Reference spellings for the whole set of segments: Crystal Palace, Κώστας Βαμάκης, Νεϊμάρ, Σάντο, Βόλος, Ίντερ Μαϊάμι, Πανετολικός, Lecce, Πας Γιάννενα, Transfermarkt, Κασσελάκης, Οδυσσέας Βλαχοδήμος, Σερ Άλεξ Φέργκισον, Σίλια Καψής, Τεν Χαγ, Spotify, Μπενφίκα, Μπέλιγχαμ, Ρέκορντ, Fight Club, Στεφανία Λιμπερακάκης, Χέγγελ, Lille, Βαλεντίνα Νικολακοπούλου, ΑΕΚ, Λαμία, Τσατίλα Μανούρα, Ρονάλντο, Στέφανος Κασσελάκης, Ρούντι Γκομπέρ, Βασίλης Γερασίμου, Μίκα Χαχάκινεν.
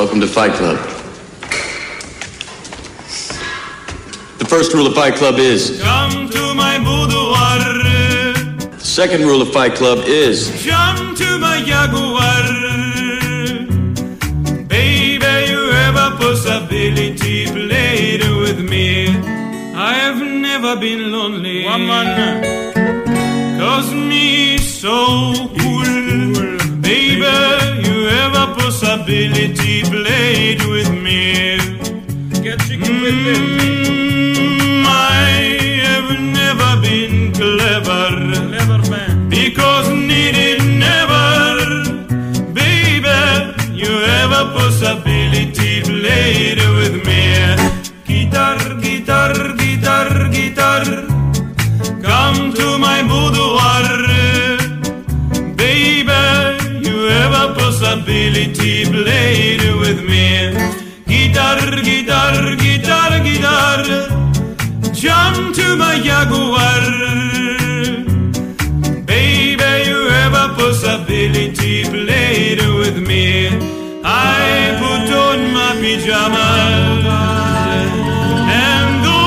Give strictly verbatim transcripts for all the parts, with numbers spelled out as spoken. Welcome to Fight Club. The first rule of Fight Club is... Come to my boudoir. The second rule of Fight Club is... Come to my Jaguar. Baby, you have a possibility. Play it with me. I have never been lonely. Woman, cause me so cool. Baby, possibility played with me. Get chicken with me. Mm, I have never been clever. Clever man. Because needed never. Baby, you have a possibility played with me. Guitar, guitar, guitar, guitar. Come to my boudoir. Baby, you have a possibility. Played with me. Guitar, guitar, guitar, guitar. Jump to my Jaguar. Baby, you have a possibility. Played with me. I put on my pajamas and go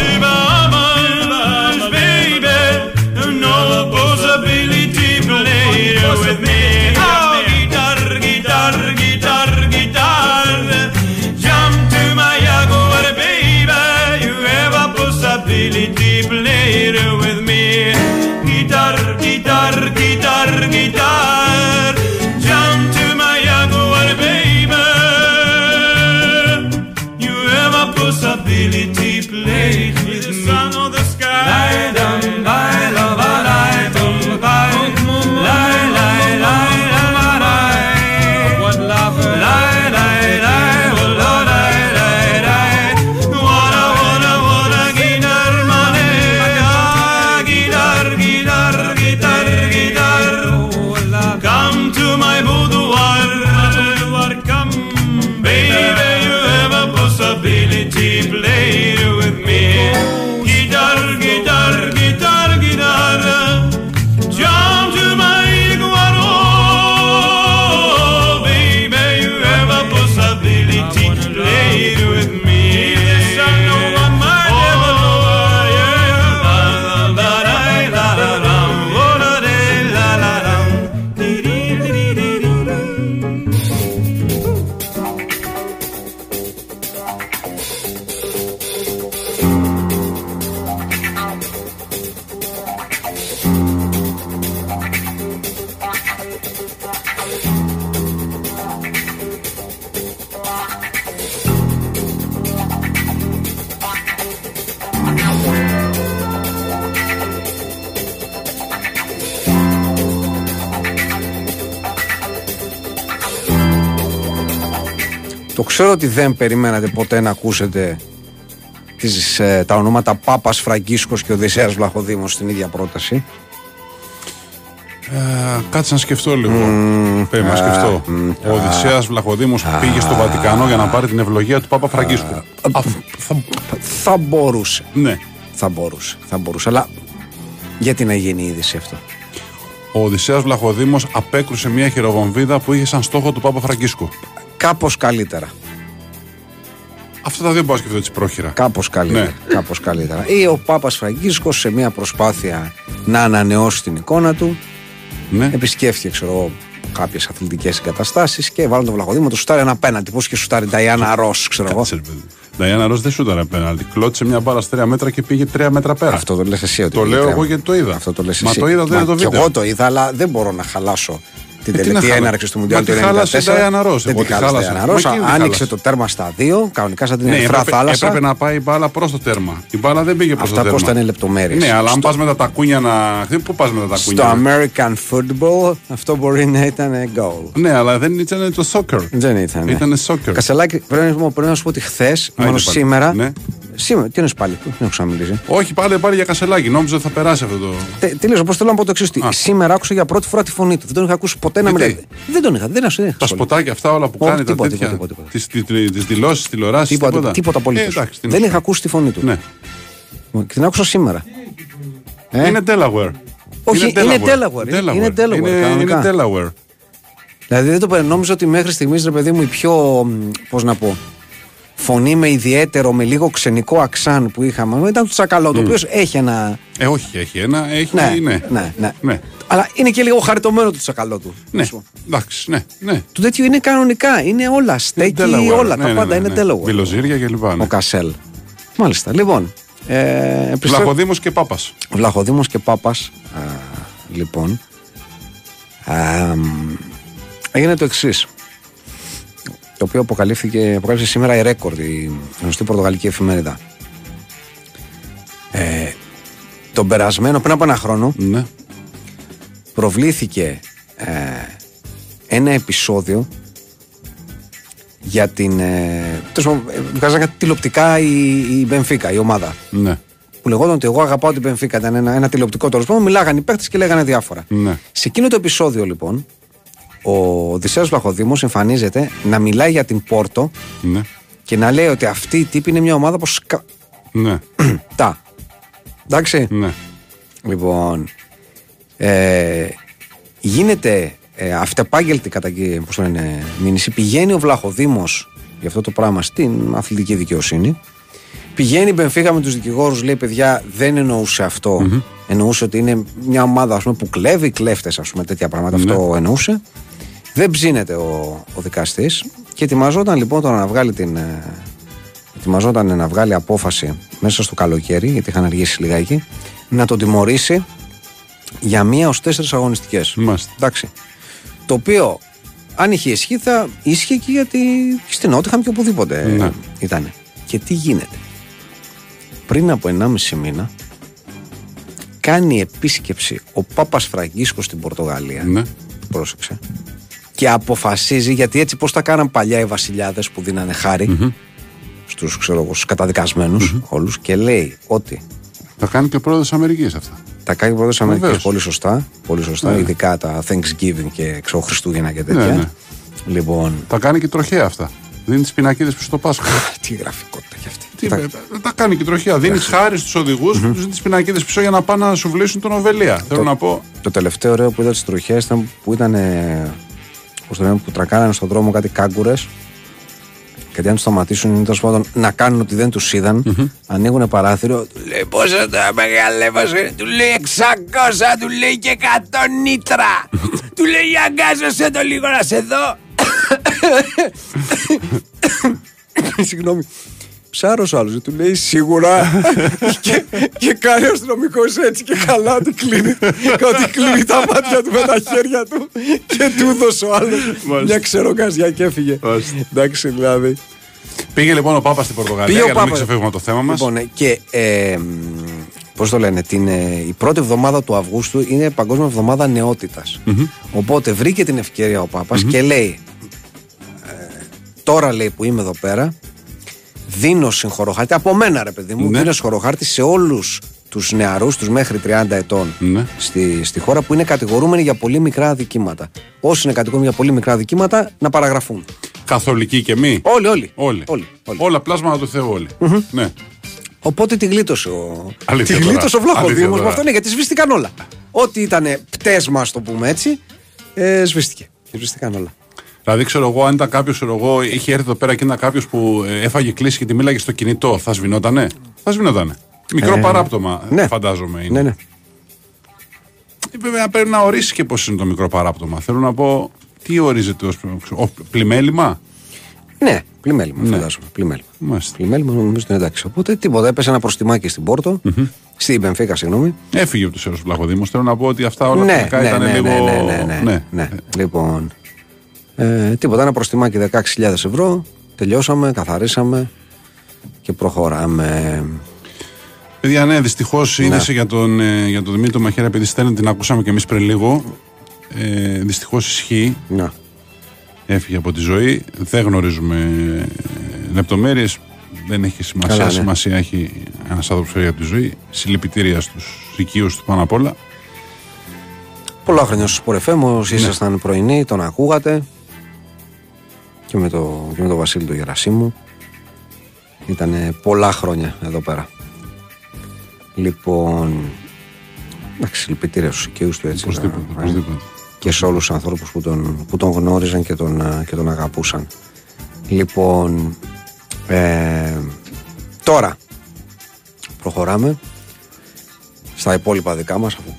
to Bahamas. Baby, no possibility. Played with me. Ξέρω ότι δεν περιμένατε ποτέ να ακούσετε τις, ε, τα ονόματα Πάπας Φραγκίσκος και Οδυσσέας Βλαχοδήμος στην ίδια πρόταση. Ε, κάτσε να σκεφτώ λίγο. Mm, Πέμε να uh, σκεφτώ. Uh, Ο Οδυσσέας Βλαχοδήμος uh, πήγε στο Βατικανό uh, για να πάρει την ευλογία του Πάπα Φραγκίσκου. Uh, Α, θα, θα μπορούσε. Ναι. Θα μπορούσε. Θα μπορούσε. Αλλά γιατί να γίνει η είδηση αυτό. Ο Οδυσσέας Βλαχοδήμος απέκρουσε μια χειροβομβίδα που είχε σαν στόχο του Πάπα Φραγκίσκου. Κάπως καλύτερα. Αυτά τα δύο μπορώ να σκεφτώ έτσι πρόχειρα. Κάπως καλύτερα, ναι. Κάπως καλύτερα. Ή ο Πάπας Φραγκίσκος σε μια προσπάθεια να ανανεώσει την εικόνα του, ναι. Επισκέφθηκε ξέρω, κάποιες αθλητικές εγκαταστάσεις και βάλουν τον Βλαχοδήμο, το σουτάρει ένα πέναντι. Πώς και σουτάρει Νταϊάνα Ρος, ξέρω εγώ. Νταϊάνα Ρος δεν σούταρε πέναντι. Κλώτησε μια μπάλα τρία μέτρα και πήγε τρία μέτρα πέρα. Αυτό το λες εσύ. Ότι το λέω τρία... εγώ γιατί το είδα. Αυτό το λες εσύ. Μα το είδα, δεν το βίντεο. Και εγώ το είδα, αλλά δεν μπορώ να χαλάσω. Την τελευταία έναρξη του Μουντιάλ του ενενήντα τέσσερα. Δεν τη χάλασε η Νταϊάνα Ρος. Άνοιξε το τέρμα στα δύο, κανονικά σαν την ναι, ερυθρά θάλασσα. Έπρεπε να πάει η μπάλα προς το τέρμα. Η μπάλα δεν πήγε προς αυτά το τέρμα. Αυτά πώς ήταν λεπτομέρειες. Ναι, αλλά στο... αν πας με τα τακούνια να. Πού πας με τα τακούνια. Στο ναι. American football αυτό μπορεί να ήταν goal. Ναι, αλλά δεν ήταν το soccer. Δεν ήταν. Ναι. Ήταν soccer. Κασσελάκη, πρέπει να σου πω ότι χθες, μόνο σήμερα. Σήμερα, τι είναι πάλι, δεν έχω ξαναμιλήσει. Όχι, πάλι πάλι για Κασσελάκη, νόμιζα ότι θα περάσει αυτό το. Τελείω, όπω θέλω να πω το εξή. Σήμερα άκουσα για πρώτη φορά τη φωνή του. Δεν τον είχα ακούσει ποτέ να μιλάει. Δεν τον είχα, δεν ασχολείται. Τα σποτάκια αυτά όλα που κάνει τα τέτοια. Τι δηλώσει, τηλεοράσει, τίποτα. Τίποτα απολύτω. Δεν είχα ακούσει τη φωνή του. Και την άκουσα σήμερα. Είναι Delaware. Όχι, είναι Delaware. Είναι Delaware. Δηλαδή δεν το νόμιζα ότι μέχρι στιγμής, ρε παιδί μου, η πιο, πώς να πω, φωνή με ιδιαίτερο, με λίγο ξενικό αξάν που είχαμε ήταν το Τσακαλό, mm. το οποίο έχει ένα. Ε, όχι, έχει ένα. Έχει, ναι, ναι. Ναι, ναι. ναι. Αλλά είναι και λίγο χαριτωμένο το Τσακαλό του. Ναι, εντάξει, ναι, ναι. Το τέτοιο είναι κανονικά. Είναι όλα. Στέκει όλα. Ναι, τα ναι, πάντα ναι, ναι, είναι ναι. τέλογο. Βιλοζύρια κλπ. Ναι. Ο Κασέλ. Μάλιστα. Λοιπόν. Ε, επιστρέ... Βλαχοδήμος και Πάπας. Βλαχοδήμος και Πάπας. Α, λοιπόν. Α, έγινε το εξής. Το οποίο αποκαλύφθηκε, αποκαλύφθηκε σήμερα η Ρέκορντ, η γνωστή πορτογαλική εφημερίδα. Ε, τον περασμένο, πριν από ένα χρόνο, ναι. προβλήθηκε ε, ένα επεισόδιο για την. Ε, τόσο, βγάζανε κάτι τηλεοπτικά η Μπενφίκα, η, η ομάδα. Ναι. Που λεγόταν ότι εγώ αγαπάω την Μπενφίκα. Ήταν ένα, ένα τηλεοπτικό τέλος πάντων. Μιλάγανε οι παίκτες και λέγανε διάφορα. Ναι. Σε εκείνο το επεισόδιο, λοιπόν. Ο Οδυσσέας Βλαχοδήμος εμφανίζεται να μιλάει για την Πόρτο ναι. και να λέει ότι αυτή η τύπη είναι μια ομάδα που σκα... Ναι. Τα. Εντάξει. Ναι. Λοιπόν, ε, γίνεται ε, αυτεπάγγελτη κατά κύριο, πώς λένε, μήνυση. Πηγαίνει ο Βλαχοδήμος για αυτό το πράγμα στην αθλητική δικαιοσύνη. Πηγαίνει, Μπενφίκα με τους δικηγόρους, λέει: παιδιά, δεν εννοούσε αυτό. Mm-hmm. Εννοούσε ότι είναι μια ομάδα, ας πούμε, που κλέβει κλέφτες, ας πούμε, τέτοια πράγματα. Mm-hmm. Αυτό εννοούσε. Δεν ψήνεται ο, ο δικαστής. Και ετοιμαζόταν λοιπόν τώρα να βγάλει την. Ετοιμαζόταν να βγάλει απόφαση μέσα στο καλοκαίρι, γιατί είχαν αργήσει λιγάκι, να τον τιμωρήσει για μία ως τέσσερις αγωνιστικές. Mm-hmm. Εντάξει. Το οποίο, αν είχε ισχύ, θα ίσχυε και γιατί στην Νότιχαμ και οπουδήποτε mm-hmm. ήταν. Και τι γίνεται. Πριν από ενάμιση μήνα κάνει επίσκεψη ο Πάπας Φραγκίσκος στην Πορτογαλία. Ναι. Πρόσεξε. Και αποφασίζει, γιατί έτσι πώς τα κάναν παλιά οι βασιλιάδες που δίνανε χάρη mm-hmm. στους, ξέρω, στους καταδικασμένους mm-hmm. όλους, και λέει ότι τα κάνει και ο πρόεδρος Αμερικής αυτά. Τα κάνει ο πρόεδρος Αμερικής, πολύ σωστά, πολύ σωστά, ναι. ειδικά τα Thanksgiving και ξέρω, Χριστούγεννα και τέτοια. Ναι, ναι. Λοιπόν... Τα κάνει και τροχαία αυτά. Δίνει τις πινακίδες προς το Πάσχα. Τι γραφικότητα κι αυτή. Τι, τα... τα κάνει και η τροχιά. Δίνει χάρη στους οδηγούς mm-hmm. που τους δίνει τις πινακίδες πίσω για να πάνε να σουβλήσουν τον Οβελία. Το, Θέλω να πω. Το τελευταίο ωραίο που είδα τις τροχιές ήταν που ήταν. Πώς το λένε, που τρακάρανε στον δρόμο κάτι κάγκουρες. Γιατί αν τους σταματήσουν, τέλος πάντων, να κάνουν ότι δεν τους είδαν, mm-hmm. ανοίγουν παράθυρο. Λέει πόσα τα μεγαλεύασε. Του λέει εξακόσια, του λέει και εκατό νήτρα. Του λέει αγκάζωσε το λίγο να σε δω. Συγγνώμη. Ψάρος άλλος, του λέει σίγουρα. και, και κάνει ο αστυνομικός έτσι και καλά ότι κλείνει, κλείνει τα μάτια του με τα χέρια του και του έδωσε ο άλλος μια ξεροκαζιά και έφυγε. Εντάξει, δηλαδή. Πήγε λοιπόν ο Πάπας στην Πορτογαλία για να Πάπα... μην ξεφεύγουμε από το θέμα μας. Λοιπόν, και ε, πώς το λένε, την, ε, η πρώτη εβδομάδα του Αυγούστου είναι Παγκόσμια Εβδομάδα Νεότητας. Mm-hmm. Οπότε βρήκε την ευκαιρία ο Πάπας mm-hmm. και λέει ε, τώρα, λέει, που είμαι εδώ πέρα, δίνω συγχωροχάρτη από μένα, ρε παιδί μου. Ναι. Δίνω συγχωροχάρτη σε όλους τους νεαρούς, τους μέχρι τριάντα ετών ναι. στη, στη χώρα, που είναι κατηγορούμενοι για πολύ μικρά αδικήματα. Όσοι είναι κατηγορούμενοι για πολύ μικρά αδικήματα, να παραγραφούν. Καθολικοί και μη. Όλοι, όλοι. όλοι. όλοι, όλοι. Όλα πλάσματα του Θεού, όλοι. Mm-hmm. Ναι. Οπότε τη γλίτωσε ο, τη γλίτωσε ο Βλαχοδήμος με αυτό, ναι, γιατί σβήστηκαν όλα. Ό,τι ήταν πτέσμα, ας το πούμε έτσι, ε, σβήστηκε. Και σβήστηκαν όλα. Δηλαδή, ξέρω εγώ, αν ήταν κάποιος, ξέρω εγώ, είχε έρθει εδώ πέρα και ήταν κάποιος που έφαγε κλίση και τη μίλαγε στο κινητό, θα σβηνότανε. Θα σβηνότανε. Μικρό ε, παράπτωμα, ναι. φαντάζομαι. Είναι. Ναι, ναι. Βέβαια, πρέπει να ορίσει και πώς είναι το μικρό παράπτωμα. Θέλω να πω, τι ορίζεται ως πλημέλημα. Ναι, πλημέλημα, ναι. φαντάζομαι. Πλημέλημα. Μάλιστα. Πλημέλημα, νομίζω είναι εντάξει. Οπότε τίποτα, έπεσε ένα προστιμάκι στην Πόρτο, mm-hmm. στην Μπενφίκα, συγγνώμη. Έφυγε από τους Οδυσσέας Βλαχοδήμος. Θέλω να πω ότι αυτά όλα ναι, ναι, ήταν ναι, λίγο. Ναι, ναι, ναι, ναι. ναι. Λοιπόν. Ε, τίποτα, ένα προστιμάκι δεκαέξι χιλιάδες ευρώ. Τελειώσαμε, καθαρίσαμε και προχωράμε. Παιδιά, ναι, δυστυχώς η είδηση για τον, ε, για τον Δημήτρη Μαχαίρα, επειδή στέλνει, την ακούσαμε και εμείς πριν λίγο. Ε, δυστυχώς ισχύει. Να. Έφυγε από τη ζωή. Δεν γνωρίζουμε λεπτομέρειες. Δεν έχει σημασία. Καλά, ναι. Σημασία έχει ένας άνθρωπος που φεύγει από τη ζωή. Συλληπιτήρια στους οικείους του πάνω απ' όλα. Πολλά χρόνια στους πορεφέμους. Ήσασταν ναι. πρωινοί, τον ακούγατε. Και με τον το Βασίλη του Γερασίμου. Ήταν πολλά χρόνια εδώ πέρα. Λοιπόν. Εντάξει, συλληπιτήρια στους οικείους του, έτσι. Οπωσδήποτε. και σε όλους τους ανθρώπους που τον, που τον γνώριζαν και τον, και τον αγαπούσαν. Λοιπόν, ε, τώρα προχωράμε στα υπόλοιπα δικά μας, αφού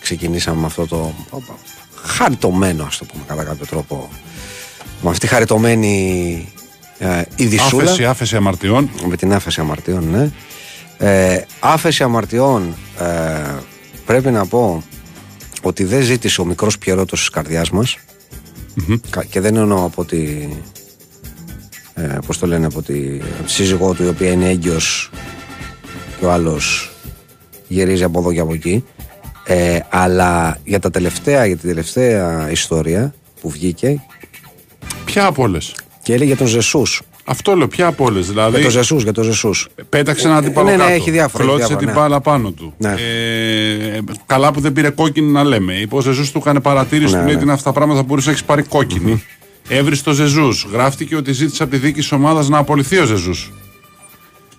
ξεκινήσαμε με αυτό το χαριτωμένο, ας το πούμε κατά κάποιο τρόπο, με αυτή τη χαριτωμένη ε, ειδησούλα. Άφεση, άφεση αμαρτιών. Με την άφεση αμαρτιών, ναι. Ε, άφεση αμαρτιών, ε, πρέπει να πω ότι δεν ζήτησε ο μικρός πιερώτος της καρδιάς μας, mm-hmm. και δεν εννοώ από τη, ε, πώς το λένε, από τη, από τη σύζυγό του, η οποία είναι έγκυος και ο άλλος γυρίζει από εδώ και από εκεί, ε, αλλά για, τα τελευταία, για την τελευταία ιστορία που βγήκε. Ποια από όλες? Και έλεγε τον Ζεσούς. Αυτό λέω, ποια από όλες, δηλαδή. Για τον Ζεσούς, για τον Ζεσούς. Πέταξε έναν αντίπαλο, ναι, ναι, κάτω. Έχει διάφορα, κλώτησε έχει διάφορα, την μπάλα, ναι, πάνω του. Ναι. Ε, καλά που δεν πήρε κόκκινη, να λέμε. Είπε ο Ζεσούς, του έκανε παρατήρηση, ναι, του λέει, ναι, την αυτά πράγματα θα μπορούσε να έχει πάρει κόκκινη. Mm-hmm. Έβρισε το Ζεσούς. Γράφτηκε ότι ζήτησε από τη δίκη της ομάδας να απολυθεί ο Ζεσούς.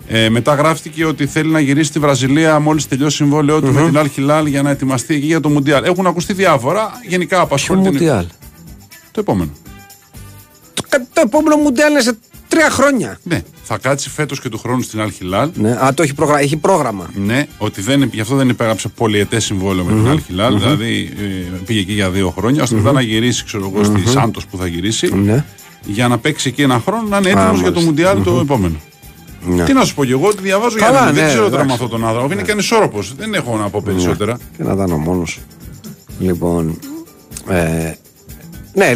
Ε, μετά γράφτηκε ότι θέλει να γυρίσει στη Βραζιλία μόλις τελειώσει συμβόλαιό mm-hmm. του με την Αλ Χιλάλ για να ετοιμαστεί εκεί για το Μουντιάλ. Έχουν ακουστεί διάφορα. Γενικά απασχολεί. Το Μουντιάλ. Το επόμενο. Το επόμενο Μουντιάλ είναι σε τρία χρόνια. Ναι, θα κάτσει φέτος και του χρόνου στην Αλ Χιλάλ. Ναι, α, το έχει, προγρα... έχει πρόγραμμα. Ναι, ότι δεν, γι' αυτό δεν υπέγραψε πολυετές συμβόλαιο με mm-hmm. την Αλ Χιλάλ. Mm-hmm. Δηλαδή πήγε εκεί για δύο χρόνια, ώστε μετά mm-hmm. να γυρίσει, ξέρω εγώ, στη mm-hmm. Σάντο που θα γυρίσει. Mm-hmm. Για να παίξει εκεί ένα χρόνο, να είναι έτοιμο για το Μουντιάλ mm-hmm. το επόμενο. Ναι. Τι να σου πω και εγώ, ότι διαβάζω καλά, για να μην, ναι, δεν ξέρω τώρα με αυτόν τον άνθρωπο. Ναι. Είναι και ανισόρροπος. Δεν έχω να πω περισσότερα. Και να ήταν ο μόνος. Λοιπόν. Ε... Ναι,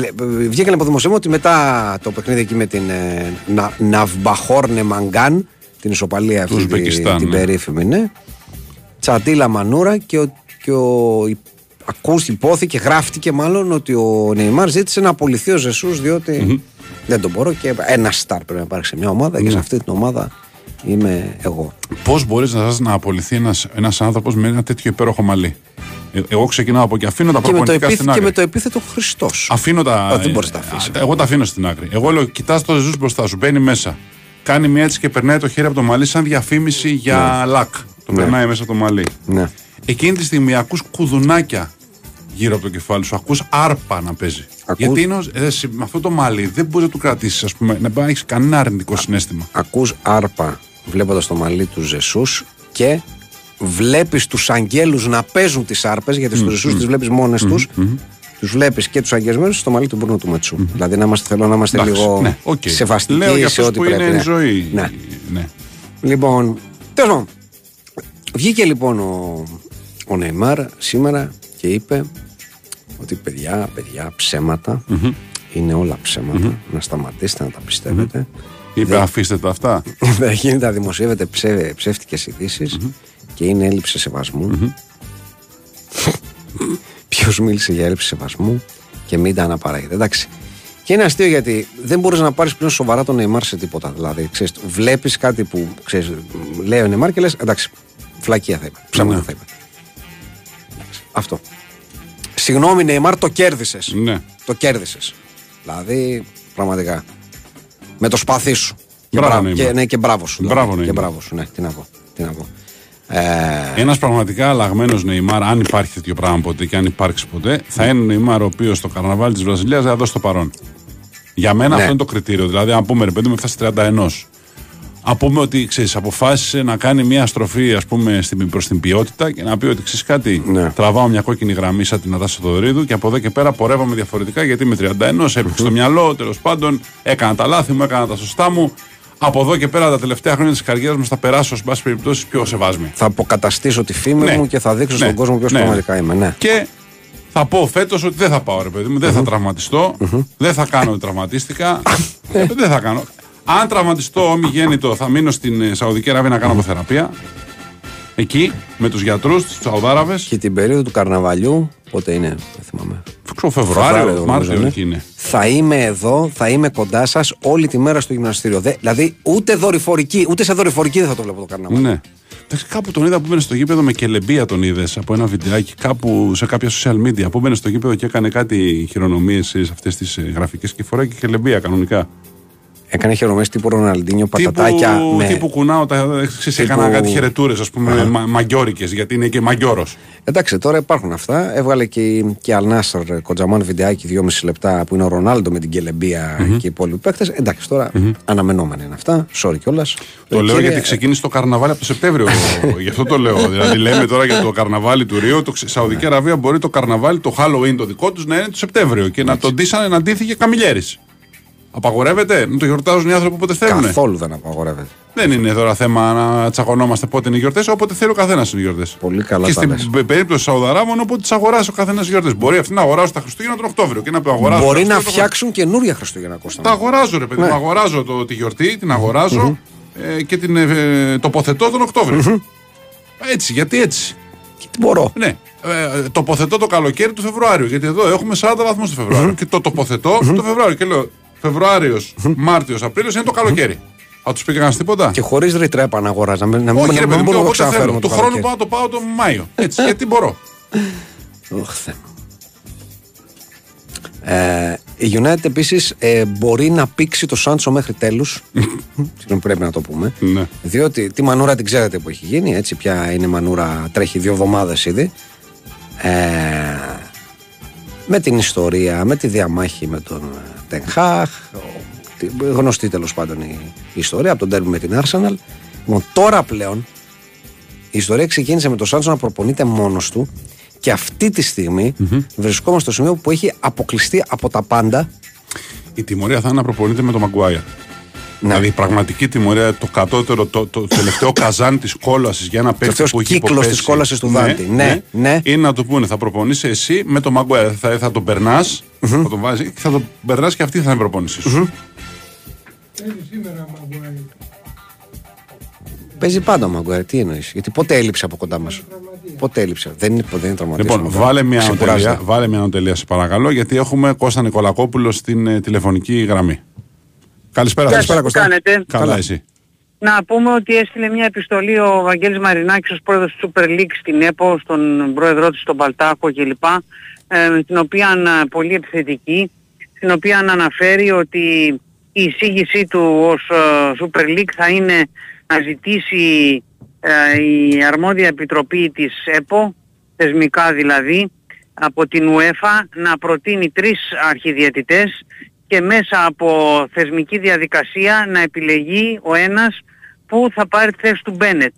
βγήκε από δημοσίευμα ότι μετά το παιχνίδι εκεί με την ε, να, Ναυμπαχόρνε Μαγκάν, την ισοπαλία αυτή τη, ναι, την περίφημη, ναι, Τσατίλα Μανούρα, και, ο, και ο, η, ακούστηκε, υπόθηκε, γράφτηκε μάλλον ότι ο Νεϊμάρ ζήτησε να απολυθεί ο Ζεσούς διότι mm-hmm. δεν τον μπορώ, και ένα στάρ πρέπει να υπάρξει σε μια ομάδα mm-hmm. και σε αυτή την ομάδα είμαι εγώ. Πώς μπορείς να, να απολυθεί ένας, ένας άνθρωπος με ένα τέτοιο υπέροχο μαλλί? Εγώ ξεκινάω από εκεί. Αφήνω τα προπονητικά στην άκρη. Και με το επίθετο Χριστός. Αφήνω τα. Δεν μπορείς να τα αφήσεις. Εγώ τα αφήνω στην άκρη. Εγώ λέω: κοιτάς το Ζεσούς μπροστά σου. Μπαίνει μέσα. Κάνει μια έτσι και περνάει το χέρι από το μαλλί, σαν διαφήμιση για ναι. λακ. Το ναι. περνάει μέσα το μαλλί. Ναι. Εκείνη τη στιγμή ακούς κουδουνάκια γύρω από το κεφάλι σου. Ακούς άρπα να παίζει. Ακούς... Γιατί είναι, ε, με αυτό το μαλλί δεν μπορείς να του κρατήσεις, ας πούμε, να έχεις κανένα αρνητικό συναίσθημα. Ακούς άρπα βλέποντας το μαλλί του Ζεσούς και. Βλέπεις τους αγγέλους να παίζουν τις άρπες, γιατί στους Ζεσούς mm-hmm. τις βλέπεις μόνες mm-hmm. τους. Mm-hmm. Τους βλέπεις και τους αγγελμένους στο μαλλί του μπουρνού του μετσού. Mm-hmm. Δηλαδή να είμαστε, θέλω να είμαστε Ντάξει, λίγο ναι, okay. σεβαστικοί. Λέω για σε ό,τι που πρέπει. Είναι ναι. ζωή. Ναι. Ναι. Λοιπόν, τέλος. Βγήκε λοιπόν ο, ο Νεϊμάρ σήμερα και είπε ότι παιδιά, παιδιά, ψέματα. Mm-hmm. Είναι όλα ψέματα. Mm-hmm. Να σταματήσετε να τα πιστεύετε. Mm-hmm. Είπε, δεν... αφήστε τα αυτά. Δεν γίνεται να δημοσιεύετε ψε... ψεύτικες ειδήσεις. Mm-hmm. Και είναι έλλειψη σεβασμού. Mm-hmm. Ποιος μίλησε για έλλειψη σεβασμού? Και μην τα αναπαράγεται. Εντάξει. Και είναι αστείο γιατί δεν μπορείς να πάρεις πλέον σοβαρά τον Νεϊμάρ σε τίποτα. Δηλαδή, ξέρεις, βλέπεις κάτι που ξέρεις, λέει ο Νεϊμάρ και λες εντάξει, φλακία θα είπε. Ψέματα mm-hmm. θα είπε. Εντάξει, αυτό. Συγγνώμη, Νεϊμάρ, το κέρδισες. Mm-hmm. Το κέρδισες. Δηλαδή, πραγματικά. Με το σπαθί σου. Μπράβο, και, ναι, και μπράβο σου. Δηλαδή, μπράβο, και μπράβο σου. Ναι, τι να πω. Τι να πω. Ε... Ένας πραγματικά αλλαγμένος Νεϊμάρ, αν υπάρχει τέτοιο πράγμα ποτέ και αν υπάρξει ποτέ, θα είναι ο Νεϊμάρ ο οποίος στο καρναβάλι της Βραζιλίας θα δώσει το παρόν. Για μένα ναι. αυτό είναι το κριτήριο. Δηλαδή, αν πούμε ρε παιδί μου, φτάσει τριάντα ένα. Αν πούμε ότι ξέρεις, αποφάσισε να κάνει μια στροφή ας πούμε, προς την ποιότητα και να πει ότι ξέρεις κάτι, ναι. τραβάω μια κόκκινη γραμμή σαν την Αντάσσα Θεοδωρίδου και από εδώ και πέρα πορεύαμε διαφορετικά γιατί με τριάντα ένα έπαιξε το μυαλό, τέλος πάντων, έκανα τα λάθη μου, έκανα τα σωστά μου. Από εδώ και πέρα τα τελευταία χρόνια της καριέρας μας θα περάσω σε πάση περιπτώσει πιο σεβασμοί. Θα αποκαταστήσω τη φήμη ναι. μου και θα δείξω ναι. στον κόσμο ποιος ναι. πραγματικά είμαι. Ναι. Και θα πω φέτος ότι δεν θα πάω ρε παιδί μου, δεν mm-hmm. θα τραυματιστώ, mm-hmm. δεν θα κάνω ότι τραυματίστηκα, δεν θα κάνω. Αν τραυματιστώ ομιγέννητο θα μείνω στην Σαουδική Αραβία να κάνω αποθεραπεία. Εκεί με τους γιατρούς, τους Σαουδάραβες. Και την περίοδο του καρναβαλιού, πότε είναι, δεν θυμάμαι. Φεβρουάριο, Μάρτιο, εκεί είναι. Θα είμαι εδώ, θα είμαι κοντά σας όλη τη μέρα στο γυμναστήριο. Δε, δηλαδή, ούτε δορυφορική, ούτε σε δορυφορική δεν θα το βλέπω το καρναβάλι. Ναι. Εντάξει, κάπου τον είδα που μπαίνει στο γήπεδο με κελεμπία, τον είδες από ένα βιντεάκι κάπου σε κάποια social media. Που μπαίνει στο γήπεδο και έκανε κάτι χειρονομίες σε αυτές τις γραφικές και φοράει και κελεμπία κανονικά. Έκανε χαιρομές τύπου Ροναλντίνιο, πατατάκια. Με... τύπου κουνάω, τα... τύπου... έκανα κάτι χαιρετούρες, ας πούμε, μα, μαγιόρικες, γιατί είναι και μαγιόρος. Εντάξει, τώρα υπάρχουν αυτά. Έβγαλε και, και Αλ Νάσαρ Κοντζαμάν βιντεάκι δυόμιση λεπτά που είναι ο Ρονάλντο με την Κελεμπία mm-hmm. και οι υπόλοιποι παίκτες. Εντάξει, τώρα mm-hmm. αναμενόμενα είναι αυτά. Sorry κιόλας. Το λέω κύριε... γιατί ξεκίνησε το καρναβάλι από το Σεπτέμβριο. Γι' αυτό το λέω. Δηλαδή, λέμε τώρα για το καρναβάλι του Ρίο. Η Σαουδική Αραβία μπορεί το καρναβάλι, το Halloween το δικό του να είναι το Σεπτέμβριο και να τον ντύσανε να ντύθηκε Καμιλιέρης. Απαγορεύεται, να το γιορτάζουν οι άνθρωποι όποτε θέλουν. Καθόλου δεν απαγορεύεται. Δεν είναι τώρα θέμα να τσακωνόμαστε πότε είναι οι γιορτές, όποτε θέλει ο καθένας είναι οι γιορτές. Πολύ καλά. Και στην περίπτωση Σαουδαράμων, όποτε τις αγοράσει ο καθένας γιορτές. Μπορεί αυτοί να αγοράσουν τα Χριστούγεννα τον Οκτώβριο και να το αγοράσουν. Μπορεί να φτιάξουν το... καινούργια Χριστούγεννα Κώστα. Τα αγοράζω, ρε παιδί μου. Ναι. Αγοράζω το, τη γιορτή, την αγοράζω mm-hmm. ε, και την ε, τοποθετώ τον Οκτώβριο. Mm-hmm. Έτσι, γιατί έτσι. Μπορώ. Ναι. Ε, τοποθετώ το καλοκαίρι του Φεβρουάριου. Γιατί εδώ έχουμε σαράντα βαθμούς το Φεβρουάριο και το τοποθετώ το Φεβρουάριο και λέω. Φεβρουάριος, Μάρτιος, Απρίλιος είναι το καλοκαίρι. Θα τους πήγαν τίποτα. Και χωρίς ρήτρα επαναγοράζαμε. Να μην μπορούμε να ξαναφέρουμε. Το χρόνο πάω το πάω το Μάιο. Έτσι, γιατί μπορώ. Ωχ, η United επίσης μπορεί να πήξει το Σάντσο μέχρι τέλους. Συγγνώμη, πρέπει να το πούμε. Διότι τη μανούρα την ξέρετε που έχει γίνει. Έτσι, πια είναι μανούρα, τρέχει δύο εβδομάδες ήδη. Με την ιστορία, με τη διαμάχη με τον Τεν Χαγ, γνωστή τέλος πάντων η, η ιστορία από τον ντέρμπι με την Arsenal. Τώρα πλέον η ιστορία ξεκίνησε με τον Σάντο να προπονείται μόνος του και αυτή τη στιγμή mm-hmm. βρισκόμαστε στο σημείο που έχει αποκλειστεί από τα πάντα. Η τιμωρία θα είναι να προπονείται με τον Μαγκουάιρ. Ναι. Δηλαδή η πραγματική τιμωρία, το κατώτερο, το, το τελευταίο καζάν της κόλασης για ένα παίκτη που έχει υποπέσει. Το κύκλος της κόλασης του Δάντη. Ναι, ναι, ναι. Είναι να του πούνε, θα προπονείσαι εσύ με τον Μαγκουάιρ. Θα, θα τον περνάς, mm-hmm. θα τον βάζεις και θα τον περνάς και αυτή θα την προπονήσεις. Mm-hmm. Παίζει σήμερα ο Μαγκουάιρ. Παίζει πάντα ο Μαγκουάιρ, τι εννοείς. Γιατί ποτέ έλειψε από κοντά μας. Ποτέ έλειψε. Δεν είναι, δεν είναι τραυματισμός. Λοιπόν, βάλε μια ανατελεία, βάλε μια ανατελεία, σε παρακαλώ, γιατί έχουμε Κώστα Νικολακόπουλο στην ε, τηλεφωνική γραμμή. Καλησπέρα, Καλησπέρα Κωστά. Κάνετε. Καλά εσύ. Να πούμε ότι έστειλε μια επιστολή ο Βαγγέλης Μαρινάκης ως πρόεδρος της Super League στην ΕΠΟ, στον πρόεδρό της, στον Παλτάκο κλπ. Ε, την οποία πολύ επιθετική, την οποία αναφέρει ότι η εισήγησή του ως uh, Super League θα είναι να ζητήσει uh, η αρμόδια επιτροπή της ΕΠΟ, θεσμικά δηλαδή, από την UEFA να προτείνει τρεις αρχιδιαιτητές και μέσα από θεσμική διαδικασία να επιλεγεί ο ένας που θα πάρει τη θέση του Μπένετ.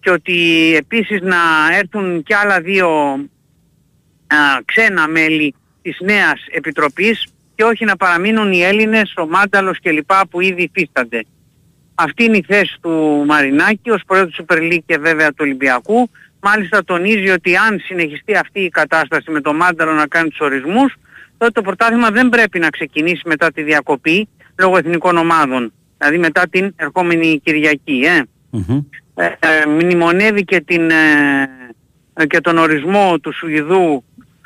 Και ότι επίσης να έρθουν και άλλα δύο α, ξένα μέλη της νέας επιτροπής και όχι να παραμείνουν οι Έλληνες, ο Μάνταλος κλπ. Που ήδη υφίστανται. Αυτή είναι η θέση του Μαρινάκη ως πρόεδρος του Super League και βέβαια του Ολυμπιακού. Μάλιστα τονίζει ότι αν συνεχιστεί αυτή η κατάσταση με τον Μάνταλο να κάνει τους ορισμούς, τότε το πρωτάθλημα δεν πρέπει να ξεκινήσει μετά τη διακοπή λόγω εθνικών ομάδων, δηλαδή μετά την ερχόμενη Κυριακή. Ε. Mm-hmm. Ε, ε, μνημονεύει και, την, ε, και τον ορισμό του Σουηδού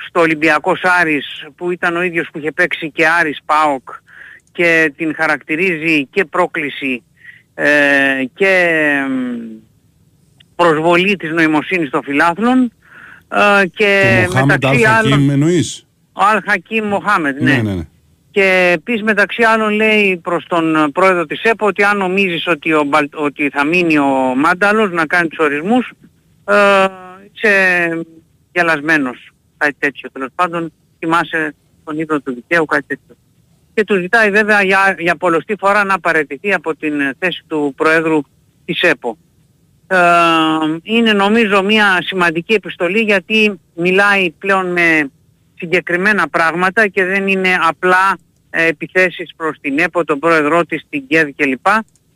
στο Ολυμπιακός Άρης, που ήταν ο ίδιος που είχε παίξει και Άρης ΠΑΟΚ, και την χαρακτηρίζει και πρόκληση ε, και προσβολή της νοημοσύνης των φιλάθλων. Ε, και μεταξύ άλλων... Ο Αλ Χακίμ Μοχάμετ, ναι. Ναι, ναι, ναι. Και επίσης μεταξύ άλλων λέει προς τον πρόεδρο της ΕΠΟ ότι αν νομίζεις ότι, ο, ότι θα μείνει ο Μάνταλος να κάνει τους ορισμούς, ε, είσαι γελασμένος, κάτι τέτοιο. Τέλος πάντων, θυμάσαι τον ύπνο του δικαίου, κάτι τέτοιο. Και του ζητάει βέβαια για, για πολλωστή φορά να παραιτηθεί από την θέση του πρόεδρου της ΕΠΟ. Ε, είναι νομίζω μια σημαντική επιστολή, γιατί μιλάει πλέον με συγκεκριμένα πράγματα και δεν είναι απλά ε, επιθέσεις προς την ΕΠΟ, τον πρόεδρό της, την ΚΕΔ κλπ.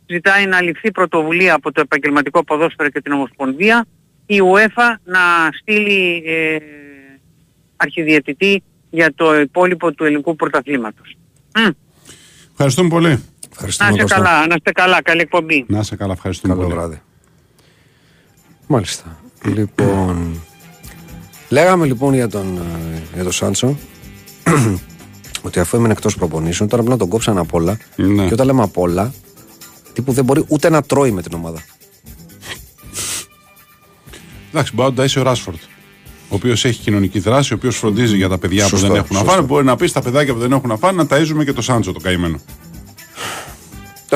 Ζητάει να ληφθεί πρωτοβουλία από το επαγγελματικό ποδόσφαιρο και την Ομοσπονδία, η UEFA να στείλει ε, αρχιδιαιτητή για το υπόλοιπο του ελληνικού πρωταθλήματος. Mm. Ευχαριστούμε πολύ. Ευχαριστούμε, να είστε καλά, να είστε καλά, καλή εκπομπή. Να είστε καλά, ευχαριστούμε. Καλό πολύ. Βράδυ. Μάλιστα. Λοιπόν... Λέγαμε λοιπόν για τον, για τον Σάντσο ότι αφού έμεινε εκτός προπονήσεων, τώρα απλά τον κόψαν απ' όλα. Ναι. Και όταν λέμε απ' όλα, τύπου δεν μπορεί ούτε να τρώει με την ομάδα. Εντάξει, μπορεί να είσαι ο Ράσφορντ, ο οποίος έχει κοινωνική δράση, ο οποίος φροντίζει για τα παιδιά σωστό, που δεν έχουν σωστό. να φάνε. Μπορεί να πει στα παιδάκια που δεν έχουν να φάνε να ταΐζουμε και τον Σάντσο το καημένο.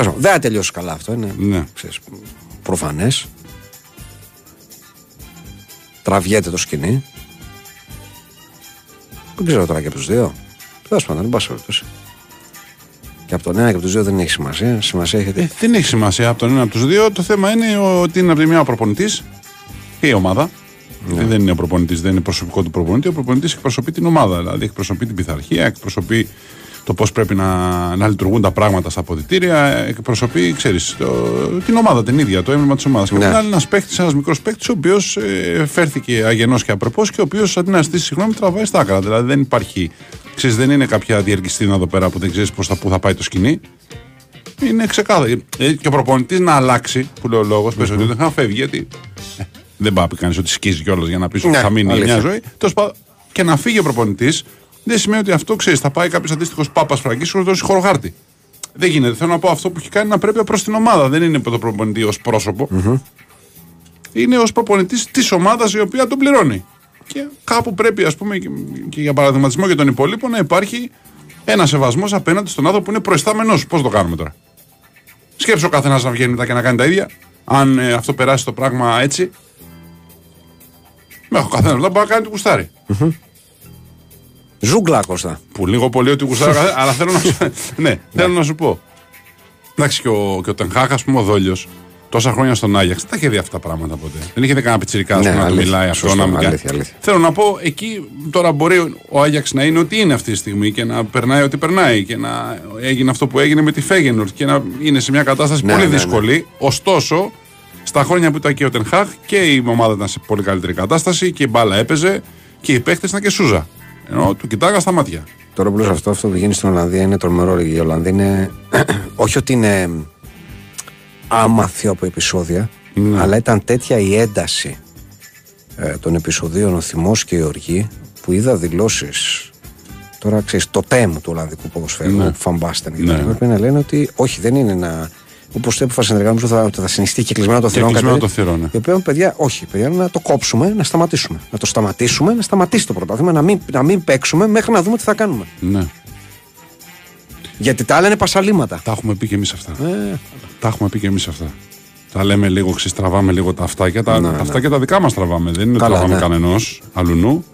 Δεν θα τελειώσει καλά αυτό, είναι ναι. Ξέρεις, προφανές. Τραβιέται το σκηνή. Δεν ξέρω τώρα και από τους δύο. Τέλος πάντων, δεν πας όρτωση. Και από τον ένα και από τους δύο δεν έχει σημασία. Σημασία έχετε... ε, δεν έχει σημασία από τον ένα από τους δύο. Το θέμα είναι ότι είναι από τη μία ο προπονητής και η ομάδα. Ναι. Δεν είναι ο προπονητής, δεν είναι προσωπικό του προπονητή. Ο προπονητής εκπροσωπεί την ομάδα. Δηλαδή εκπροσωπεί την πειθαρχία, εκπροσωπεί το πώς πρέπει να, να λειτουργούν τα πράγματα στα αποδυτήρια. Εκπροσωπεί, ξέρεις, το, την ομάδα την ίδια, το έμβλημα της ομάδας. Ναι. Και μετά είναι ένας παίκτης, ένας μικρός παίκτης, ο οποίος ε, φέρθηκε αγενός και απροπός και ο οποίος αντί να στήσει συγγνώμη τραβάει στα άκρα. Δηλαδή δεν υπάρχει, ξέρεις, δεν είναι κάποια διαρκιστήνα εδώ πέρα που δεν ξέρεις προς τα πού θα πάει το σκηνή. Είναι ξεκάθαρο. Ε, και ο προπονητής να αλλάξει, που λέει ο λόγος, πες ότι δεν θα φεύγει, γιατί ε, δεν πάει κανείς ότι σκίζει κιόλας για να πεις ότι ναι, θα μείνει μια ζωή. Και να φύγει ο προπονητής. Δεν σημαίνει ότι αυτό, ξέρεις, θα πάει κάποιος αντίστοιχος Πάπας Φραγκίσκος να δώσει χοροχάρτη. Δεν γίνεται. Θέλω να πω, αυτό που έχει κάνει να πρέπει προς την ομάδα. Δεν είναι το προπονητή ως πρόσωπο. Mm-hmm. Είναι ως προπονητής της ομάδας η οποία τον πληρώνει. Και κάπου πρέπει, ας πούμε, και για παραδειγματισμό για τον υπόλοιπο, να υπάρχει ένα σεβασμός απέναντι στον άνθρωπο που είναι προϊστάμενος. Πώς το κάνουμε τώρα. Σκέψου ο καθένας να βγαίνει μετά και να κάνει τα ίδια. Αν ε, αυτό περάσει το πράγμα έτσι. Με έχω καθένας μετά να κάνει το κουστάρι. Mm-hmm. Ζούγκλα, Κώστα. Που λίγο πολύ ότι γουστάρω, αλλά θέλω να, σου... ναι, θέλω να σου πω. Εντάξει, και ο, ο Τεν Χαγ, ας πούμε, ο Δόλιος, τόσα χρόνια στον Άγιαξ, δεν τα είχε δει αυτά τα πράγματα ποτέ. Δεν είχε δει κανένα πιτσιρικά ναι, να του μιλάει αυτό. Να μιλάει. Θέλω να πω, εκεί τώρα μπορεί ο Άγιαξ να είναι ό,τι είναι αυτή τη στιγμή και να περνάει ό,τι περνάει και να έγινε αυτό που έγινε με τη Φέγενορντ και να είναι σε μια κατάσταση ναι, πολύ ναι, ναι. δύσκολη. Ωστόσο, στα χρόνια που ήταν και ο Τεν Χαγ και η ομάδα ήταν σε πολύ καλύτερη κατάσταση και η μπάλα έπαιζε και οι παίχτες ήταν και σούζα. Ενώ του κοιτάγα στα μάτια. Τώρα πλούς αυτό, αυτό που γίνει στην Ολλανδία είναι τρομερό. Η Ολλανδία είναι. Όχι ότι είναι άμαθη από επεισόδια, mm. αλλά ήταν τέτοια η ένταση ε, των επεισοδίων, ο θυμός και η οργή, που είδα δηλώσεις. Τώρα ξέρεις, το τέμ του Ολλανδικού ποδοσφαίρου, mm. Φαμπάστεν, γιατί mm. πρέπει να λένε ότι όχι, δεν είναι ένα. Όπως το έπεφα συνεργάμιζο, θα, θα συνιστεί και κλεισμένο το θηρόν. Κλεισμένο το θηρόν. Ναι. Οι οποίοι, παιδιά, όχι, παιδιά, να το κόψουμε, να σταματήσουμε. Να το σταματήσουμε, να σταματήσει το πρωτάθλημα, να μην, να μην παίξουμε μέχρι να δούμε τι θα κάνουμε. Ναι. Γιατί τα άλλα είναι πασαλήματα. Τα έχουμε πει και εμείς αυτά. Ε. Τα έχουμε πει και εμείς αυτά. Τα λέμε λίγο, ξεστραβάμε λίγο τα αυτάκια. Τα, να, τα αυτάκια ναι. τα δικά μας τραβάμε. Δεν είναι ότι τραβάμε ναι. κανενός αλλουνού.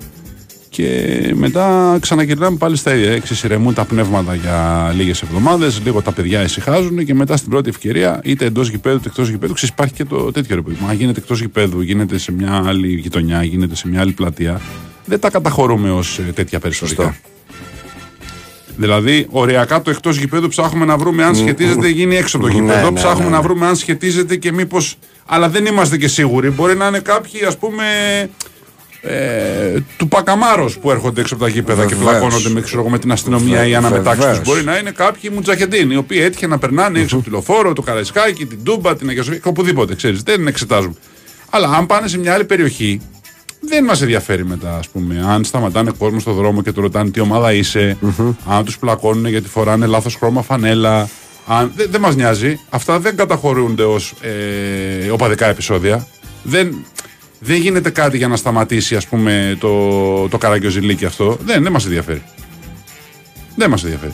Και μετά ξαναγυρνάμε πάλι στα ίδια. Εξησυρεμούν τα πνεύματα για λίγες εβδομάδες, λίγο τα παιδιά ησυχάζουν και μετά στην πρώτη ευκαιρία, είτε εντός γηπέδου είτε εκτός γηπέδου, ξεσπάρχει και το τέτοιο ρε παιδί. Μα γίνεται εκτός γηπέδου, γίνεται σε μια άλλη γειτονιά, γίνεται σε μια άλλη πλατεία. Δεν τα καταχωρούμε ως τέτοια περιστατικά. Δηλαδή, οριακά το εκτός γηπέδου ψάχνουμε να βρούμε αν σχετίζεται, γίνει έξω από το γηπέδο. Ναι, ψάχνουμε ναι, ναι. να βρούμε αν σχετίζεται και μήπως. Αλλά δεν είμαστε και σίγουροι. Μπορεί να είναι κάποιοι, ας πούμε. Ε, του Πακαμάρος που έρχονται έξω από τα γήπεδα βεβαίως. Και πλακώνονται με, ξέρω, με την αστυνομία βεβαίως. Ή αναμετάξεις. Μπορεί να είναι κάποιοι Μουτζαχεντίν οι οποίοι έτυχε να περνάνε έξω από τη Λοφόρο, το Καραϊσκάκι, την Τούμπα, την Αγία Σοφία, οπουδήποτε. Ξέρεις, δεν εξετάζουν. Αλλά αν πάνε σε μια άλλη περιοχή, δεν μας ενδιαφέρει μετά, ας πούμε. Αν σταματάνε κόσμο στον δρόμο και του ρωτάνε τι ομάδα είσαι, mm-hmm. αν τους πλακώνουν γιατί φοράνε λάθος χρώμα φανέλα. Αν... Δεν δε μας νοιάζει. Αυτά δεν καταχωρούνται ως ε, οπαδικά επεισόδια. Δεν. Δεν γίνεται κάτι για να σταματήσει, ας πούμε, το, το καραγκιόζηλίκι αυτό. Δεν, δεν μας ενδιαφέρει. Δεν μας ενδιαφέρει.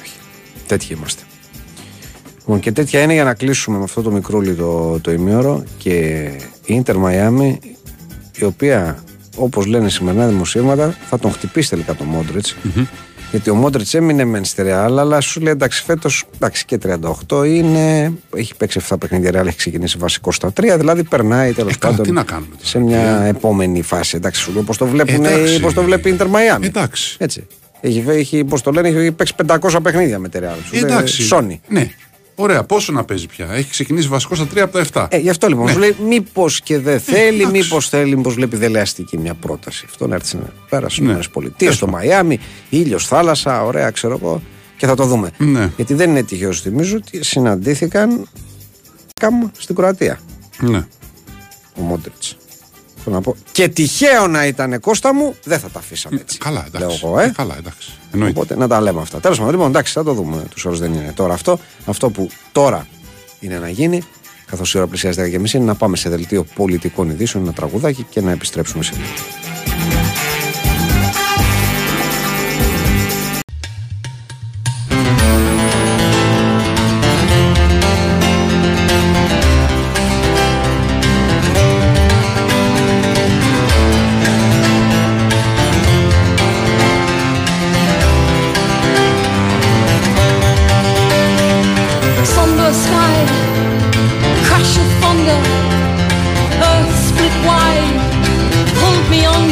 Όχι. Τέτοιοι είμαστε. Λοιπόν, και τέτοια είναι για να κλείσουμε με αυτό το μικρούλι το, το ημίωρο και η Ίντερ Μαϊάμι, η οποία, όπως λένε σημερινά δημοσίευματα, θα τον χτυπήσει τελικά τον Μόντριτς. Mm-hmm. Γιατί ο Μόντριτς έμεινε μεν στη Ρεάλ, αλλά σου λέει εντάξει, φέτος εντάξει, και τριάντα οκτώ είναι. Έχει παίξει εφτά παιχνίδια Ρεάλ, έχει ξεκινήσει βασικό στα τρία, δηλαδή περνάει τέλος ε, πάντων. Τι να κάνουμε, σε μια ε, επόμενη φάση. Εντάξει, σου λέω πώς το βλέπει η Ίντερ Μαϊάμι. Εντάξει. Έτσι. Έχει, έχει, πώς το λένε, έχει παίξει πεντακόσια παιχνίδια με τη Ρεάλ. Εντάξει. Σόνι. Ναι. Ωραία, πόσο να παίζει πια. Έχει ξεκινήσει βασικό στα τρία από τα εφτά. Ε, γι' αυτό λοιπόν. Ναι. Λέει μήπως και δεν θέλει, ε, μήπως θέλει, μήπως βλέπει δελεαστική μια πρόταση. Αυτό να έρθει να πέρασε ναι. στις Ηνωμένες Πολιτείες, στο Μαϊάμι, ήλιος, θάλασσα, ωραία, ξέρω εγώ. Και θα το δούμε. Ναι. Γιατί δεν είναι τυχαίο, θυμίζω ότι συναντήθηκαν κάπου στην Κροατία. Ναι. Ο Μόντριτς. Θέλω να πω. Και τυχαίο να ήταν, Κώστα μου, δεν θα τα αφήσαμε έτσι. Καλά, εντάξει. Λέω εγώ, ε. Καλά, εντάξει. Εννοείται. Οπότε να τα λέμε αυτά. Τέλος πάντων, λοιπόν, εντάξει, θα το δούμε. Τους όρους δεν είναι τώρα αυτό. Αυτό που τώρα είναι να γίνει, καθώς η ώρα πλησιάζει δέκα και μισή, είναι να πάμε σε δελτίο πολιτικών ειδήσεων, ένα τραγουδάκι και να επιστρέψουμε σε λίγο.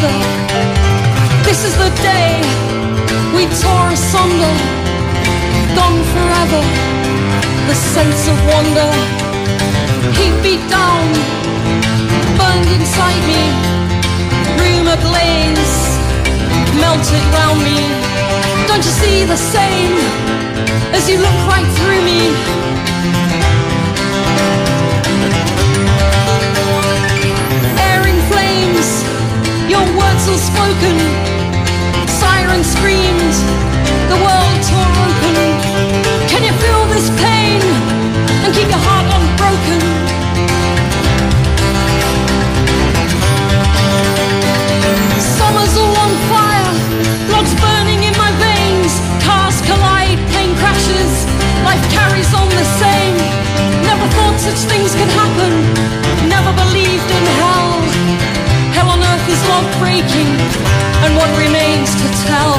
thunder. This is the day we tore asunder. Gone forever, the sense of wonder. He beat down, burned inside me. Room ablaze, melted round me. Don't you see the same as you look right through me? Your words unspoken, siren screamed, the world tore open. Can you feel this pain and keep your heart unbroken? Summer's all on fire, logs burning in my veins. Cars collide, plane crashes, life carries on the same. Never thought such things could happen, never believed in hell. Hell on earth is love breaking, and what remains to tell?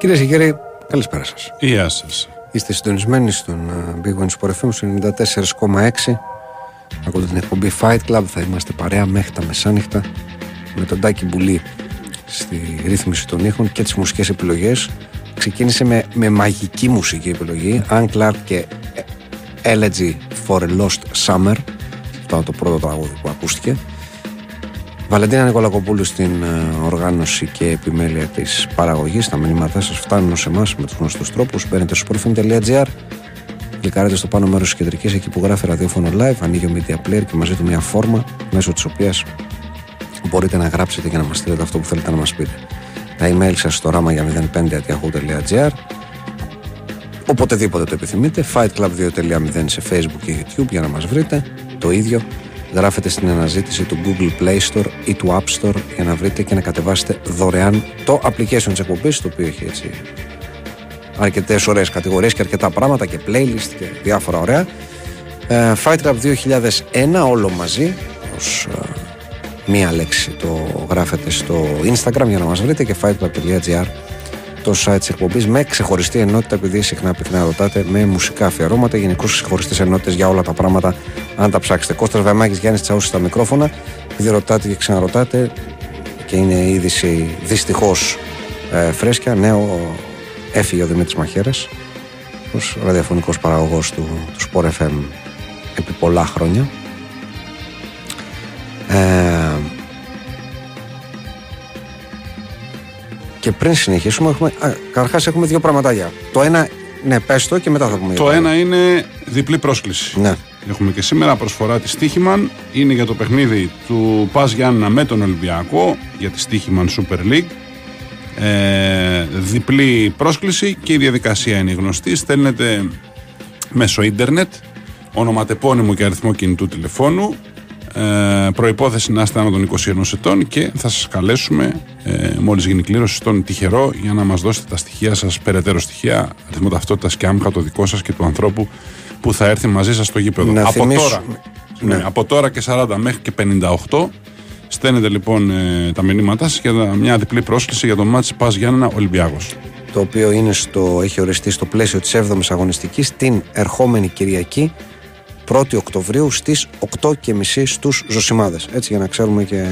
Κυρίες και κύριοι, καλησπέρα σας. Γεια σας. Είστε συντονισμένοι στον Big One Sport εφ εμ ενενήντα τέσσερα κόμμα έξι. Ακούτε την εκπομπή Fight Club. Θα είμαστε παρέα μέχρι τα μεσάνυχτα με τον Τάκη Μπουλή στη ρύθμιση των ήχων και τις μουσικές επιλογές. Ξεκίνησε με, με μαγική μουσική επιλογή. Ann Clark και Elegy for a Lost Summer. Αυτό ήταν το πρώτο τραγούδι που ακούστηκε. Βαλεντίνα Νικολακοπούλου στην οργάνωση και επιμέλεια της παραγωγής. Τα μηνύματά σας φτάνουν σε εμάς με τους γνωστούς τρόπους. Μπαίνετε στο sportfm.gr, κλικάρετε στο πάνω μέρος της κεντρικής, εκεί που γράφει ραδιόφωνο live, ανοίγει ο media player και μαζί του μια φόρμα μέσω της οποίας μπορείτε να γράψετε και να μας στείλετε αυτό που θέλετε να μας πείτε. Τα email σας στο rama για μηδέν πέντε ατ yahoo τελεία gr. Οποτεδήποτε το επιθυμείτε. Fight Club δύο τελεία μηδέν σε Facebook και YouTube για να μας βρείτε. Το ίδιο γράφετε στην αναζήτηση του Google Play Store ή του App Store για να βρείτε και να κατεβάσετε δωρεάν το application της εκπομπής, το οποίο έχει έτσι αρκετές ωραίες κατηγορίες και αρκετά πράγματα και playlist και διάφορα ωραία. uh, Fight Club δύο χιλιάδες ένα όλο μαζί ως uh, μία λέξη, το γράφετε στο Instagram για να μας βρείτε, και fight club τελεία gr το site της εκπομπής με ξεχωριστή ενότητα, επειδή συχνά πυκνά ρωτάτε, με μουσικά αφιερώματα, γενικώς ξεχωριστές ενότητες για όλα τα πράγματα αν τα ψάξετε. Κώστας Βαμάκης, Γιάννης Τσαούσης στα μικρόφωνα. Επειδή ρωτάτε και ξαναρωτάτε και είναι η είδηση δυστυχώς ε, φρέσκια, ναι, ο, έφυγε ο Δημήτρης Μαχαίρας ως ραδιοφωνικός παραγωγός του, του Sport εφ εμ επί πολλά χρόνια. ε, Και πριν συνεχίσουμε, έχουμε, α, καρχάς έχουμε δύο πραγματάκια. Το ένα, ναι, πες το και μετά θα πούμε. Το ένα είναι διπλή πρόσκληση. Ναι. Έχουμε και σήμερα προσφορά της Στίχημαν. Είναι για το παιχνίδι του Πας Γιάννενα με τον Ολυμπιακό για τη Στίχημαν Super League. ε, διπλή πρόσκληση και η διαδικασία είναι γνωστή. Στέλνετε μέσω ίντερνετ ονοματεπώνυμο και αριθμό κινητού τηλεφώνου, ε, προϋπόθεση να είστε άνω των είκοσι ένα ετών και θα σας καλέσουμε ε, μόλις γίνει κλήρωση στον τυχερό για να μας δώσετε τα στοιχεία σας, περαιτέρω στοιχεία, αριθμό ταυτότητας και άμχα το δικό σας και του ανθρώπου που θα έρθει μαζί σας στο γήπεδο. Να από, θυμίσου... τώρα, ναι. από τώρα και σαράντα μέχρι και πενήντα οκτώ στέλνετε λοιπόν ε, τα μηνύματά σας για μια διπλή πρόσκληση για το μάτς Πας Γιάννενα Ολυμπιάκος, το οποίο είναι στο, έχει οριστεί στο πλαίσιο της έβδομης αγωνιστικής την ερχόμενη Κυριακή πρώτη Οκτωβρίου στις οκτώ και μισή στους Ζωσιμάδες, έτσι για να ξέρουμε και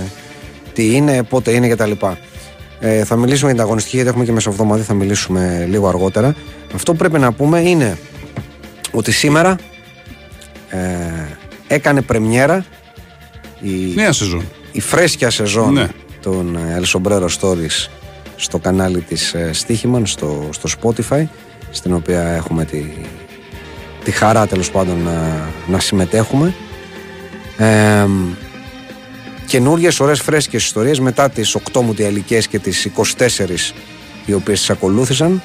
τι είναι, πότε είναι κτλ. Ε, θα μιλήσουμε για την αγωνιστική γιατί έχουμε και μεσοβδομαδή, θα μιλήσουμε λίγο αργότερα. Αυτό που πρέπει να πούμε είναι ότι σήμερα ε, έκανε πρεμιέρα η, νέα σεζόν. η φρέσκια σεζόν ναι. των El Sombrero Stories στο κανάλι της Στίχημαν, στο, στο Spotify, στην οποία έχουμε τη, τη χαρά τέλος πάντων να, να συμμετέχουμε. Ε, καινούριες ωραίες φρέσκες ιστορίες μετά τις οκτώ μουντιαλικές και τις είκοσι τέσσερις οι οποίες τις ακολούθησαν.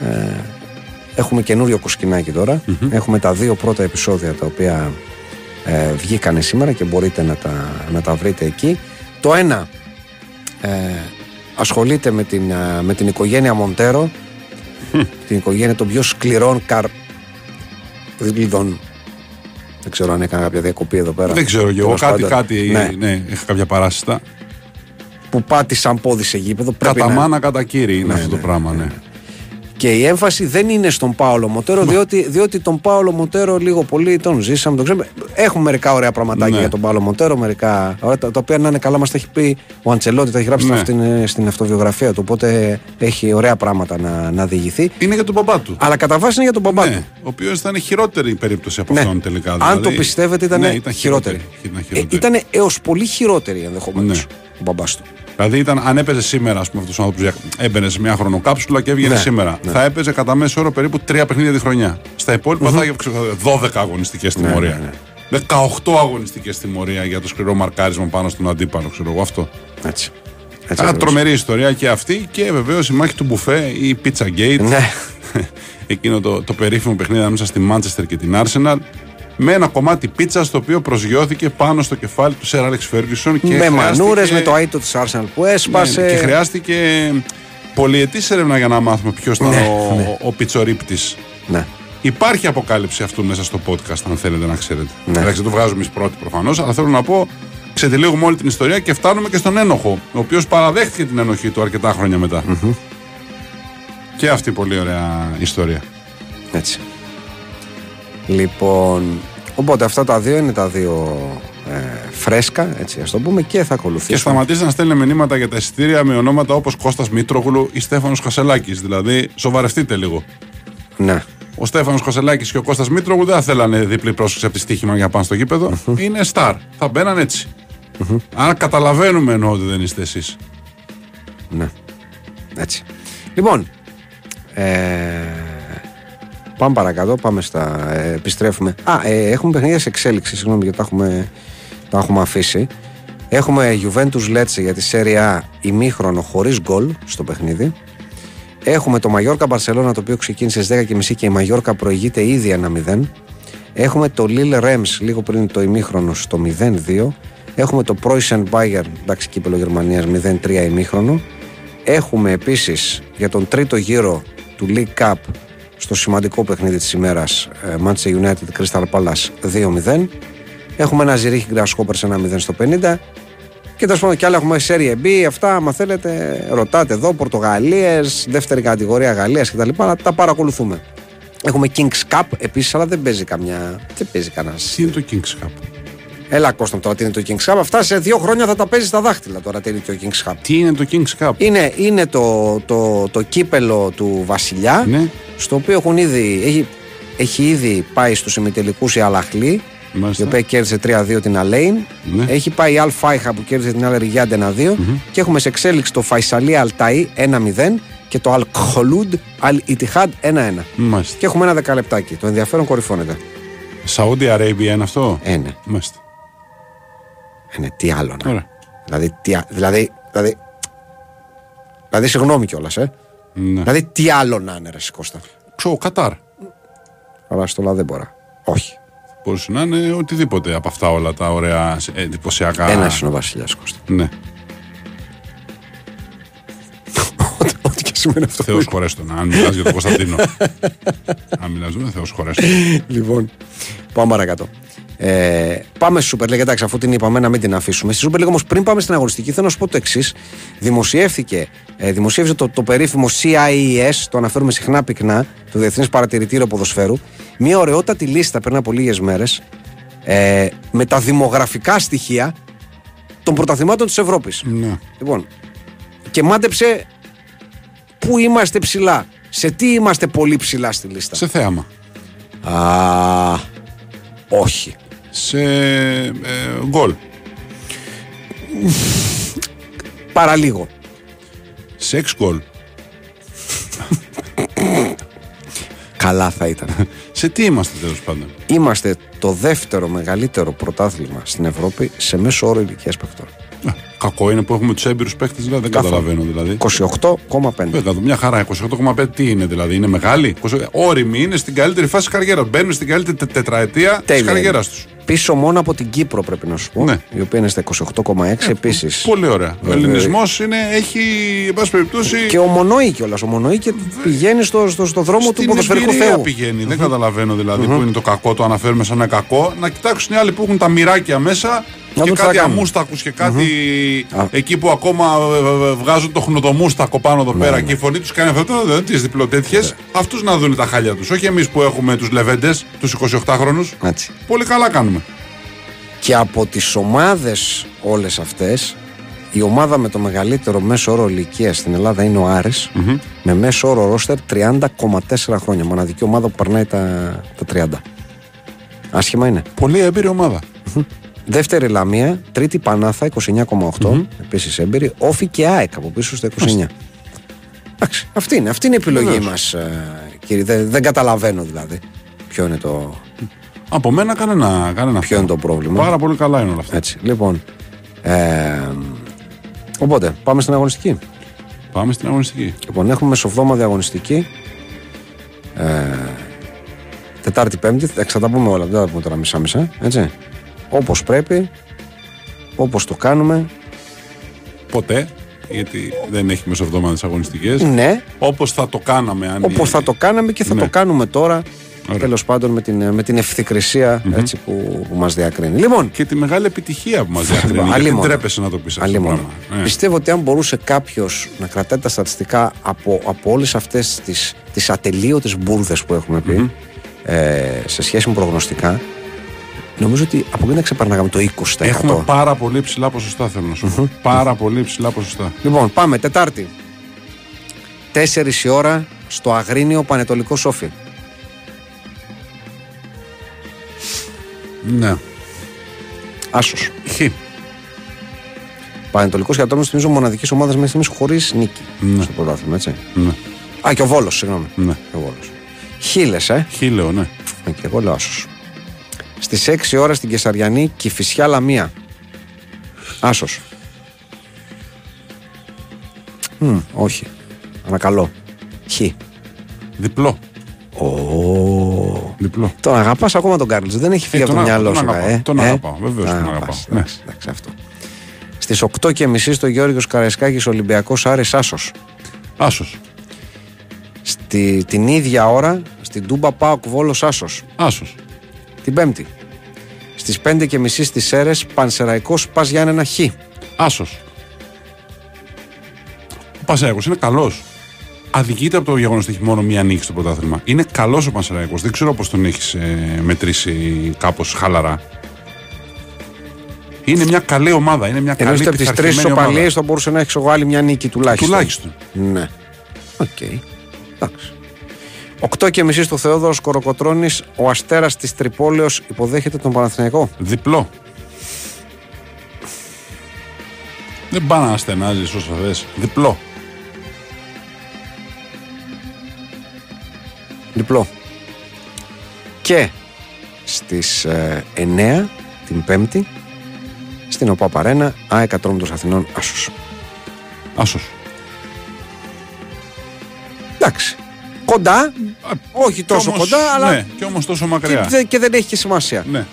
Ε, έχουμε καινούριο κοσκινάκι τώρα. Mm-hmm. Έχουμε τα δύο πρώτα επεισόδια τα οποία ε, βγήκανε σήμερα και μπορείτε να τα, να τα βρείτε εκεί. Το ένα ε, ασχολείται με την, με την οικογένεια Μοντέρο, την οικογένεια των πιο σκληρών καρδίδων. Δεν ξέρω αν έκανα κάποια διακοπή εδώ πέρα. Δεν ξέρω κι εγώ. Κάτι, κάτι ναι. Ναι, είχα κάποια παράσιτα. Που πάτησαν πόδι σε γήπεδο. Κατά να... μάνα, κατά κύρι είναι ναι, αυτό ναι, το πράγμα. Ναι. Ναι. Και η έμφαση δεν είναι στον Παύλο Μοντέρο, διότι, διότι τον Παύλο Μοντέρο λίγο πολύ τον ζήσαμε, τον ξέρουμε. Έχουμε μερικά ωραία πραγματάκια ναι. για τον Παύλο Μοντέρο, μερικά ωραία, τα, τα οποία να είναι καλά, μας τα έχει πει ο Αντσελότι, τα έχει γράψει ναι. στην, στην αυτοβιογραφία του. Οπότε έχει ωραία πράγματα να, να διηγηθεί. Είναι για τον μπαμπά του. Αλλά κατά βάση είναι για τον μπαμπά ναι, του. Ο οποίος ήταν χειρότερη η περίπτωση από ναι. αυτόν τελικά. Δηλαδή, αν το πιστεύετε, ήταν, ναι, ήταν χειρότερη. χειρότερη. Ε, ήταν έως πολύ χειρότερη ενδεχομένως ναι. ο μπαμπάς του. Δηλαδή, ήταν, αν έπαιζε σήμερα, ας πούμε, αυτός ο άνθρωπος έμπαινε σε μια χρονοκάψουλα και έβγαινε ναι, σήμερα. Ναι. Θα έπαιζε κατά μέσο όρο περίπου τρία παιχνίδια τη χρονιά. Στα υπόλοιπα mm-hmm. θα είχε δώδεκα αγωνιστικές τιμωρία. Ναι, ναι, ναι. δεκαοκτώ αγωνιστικές τιμωρία για το σκληρό μαρκάρισμα πάνω στον αντίπαλο, ξέρω εγώ αυτό. Έτσι. Έτσι Άρα, τρομερή ιστορία και αυτή και βεβαίως η μάχη του Μπουφέ ή η Pizza Gate. Ναι. Εκείνο το, το περίφημο παιχνίδι ανάμεσα στη Manchester και την Arsenal. Με ένα κομμάτι πίτσα το οποίο προσγειώθηκε πάνω στο κεφάλι του Σερ Άλεξ Φέργκισον. Με μανούρες, με το αίτο της Arsenal που έσπασε. Ναι, και χρειάστηκε πολυετής έρευνα για να μάθουμε ποιος ήταν ναι, ο, ναι. ο πιτσορύπτης. Ναι. Υπάρχει αποκάλυψη αυτού μέσα στο podcast, αν θέλετε να ξέρετε. Ναι. Εντάξει, το βγάζουμε εις πρώτοι προφανώς, αλλά θέλω να πω, ξετυλίγουμε όλη την ιστορία και φτάνουμε και στον ένοχο, ο οποίος παραδέχτηκε την ενοχή του αρκετά χρόνια μετά. Mm-hmm. Και αυτή η πολύ ωραία ιστορία. Έτσι. Λοιπόν, οπότε αυτά τα δύο είναι τα δύο ε, φρέσκα, έτσι ας το πούμε, και θα ακολουθήσουμε. Και σταματήστε να στέλνετε μηνύματα για τα εισιτήρια με ονόματα όπως Κώστας Μήτρογλου ή Στέφανος Κασσελάκης. Δηλαδή, σοβαρευτείτε λίγο. Ναι. Ο Στέφανος Κασσελάκης και ο Κώστας Μήτρογλου δεν θα θέλανε διπλή πρόσκληση από τη Στοίχημα για να πάνε στο γήπεδο. Mm-hmm. Είναι star. Θα μπαίναν έτσι. Mm-hmm. Άρα καταλαβαίνουμε εννοώ ότι δεν είστε εσείς. Ναι. Έτσι. Λοιπόν. Ε... Πάμε παρακάτω, πάμε στα. Ε, επιστρέφουμε. Α, ε, έχουμε παιχνίδια σε εξέλιξη. Συγγνώμη γιατί τα έχουμε, τα έχουμε αφήσει. Έχουμε Juventus Lecce για τη Serie A ημίχρονο χωρίς γκολ στο παιχνίδι. Έχουμε το Μαγιόρκα Μπαρσελόνα το οποίο ξεκίνησε στις δέκα και μισή και η Μαγιόρκα προηγείται ήδη ένα μηδέν. Έχουμε το Lille Rems λίγο πριν το ημίχρονο στο μηδέν δύο. Έχουμε το Preußen Bayern, εντάξει, κύπελο Γερμανίας μηδέν τρία ημίχρονο. Έχουμε επίσης για τον τρίτο γύρο του League Cup. Στο σημαντικό παιχνίδι της ημέρας Manchester United Crystal Palace δύο μηδέν. Έχουμε ένα Ζηρίχη Grasshoppers ένα μηδέν στο πενήντα. Και τέλος πάντων κι άλλα έχουμε Serie B. Αυτά, άμα θέλετε, ρωτάτε εδώ. Πορτογαλίες, δεύτερη κατηγορία Γαλλίας κτλ. Αλλά τα παρακολουθούμε. Έχουμε Kings Cup επίσης, αλλά δεν παίζει καμιά. Δεν παίζει κανένας. Τι είναι το Kings Cup? Έλα, Κώστα, τώρα τι είναι το Kings Cup. Αυτά σε δύο χρόνια θα τα παίζει στα δάχτυλα τώρα. Τι είναι το Kings Cup? Τι είναι το Kings Cup? Είναι, είναι το, το, το, το κύπελο του Βασιλιά. Ναι. Στο οποίο έχουν ήδη, έχει, έχει ήδη πάει στους ημιτελικούς η Αλ Χιλάλ, η οποία κέρδισε τρία δύο την Αλέιν. Ναι. Έχει πάει η Αλ Φάιχα που κέρδισε την Αλ Ριάντ ένα δύο. Mm-hmm. Και έχουμε σε εξέλιξη το Φαϊσαλία Αλ Ταΐ ένα μηδέν και το Αλ Κολούντ Αλ Ιτιχάντ ένα ένα. Μάλιστα. Και έχουμε ένα δεκαλεπτάκι. Το ενδιαφέρον κορυφώνεται. Σαούντι Αρέιμπια είναι αυτό? Ε, ναι. Μάλιστα. Ε, ναι, τι άλλο να. Δηλαδή, τι, δηλαδή, δηλαδή, Δηλαδή, συγγνώμη κιόλας, ε. Ναι. Δηλαδή, τι άλλο να είναι, ρε Κώστα. Ξέρω, Κατάρ. Αλλά στο δεν μπορώ. Όχι. Μπορούσε να είναι οτιδήποτε από αυτά όλα τα ωραία εντυπωσιακά. Ένας είναι ο Βασιλιάς, Κώστα. Ναι. Ό,τι και σημαίνει αυτό. Θεός χωρέστον, αν μιλάς για τον Κωνσταντίνο. Αν μιλάς για τον Θεός χωρέστον. Λοιπόν, πάμε παρακάτω. Ε, πάμε στη Super League, εντάξει, αφού την είπαμε να μην την αφήσουμε. Στη Super League όμως, πριν πάμε στην αγωνιστική, θέλω να σου πω το εξής. Δημοσιεύθηκε ε, δημοσιεύσε το, το περίφημο σι άι ι ες, το αναφέρουμε συχνά πυκνά, το Διεθνές Παρατηρητήριο Ποδοσφαίρου. Μια ωραιότατη λίστα πριν από λίγες μέρες ε, με τα δημογραφικά στοιχεία των πρωταθλημάτων της Ευρώπης. Ναι. Λοιπόν, και μάντεψε πού είμαστε ψηλά, σε τι είμαστε πολύ ψηλά στη λίστα. Σε θέαμα. Α, όχι. Σε ε, γκολ. Παραλίγο. Σε έξι γκολ. Καλά θα ήταν. Σε τι είμαστε τέλος πάντων? Είμαστε το δεύτερο μεγαλύτερο πρωτάθλημα στην Ευρώπη σε μέσο όρο ηλικίας παιχτών. Ε, κακό είναι που έχουμε τους έμπειρους παίχτες, δηλαδή δεν καθώς. Καταλαβαίνω δηλαδή. είκοσι οκτώ κόμμα πέντε. Μια χαρά, είκοσι οκτώ κόμμα πέντε τι είναι δηλαδή, είναι μεγάλη. Όριμοι είναι στην καλύτερη φάση της καριέρας. Μπαίνουν στην καλύτερη τε, τετραετία της καριέρας τους. Πίσω μόνο από την Κύπρο πρέπει να σου πω, ναι. Η οποία είναι στα είκοσι οκτώ κόμμα έξι ε, επίσης. Πολύ ωραία. Ο ελληνισμός είναι, έχει, εν πάση περιπτώσει. Και ομονοεί κιόλας. Ομονοεί και πηγαίνει στο, στο, στο δρόμο του ποδοσφαιρικού θεού. Πηγαίνει. Mm-hmm. Δεν καταλαβαίνω δηλαδή mm-hmm. που είναι το κακό, το αναφέρουμε σαν ένα κακό. Να κοιτάξουν οι άλλοι που έχουν τα μοιράκια μέσα να και κάτι αμούστακους και κάτι mm-hmm. εκεί που ακόμα βγάζουν το χνοτομούστακο πάνω εδώ πέρα mm-hmm. και η φωνή τους κάνει αυτό. Δεν τις διπλοτέτειες. Mm-hmm. Αυτούς να δουν τα χάλια τους. Όχι εμείς που έχουμε τους λεβέντες, τους εικοσιοκτάχρονους. Πολύ καλά κάνουμε. Και από τις ομάδες όλες αυτές, η ομάδα με το μεγαλύτερο μέσο όρο ηλικίας στην Ελλάδα είναι ο Άρης, mm-hmm. με μέσο όρο ρόστερ τριάντα κόμμα τέσσερα χρόνια. Μοναδική ομάδα που περνάει τα, τα τριάντα. Άσχημα είναι. Πολύ έμπειρη ομάδα. Mm-hmm. Δεύτερη Λαμία, τρίτη Πανάθα είκοσι εννιά κόμμα οκτώ, mm-hmm. επίσης έμπειρη. Όφι και ΑΕΚ από πίσω στα είκοσι εννιά. Εντάξει, αυτή είναι, αυτή είναι η επιλογή Λέβαια. μας, κύριε. Δεν, δεν καταλαβαίνω δηλαδή ποιο είναι το... Από μένα κανένα, κανένα Ποιο είναι το πρόβλημα. Πάρα πολύ καλά είναι όλα αυτά. Έτσι, λοιπόν, ε, οπότε πάμε στην αγωνιστική. Πάμε στην αγωνιστική. Λοιπόν, έχουμε μεσοβδόμαδη αγωνιστική. Ε, Τετάρτη, Πέμπτη. Θα τα πούμε όλα. Δεν θα τα πούμε τώρα μισά-μισά. Έτσι. Όπως πρέπει. Όπως το κάνουμε. Ποτέ. Γιατί δεν έχει μεσοβδόμαδες αγωνιστικές. Ναι. Όπως θα το κάναμε. Αν όπως η... θα το κάναμε και θα ναι. το κάνουμε τώρα. Τέλος πάντων με την, με την ευθυκρισία mm-hmm. έτσι, που, που μας διακρίνει. Λοιπόν, και τη μεγάλη επιτυχία που μας διακρίνει. Γιατί τρέπεσαι να το πεις αυτό το πράγμα. Ε. Πιστεύω ότι αν μπορούσε κάποιος να κρατάει τα στατιστικά από, από όλες αυτές τις, τις ατελείωτες μπουρδες που έχουμε πει mm-hmm. ε, σε σχέση με προγνωστικά, νομίζω ότι από μένα ξεπερνάγαμε το είκοσι τοις εκατό. Έχουμε πάρα πολύ ψηλά ποσοστά, θέλω να σου πω. Mm-hmm. Πάρα πολύ ψηλά ποσοστά. Λοιπόν, πάμε Τετάρτη. τέσσερις η ώρα στο Αγρίνιο Πανετολικό Σόφι. Ναι. Άσος. Χι. Πανετολικός για το όνομα, θυμίζω, μοναδικής ομάδας μέχρι στιγμής χωρίς νίκη. Ναι. Στο πρωτάθλημα, έτσι. Ναι. Α, και ο Βόλος, συγγνώμη. Ναι. Και ο Βόλος. Χίλες, ε. Χίλεο, ναι. Και εγώ λέω Άσος. Στις έξι ώρα στην Κεσαριανή, Κηφισιά Λαμία. Άσος. Μ, όχι. Ανακαλώ. Χι. Διπλό. Oh. Διπλό. Τον αγαπάς ακόμα τον Κάρλος. Δεν έχει φύγει ε, από το μυαλό σου. Ε. Τον αγαπάω, ε? Βεβαίως τον αγαπάω. Ναι. Εντάξει, αυτό. Στις οκτώ και μισή στο Γεώργιος Καραϊσκάκης Ολυμπιακός Άρης Άσος. Άσος. Στη, την ίδια ώρα στην Τούμπα ΠΑΟΚ Βόλος Άσος. Άσος. Την Πέμπτη. Στις πέντε και μισή στις Σέρες Πανσεραϊκός Πας Γιάννενα Χ. Άσος. Ο Πανσεραϊκός είναι καλός. Αδικείται από το γεγονός ότι έχει μόνο μία νίκη στο πρωτάθλημα. Είναι καλός ο Πανσεραϊκός. Δεν ξέρω πώς τον έχεις ε, μετρήσει κάπως χαλαρά. Είναι μια καλή ομάδα. Είναι μια καλή ομάδα. Εννοείται από τις τρεις σοπαλίες θα μπορούσε να έχεις εγώ άλλη μία νίκη τουλάχιστον. Τουλάχιστον. Ναι. Οκ. Okay. Εντάξει. Οκτώ και μισή στο Θεόδωρος Κοροκοτρώνης. Ο Αστέρας της Τρυπόλεως υποδέχεται τον Παναθηναϊκό. Διπλό. Δεν πάνε να στενάζεις όσα θες. Διπλό. Διπλό. Και στις ε, εννιά την Πέμπτη στην ΟΠΑΠ Αρένα ΑΕΚ Ατρόμητος Αθηνών Άσος. Άσος. εντάξει. Κοντά, όχι τόσο όμως, κοντά, αλλά. Ναι, και όμως τόσο μακριά. Και, και δεν έχει και σημασία. Ναι.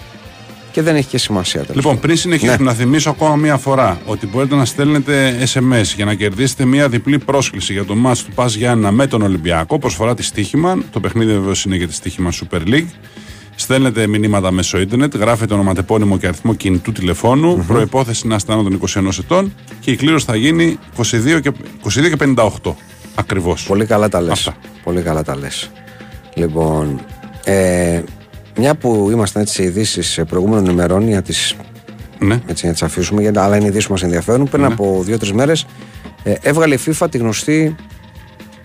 Και δεν έχει και σημασία. Τέλος. Λοιπόν, πριν συνεχίσουμε, ναι. να θυμίσω ακόμα μία φορά ότι μπορείτε να στέλνετε ες εμ ες για να κερδίσετε μία διπλή πρόσκληση για το μάτς του Πας Γιάννενα με τον Ολυμπιακό. Προσφορά τη στοίχημα. Το παιχνίδι βεβαίως είναι για τη στοίχημα Super League. Στέλνετε μηνύματα μέσω ίντερνετ, γράφετε ονοματεπώνυμο και αριθμό κινητού τηλεφώνου. Mm-hmm. Προϋπόθεση να είστε άνω των είκοσι ενός ετών και η κλήρωση θα γίνει είκοσι δύο και πενήντα οκτώ. Ακριβώς. Πολύ καλά τα λες. Αυτά. Πολύ καλά τα λες. Λοιπόν, ε, μια που ήμασταν έτσι ειδήσεις προηγούμενων ημερών για τις, ναι. έτσι, να τις αφήσουμε, γιατί, αλλά είναι ειδήσεις που μας ενδιαφέρουν, πριν ναι. από δύο-τρεις μέρες ε, έβγαλε η FIFA τη γνωστή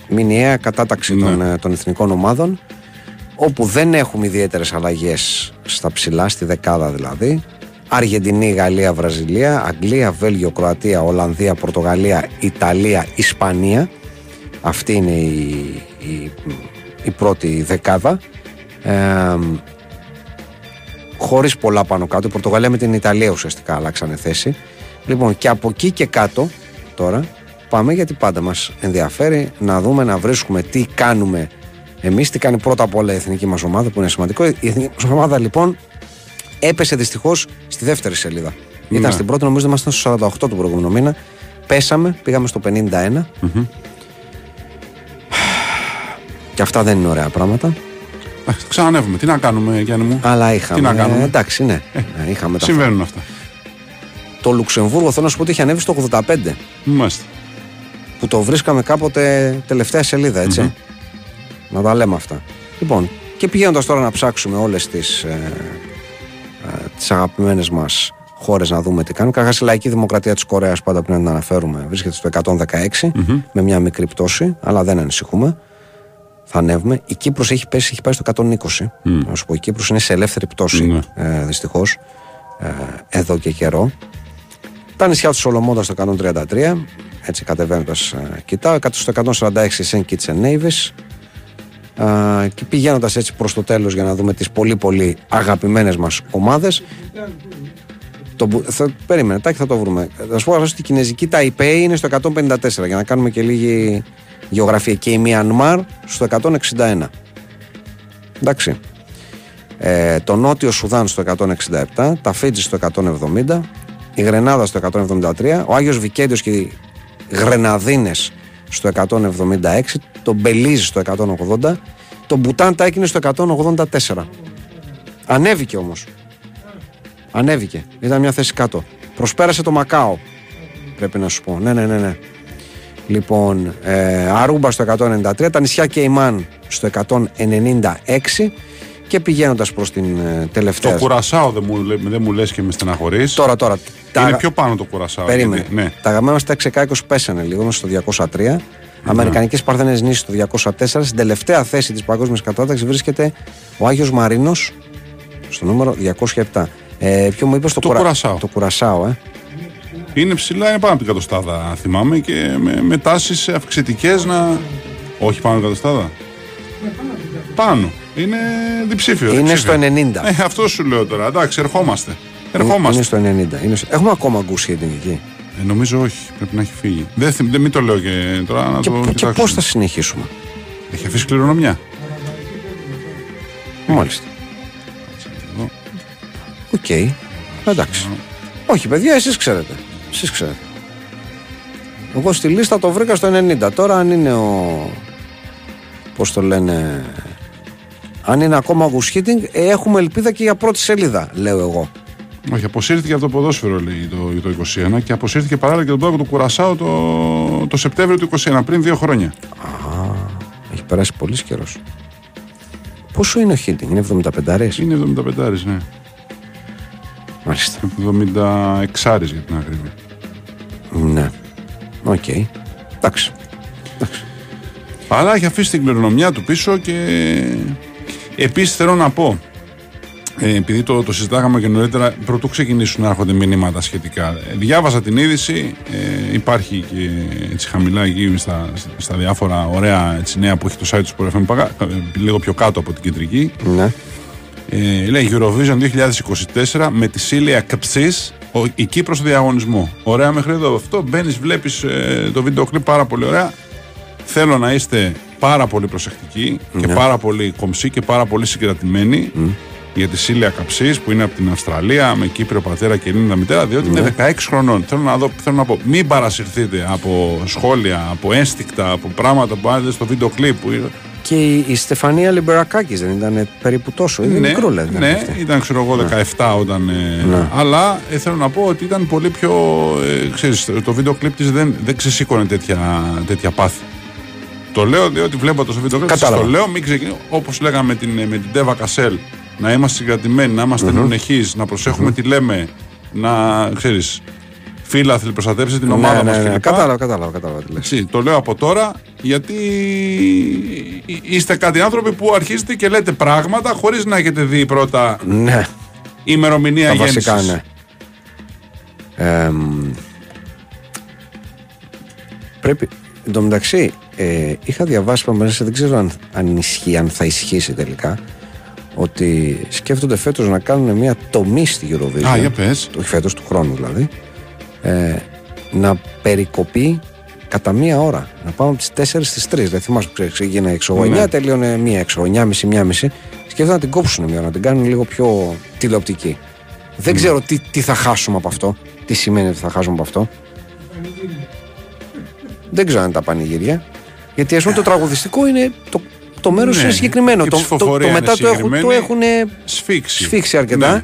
μηνιαία κατάταξη ναι. των, ε, των εθνικών ομάδων, όπου δεν έχουμε ιδιαίτερες αλλαγές στα ψηλά, στη δεκάδα δηλαδή. Αργεντινή, Γαλλία, Βραζιλία, Αγγλία, Βέλγιο, Κροατία, Ολλανδία, Πορτογαλία, Ιταλία, Ισπανία. Αυτή είναι η, η, η πρώτη δεκάδα. Ε, χωρίς πολλά πάνω κάτω. Η Πορτογαλία με την Ιταλία ουσιαστικά αλλάξανε θέση. Λοιπόν, και από εκεί και κάτω τώρα πάμε, γιατί πάντα μας ενδιαφέρει να δούμε, να βρίσκουμε τι κάνουμε εμείς, τι κάνει πρώτα απ' όλα η εθνική μας ομάδα, που είναι σημαντικό. Η εθνική μας ομάδα λοιπόν έπεσε δυστυχώς στη δεύτερη σελίδα. Ναι. Ήταν στην πρώτη, νομίζω ότι ήμασταν στο σαράντα οκτώ του προηγούμενου μήνα. Πέσαμε, πήγαμε στο πενήντα ένα. Mm-hmm. Και αυτά δεν είναι ωραία πράγματα. Εντάξει, θα ξανανεύουμε. Τι να κάνουμε, Γιάννη μου. Αλλά είχαμε. Τι να κάνουμε. Εντάξει, ναι. Ε, είχαμε τα συμβαίνουν αυτά. Το Λουξεμβούργο, θέλω να σου πω ότι είχε ανέβει στο ογδόντα πέντε. Μάλιστα. Που το βρίσκαμε κάποτε τελευταία σελίδα, έτσι. Mm-hmm. Να τα λέμε αυτά. Λοιπόν, και πηγαίνοντας τώρα να ψάξουμε όλες τις, ε, ε, τις αγαπημένες μας χώρες να δούμε τι κάνουν. Καταρχάς η Λαϊκή Δημοκρατία της Κορέας, πάντα πριν να την αναφέρουμε, βρίσκεται στο εκατόν δεκαέξι mm-hmm. με μια μικρή πτώση, αλλά δεν ανησυχούμε. Θα ανέβουμε. Η Κύπρος έχει πέσει, έχει πάει στο εκατόν είκοσι. Mm. Να σου πω, η Κύπρος είναι σε ελεύθερη πτώση, mm. ε, δυστυχώς, ε, εδώ και καιρό. Τα νησιά του Σολομώντας στο εκατόν τριάντα τρία, έτσι κατεβαίνοντας ε, κοιτάω, στο εκατόν σαράντα έξι Σεν Κίτς εν Νέιβις. Uh, και πηγαίνοντας έτσι προς το τέλος για να δούμε τις πολύ πολύ αγαπημένες μας ομάδες, το, θα, περίμενε, τάκι θα το βρούμε. Θα σου πω ότι η κινέζικη Ταϊπέι είναι στο εκατόν πενήντα τέσσερα, για να κάνουμε και λίγη γεωγραφία, και η Μιανμάρ στο εκατόν εξήντα ένα. Εντάξει, ε, το Νότιο Σουδάν στο εκατόν εξήντα επτά, τα Φίτζη στο εκατόν εβδομήντα, η Γρενάδα στο εκατόν εβδομήντα τρία, ο Άγιος Βικέντιος και οι Γρεναδίνες στο εκατόν εβδομήντα έξι, το Μπελίζ στο εκατόν ογδόντα, το Μπουτάν τάκινε στο εκατόν ογδόντα τέσσερα. Ανέβηκε όμως. Ανέβηκε. Ήταν μια θέση κάτω. Προσπέρασε το Μακάο. Πρέπει να σου πω. Ναι, ναι, ναι. ναι. Λοιπόν, ε, Αρούμπα στο εκατόν ενενήντα τρία, τα νησιά Κεϊμάν στο εκατόν ενενήντα έξι και πηγαίνοντας προς την ε, τελευταία. Το Κουρασάο δεν μου, δεν μου λες και με στεναχωρείς. Τώρα, τώρα. Είναι τα... πιο πάνω το Κουρασάο. Περίμενε. Γιατί, ναι. Τα γαμμένα στα εξακόσια είκοσι πέσανε λίγο, είμαστε στο διακόσια τρία. Mm-hmm. Αμερικανικές Παρθένες νήσι στο διακόσια τέσσερα. Στην τελευταία θέση της παγκόσμιας κατάταξης βρίσκεται ο Άγιος Μαρίνος στο νούμερο διακόσια επτά. Ε, ποιο μου είπες το, το κουρα... Κουρασάο. Το Κουρασάο, ε. Είναι ψηλά, είναι πάνω από την εκατοστάδα, θυμάμαι, και με, με τάσεις αυξητικές να. Όχι πάνω από την εκατοστάδα. Πάνω. Είναι διψήφιο. Είναι διψήφιο. στο ενενήντα. Ε, αυτό σου λέω τώρα. Εντάξει, ερχόμαστε. Ερχόμαστε. Είναι στο ενενήντα. Είναι στο... Έχουμε ακόμα ακούσει για την εκεί. Ε, νομίζω όχι. Πρέπει να έχει φύγει. Δεν, δεν μην το λέω και τώρα να και, το. Και πώς θα συνεχίσουμε. Έχει αφήσει κληρονομιά. Μάλιστα. Οκ. Okay. Εντάξει. Όχι, παιδιά, εσείς ξέρετε. Εσείς ξέρετε. Εγώ στη λίστα το βρήκα στο ενενήντα. Τώρα αν είναι ο. Πώς το λένε. Αν είναι ακόμα γουσχίτινγκ, έχουμε ελπίδα και για πρώτη σελίδα, λέω εγώ. Όχι, αποσύρθηκε από το ποδόσφαιρο, λέει, το, το είκοσι ένα, και αποσύρθηκε παράλληλα και τον πάγκο του Κουρασάου το, το Σεπτέμβριο του είκοσι ένα, πριν δύο χρόνια. Α, έχει περάσει πολύ καιρό. Πόσο είναι ο Χίτινγκ, είναι εβδομήντα πέντε άρις. Είναι εβδομήντα πέντε άρις, ναι. Μάλιστα. εβδομήντα έξι άρις για την ακρίβεια. Ναι. Οκ. Okay. Εντάξει. Εντάξει. Αλλά έχει αφήσει την κληρονομιά του πίσω και. Επίσης θέλω να πω, επειδή το, το συζητάγαμε και νωρίτερα, πρωτού ξεκινήσουν να έρχονται μηνύματα σχετικά. Διάβασα την είδηση, ε, υπάρχει και έτσι χαμηλά εκεί στα, στα διάφορα ωραία έτσι, νέα που έχει το site του Sport εφ εμ, λίγο πιο κάτω από την κεντρική. Ναι. Ε, λέει Eurovision είκοσι είκοσι τέσσερα με τη Σίλια Καψής, η Κύπρος στο διαγωνισμό. Ωραία μέχρι εδώ αυτό, μπαίνεις, βλέπεις ε, το βίντεο κλιπ, πάρα πολύ ωραία. Θέλω να είστε πάρα πολύ προσεκτική και yeah. πάρα πολύ κομψή και πάρα πολύ συγκρατημένη mm. για τη Σίλια Καψής που είναι από την Αυστραλία με Κύπριο πατέρα και Ελληνίδα μητέρα, διότι yeah. είναι δεκαέξι χρονών. Θέλω να, δω, θέλω να πω, μην παρασυρθείτε από σχόλια, από ένστικτα, από πράγματα που άνετε στο βίντεο κλιπ. Και η Στεφανία Λιμπερακάκης δεν ήταν περίπου τόσο, είναι ναι, μικρούλα. Ήταν ναι, αυτή. Ήταν ξέρω εγώ δεκαεπτά όταν. Ναι. Ε, αλλά ε, θέλω να πω ότι ήταν πολύ πιο. Ε, ξέρεις, το βίντεο κλιπ της δεν, δεν ξεσήκωνε τέτοια, τέτοια πάθη. Το λέω διότι βλέπω το βίντεο κλιπ. Το λέω, μην ξεκινήσω. Όπως λέγαμε την, με την Τέβα Κασέλ, να είμαστε συγκρατημένοι, να είμαστε mm-hmm. ενεχείς, να προσέχουμε mm-hmm. τι λέμε, να ξέρεις. Φίλαθλοι, προστατεύσε την ομάδα ναι, μας. Ναι, ναι. Κατάλαβα, κατάλαβα, κατάλαβα. Εσύ, το λέω από τώρα, γιατί είστε κάτι άνθρωποι που αρχίζετε και λέτε πράγματα χωρίς να έχετε δει πρώτα ναι. ημερομηνία γέννησης. Βασικά, ναι. Ε, πρέπει, εν τω μεταξύ, ε, είχα διαβάσει μέσα, δεν ξέρω αν, αν ισχύει, αν θα ισχύσει τελικά, ότι σκέφτονται φέτος να κάνουν μια τομή στη Eurovision. Α, για πες. Το, φέτος του χρόνου δηλαδή. Ε, να περικοπεί κατά μία ώρα. Να πάμε από τις τέσσερις στις τρεις. Δεν θυμάσαι που ξεκίνησε εξωγονιά, mm. τελείωνε μία εξωγονιά, μισή, μία μισή. Σκέφτομαι να την κόψουν μία ώρα, να την κάνουν λίγο πιο τηλεοπτική. Mm. Δεν ξέρω τι, τι θα χάσουμε από αυτό. Τι σημαίνει ότι θα χάσουμε από αυτό. Δεν ξέρω αν είναι τα πανηγύρια. Γιατί ας πούμε το τραγουδιστικό είναι το, το μέρος ναι. είναι συγκεκριμένο. Το, το, το μετά το έχουν, το έχουν σφίξει. σφίξει αρκετά. Ναι.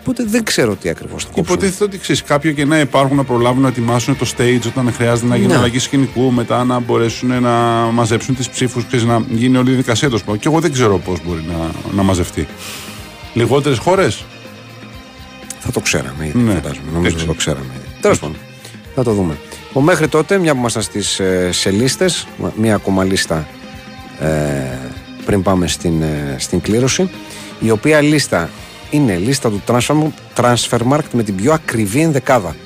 Οπότε δεν ξέρω τι ακριβώς θα κόψουν. Υποτίθεται ότι ξέρεις, κάποια κενά υπάρχουν να προλάβουν να ετοιμάσουν το stage όταν χρειάζεται να γίνει αλλαγή σκηνικού, μετά να μπορέσουν να μαζέψουν τις ψήφους, ξέρεις, να γίνει όλη η δικασία του. Και εγώ δεν ξέρω πώς μπορεί να, να μαζευτεί. Λιγότερες χώρες. Θα το ξέραμε ήδη, ναι. φαντάζομαι. Νομίζω ότι το ξέραμε ήδη. Τέλος πάντων, θα το δούμε. Ο μέχρι τότε, μια που ήμασταν στις ε, σελίστες, μια ακόμα λίστα ε, πριν πάμε στην, ε, στην κλήρωση, η οποία λίστα. Είναι λίστα του Transfermarkt με την πιο ακριβή ενδεκάδα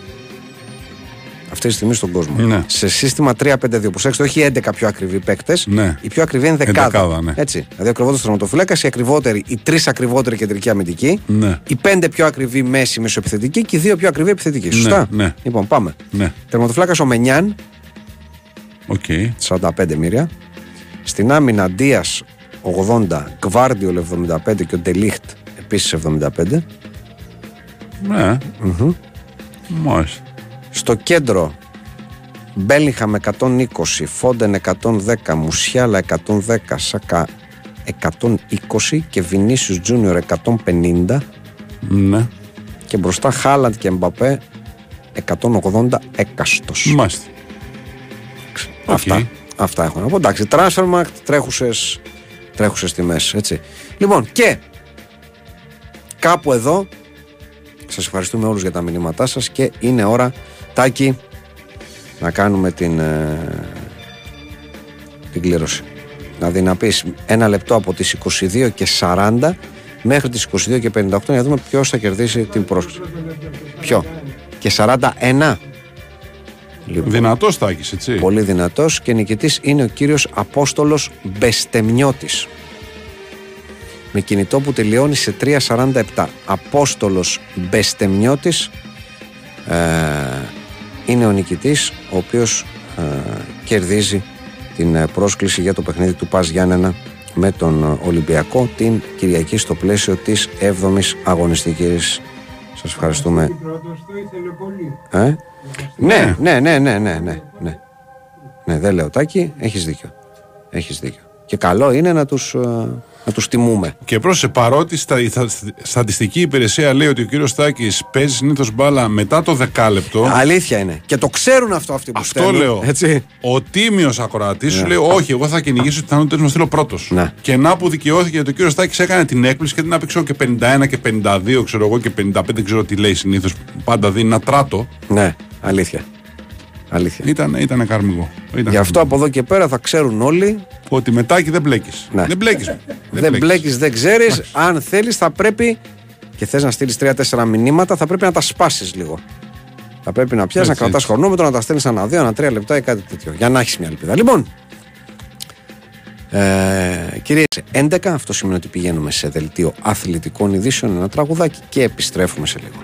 αυτή τη στιγμή στον κόσμο. Ναι. Σε σύστημα τρία πέντε δύο, προσέξτε, όχι έντεκα πιο ακριβοί παίκτες, ναι. η πιο ακριβή ενδεκάδα. ενδεκάδα ναι. Έτσι. Δηλαδή, ο ακριβότερος τερματοφύλακας, οι ακριβότεροι, οι τρεις ακριβότεροι κεντρικοί αμυντικοί, ναι. οι πέντε πιο ακριβοί μέση μεσοεπιθετικοί και οι δύο πιο ακριβοί επιθετικοί. Ναι. Σωστά. Ναι. Λοιπόν, πάμε. Ναι. Τερματοφύλακας ο Μενιάν. Okay. σαράντα πέντε μοίρια. Στην άμυνα Ντίας ογδόντα, Γκβάρντιολ εβδομήντα πέντε και ο Ντελίχτ. Επίσης εβδομήντα πέντε. Ναι. Mm-hmm. Μάλιστα. Στο κέντρο Μπέλιγχαμ με εκατόν είκοσι, Φόντεν εκατόν δέκα, Μουσιάλα εκατόν δέκα, Σάκα εκατόν είκοσι και Βινίσιους Τζούνιορ εκατόν πενήντα. Ναι. Και μπροστά Χάλαντ και Μπαπέ εκατόν ογδόντα έκαστος. Μάλιστα. Okay. Αυτά, αυτά έχω να πω. Εντάξει, Transfermarkt, τρέχουσες, τρέχουσες τιμές, έτσι. Λοιπόν, και κάπου εδώ. Σας ευχαριστούμε όλους για τα μηνύματά σας και είναι ώρα, Τάκη, να κάνουμε την, ε, την κλήρωση. Δηλαδή να πεις ένα λεπτό από τις είκοσι δύο και σαράντα μέχρι τις είκοσι δύο και πενήντα οκτώ για να δούμε ποιος θα κερδίσει την πρόσκληση. Ποιο? Και σαράντα ένα. Λοιπόν, δυνατός Τάκης, έτσι. Πολύ δυνατός και νικητής είναι ο κύριος Απόστολος Μπεστεμιώτης. Με κινητό που τελειώνει σε τρία σαράντα επτά. Απόστολος Μπεστεμιώτης ε, είναι ο νικητής, ο οποίος ε, κερδίζει την ε, πρόσκληση για το παιχνίδι του Πας Γιάννενα με τον Ολυμπιακό την Κυριακή στο πλαίσιο της έβδομης αγωνιστικής. Σας ευχαριστούμε. Ε? Ναι, ναι, ναι, ναι, ναι, ναι, ναι. Ναι, δεν λέω Τάκη, έχεις δίκιο. Έχεις δίκιο. Και καλό είναι να τους... Ε, να τους τιμούμε. Και πρόσεχε, παρότι στα, η στατιστική υπηρεσία λέει ότι ο κύριος Στάκης παίζει συνήθως μπάλα μετά το δεκάλεπτο. Αλήθεια είναι. Και το ξέρουν αυτό αυτοί που αυτό στέλνουν. Αυτό λέω. Έτσι. Ο τίμιος ακροατής ναι. σου λέει: όχι, εγώ θα κυνηγήσω τη πιθανότητα να στείλω πρώτος. Ναι. Και να που δικαιώθηκε ότι ο κύριος Στάκης έκανε την έκπληξη και την άπηξε και πενήντα ένα και πενήντα δύο, ξέρω εγώ, και πενήντα πέντε, δεν ξέρω τι λέει συνήθως. Πάντα δίνει ένα τράτο. Ναι, αλήθεια. Αλήθεια. Ήταν, ήταν καρμικό. Ήταν γι' αυτό καρμικό. Από εδώ και πέρα θα ξέρουν όλοι ότι μετά και δεν μπλέκεις. Ναι. Δεν μπλέκεις. Δεν, δεν μπλέκεις, δεν ξέρεις. Άχι. Αν θέλεις, θα πρέπει και θες να στείλεις τρία τέσσερα μηνύματα, θα πρέπει να τα σπάσεις λίγο. Θα πρέπει να πιάσεις, να κρατάς χρονόμετρο, να τα στέλνεις ανά δύο, ανά τρία λεπτά ή κάτι τέτοιο. Για να έχεις μια ελπίδα. Λοιπόν, ε, κυρίες, έντεκα, αυτό σημαίνει ότι πηγαίνουμε σε δελτίο αθλητικών ειδήσεων, ένα τραγουδάκι και επιστρέφουμε σε λίγο.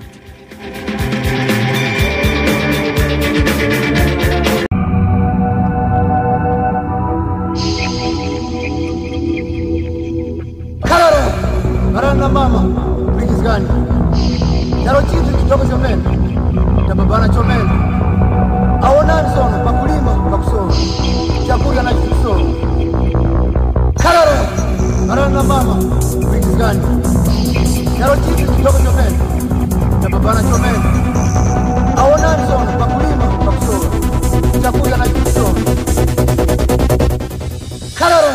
Yeah. Tokomezomela tababana chomela aona nzona pakulima pakusoma chakula na kusoma kalaro arana mama wikizani yaroti tokomezomela tababana chomela aona nzona pakulima pakusoma chakula na kusoma kalaro.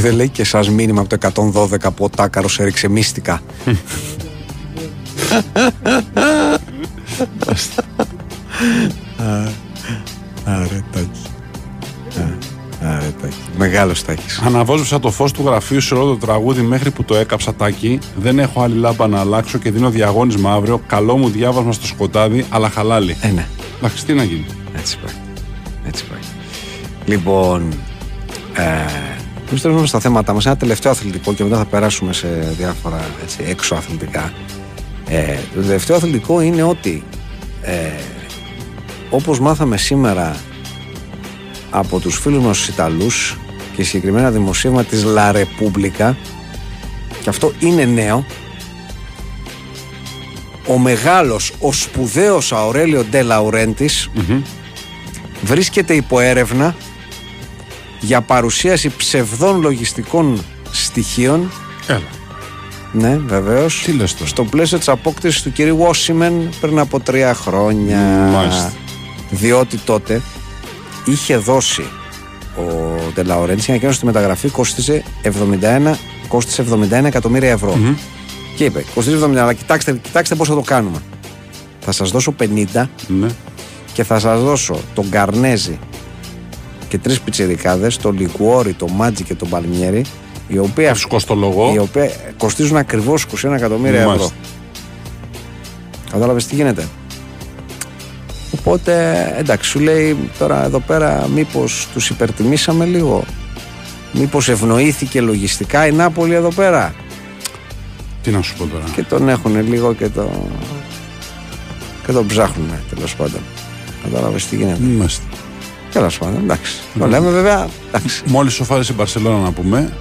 Δεν λέει και εσάς μήνυμα από το εκατόν δώδεκα που ο Τάκαρος έριξε μύστικα. Άρε Τάκη. Άρε Τάκη. Μεγάλος Τάκης. Αναβόζουσα το φως του γραφείου σε όλο το τραγούδι μέχρι που το έκαψα, Τάκη. Δεν έχω άλλη λάμπα να αλλάξω και δίνω διαγώνισμα αύριο. Καλό μου διάβασμα στο σκοτάδι, αλλά χαλάλι. Ε, ναι. Εντάξει, τι να γίνει. Έτσι πάει. Έτσι πάει. Λοιπόν... Ε... Επιστρέφουμε στα θέματα μας. Ένα τελευταίο αθλητικό και μετά θα περάσουμε σε διάφορα έτσι, έξω αθλητικά. Ε, το τελευταίο αθλητικό είναι ότι ε, όπως μάθαμε σήμερα από τους φίλους μας τους Ιταλούς και συγκεκριμένα δημοσίευμα της La Repubblica, και αυτό είναι νέο, ο μεγάλος, ο σπουδαίος Αουρέλιο Ντε Λαουρέντης mm-hmm. βρίσκεται υπό έρευνα για παρουσίαση ψευδών λογιστικών στοιχείων. Έλα. Ναι, βεβαίως. Τι λες τώρα? Στο πλαίσιο της απόκτησης του κυρίου Όσιμεν πριν από τρία χρόνια. Μάλιστα. Διότι τότε είχε δώσει ο Ντε Λαουρέντης, για να κάνει τη μεταγραφή, κόστιζε εβδομήντα ένα, κόστιζε εβδομήντα ένα εκατομμύρια ευρώ. Mm-hmm. Και είπε, κοστίζει εβδομήντα, αλλά κοιτάξτε, κοιτάξτε πώς θα το κάνουμε. Θα σας δώσω πενήντα ναι. και θα σας δώσω τον Καρνέζι και τρεις πιτσιρικάδες, τον Λικουόρι, τον Μάτζι και τον Παλμιέρι, οι οποίοι κοστίζουν ακριβώς είκοσι ένα εκατομμύρια ευρώ. Μάλιστα. Κατάλαβες τι γίνεται. Οπότε, εντάξει, σου λέει τώρα εδώ πέρα, μήπως τους υπερτιμήσαμε λίγο, μήπως ευνοήθηκε λογιστικά η Νάπολη εδώ πέρα. Τι να σου πω τώρα. Και τον έχουν λίγο και το... και τον ψάχνουν, τέλος πάντων. Κατάλαβες τι γίνεται. Είμαστε. Τέλος πάντων, εντάξει. Mm. Το λέμε βέβαια, εντάξει. Μόλις σοφάρισε η Μπαρσελόνα, να πούμε,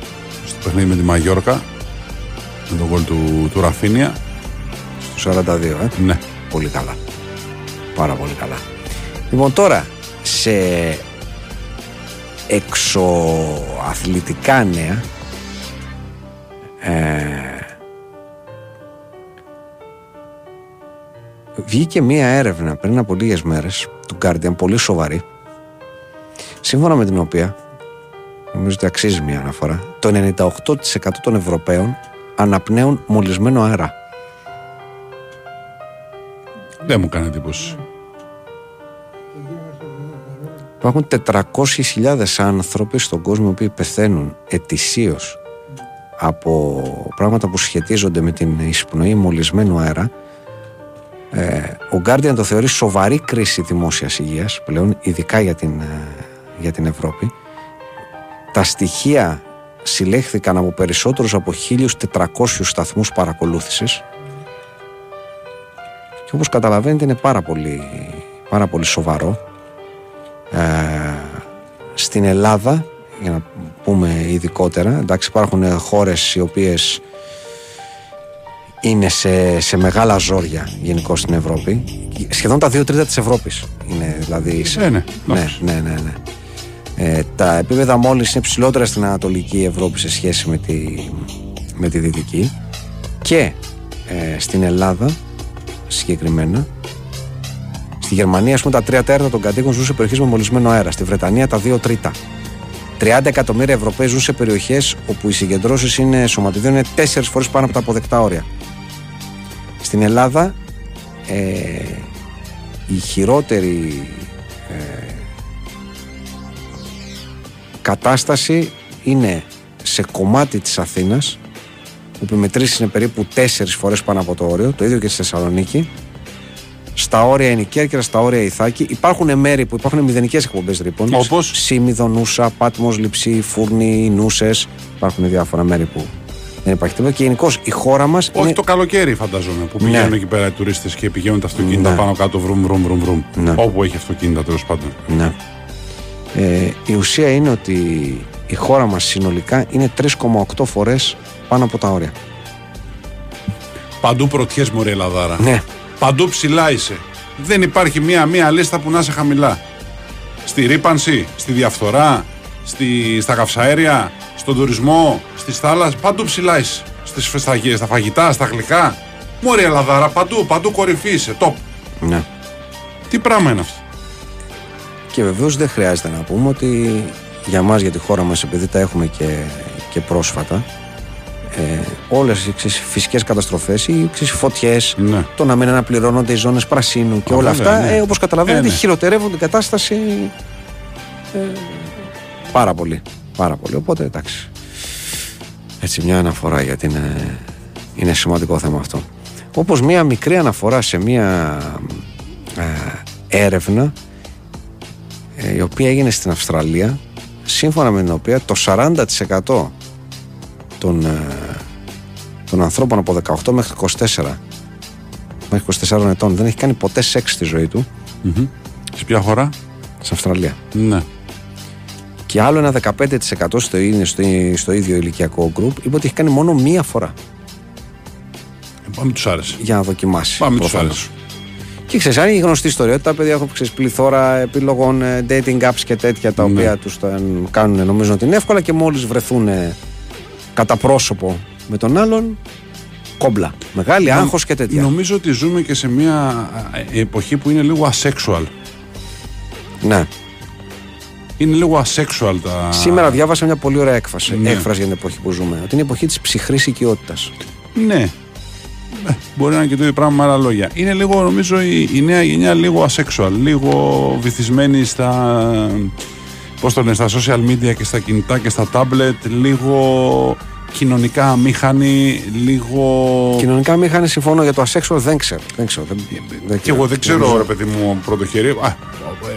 στο παιχνίδι με τη Μαγιόρκα, με τον γκολ του, του Ραφίνια. Στο σαράντα δύο, ε. Ναι. Πολύ καλά. Πάρα πολύ καλά. Λοιπόν, τώρα, σε εξωαθλητικά νέα, ε... βγήκε μία έρευνα πριν από λίγες μέρες του Guardian, πολύ σοβαρή, σύμφωνα με την οποία, νομίζω ότι αξίζει μία αναφορά, το ενενήντα οκτώ τοις εκατό των Ευρωπαίων αναπνέουν μολυσμένο αέρα. Δεν μου κάνει εντύπωση. Υπάρχουν τετρακόσιες χιλιάδες άνθρωποι στον κόσμο που πεθαίνουν ετησίως από πράγματα που σχετίζονται με την εισπνοή μολυσμένου αέρα. Ο Guardian το θεωρεί σοβαρή κρίση δημόσιας υγείας πλέον, ειδικά για την, για την Ευρώπη. Τα στοιχεία συλλέχθηκαν από περισσότερους από χίλιους τετρακόσιους σταθμούς παρακολούθησης και όπως καταλαβαίνετε είναι πάρα πολύ, πάρα πολύ σοβαρό. ε, Στην Ελλάδα, για να πούμε ειδικότερα, εντάξει, υπάρχουν χώρες οι οποίες είναι σε, σε μεγάλα ζόρια γενικώς στην Ευρώπη. Σχεδόν τα δύο τρίτα της Ευρώπης είναι, δηλαδή. Ε, ναι, ναι, ναι, ναι, ναι. Ε, τα επίπεδα μόλις είναι ψηλότερα στην Ανατολική Ευρώπη σε σχέση με τη, με τη Δυτική. Και ε, στην Ελλάδα συγκεκριμένα. Στη Γερμανία, ας πούμε, τα τρία τέταρτα των κατοίκων ζουν σε περιοχές με μολυσμένο αέρα. Στη Βρετανία τα δύο τρίτα. τριάντα εκατομμύρια Ευρωπαίοι ζουν σε περιοχές όπου οι συγκεντρώσεις είναι σωματιδίων είναι τέσσερις φορές πάνω από τα αποδεκτά όρια. Στην Ελλάδα ε, η χειρότερη ε, κατάσταση είναι σε κομμάτι της Αθήνας που οι μετρήσεις είναι περίπου τέσσερις φορές πάνω από το όριο, το ίδιο και στη Θεσσαλονίκη. Στα όρια είναι η Κέρκυρα, στα όρια η Ιθάκη. Υπάρχουν μέρη που υπάρχουν μηδενικές εκπομπές ρήπων. Όπως Σίμιδο, Νούσα, Πάτμος, Λειψή, Φούρνη, Νούσες. Υπάρχουν διάφορα μέρη που δεν υπάρχει τίποτα. Και γενικώς η χώρα μας. Όχι είναι... το καλοκαίρι, φαντάζομαι, που ναι. πηγαίνουν εκεί πέρα οι τουρίστες και πηγαίνουν τα αυτοκίνητα ναι. πάνω κάτω, βρουμ, βρουμ, βρουμ. βρουμ ναι. Όπου έχει αυτοκίνητα, τέλος πάντων. Ναι. Ε, η ουσία είναι ότι η χώρα μας συνολικά είναι τρία κόμμα οκτώ φορές πάνω από τα όρια. Παντού πρωτιές, μωρή Ελλαδάρα. Ναι. Παντού ψηλά είσαι. Δεν υπάρχει μία μία λίστα που να είσαι χαμηλά. Στη ρήπανση, στη διαφθορά, στη, στα καυσαέρια, στον τουρισμό, στις θάλασσες. Παντού ψηλά είσαι. Στις φεσταγές, στα φαγητά, στα γλυκά. Μωρή Ελλαδάρα, παντού, παντού κορυφή είσαι. Top. Ναι. Τι πράγμα είναι αυτό. Και βεβαίως δεν χρειάζεται να πούμε ότι για μας, για τη χώρα μας, επειδή τα έχουμε και, και πρόσφατα, Ε, όλες οι φυσικές καταστροφές, οι φωτιές, ναι. το να μην αναπληρώνονται οι ζώνες πρασίνου και όλα βέβαια, αυτά, ναι. ε, όπως καταλαβαίνετε, ε, ναι. χειροτερεύουν την κατάσταση ε, πάρα πολύ. Πάρα πολύ. Οπότε εντάξει. Έτσι, μια αναφορά γιατί είναι, είναι σημαντικό θέμα αυτό. Όπως μια μικρή αναφορά σε μια ε, έρευνα ε, η οποία έγινε στην Αυστραλία, σύμφωνα με την οποία το σαράντα τοις εκατό Των, των ανθρώπων από δεκαοκτώ μέχρι είκοσι τέσσερα, μέχρι είκοσι τέσσερα ετών δεν έχει κάνει ποτέ σεξ στη ζωή του. Mm-hmm. Σε ποια χώρα? Στην Αυστραλία. Ναι. Και άλλο ένα δεκαπέντε τοις εκατό στο, στο, στο ίδιο ηλικιακό γκρουπ είπε ότι έχει κάνει μόνο μία φορά. Πάμε τους Άρεσε. Για να δοκιμάσει. Πάμε τους Άρεσε. Και ξέρεις, αν είναι η γνωστή ιστορία ότι τα παιδιά έχουν πληθώρα επιλογών, dating apps και τέτοια τα ναι. οποία τους κάνουν νομίζω ότι είναι εύκολα και μόλις βρεθούν κατά πρόσωπο με τον άλλον. Κόμπλα. Μεγάλη Νο, άγχος και τέτοια. Νομίζω ότι ζούμε και σε μια εποχή που είναι λίγο asexual. Ναι. Είναι λίγο asexual τα. Σήμερα διάβασα μια πολύ ωραία έκφραση, ναι. έκφραση για την εποχή που ζούμε. Ότι είναι η εποχή της ψυχρής οικειότητας. Ναι. Ε, μπορεί να είναι και το ίδιο πράγμα με άλλα λόγια. Είναι λίγο, νομίζω, η, η νέα γενιά λίγο asexual. Λίγο βυθισμένη στα. Πώς το λένε, στα social media και στα κινητά και στα tablet. Λίγο. Κοινωνικά αμήχανη, λίγο. Κοινωνικά αμήχανη, συμφωνώ, για το asexual δεν ξέρω. Δεν ξέρω δεν, δεν και εγώ δεν ξέρω, ρε παιδί μου, πρώτο χέρι.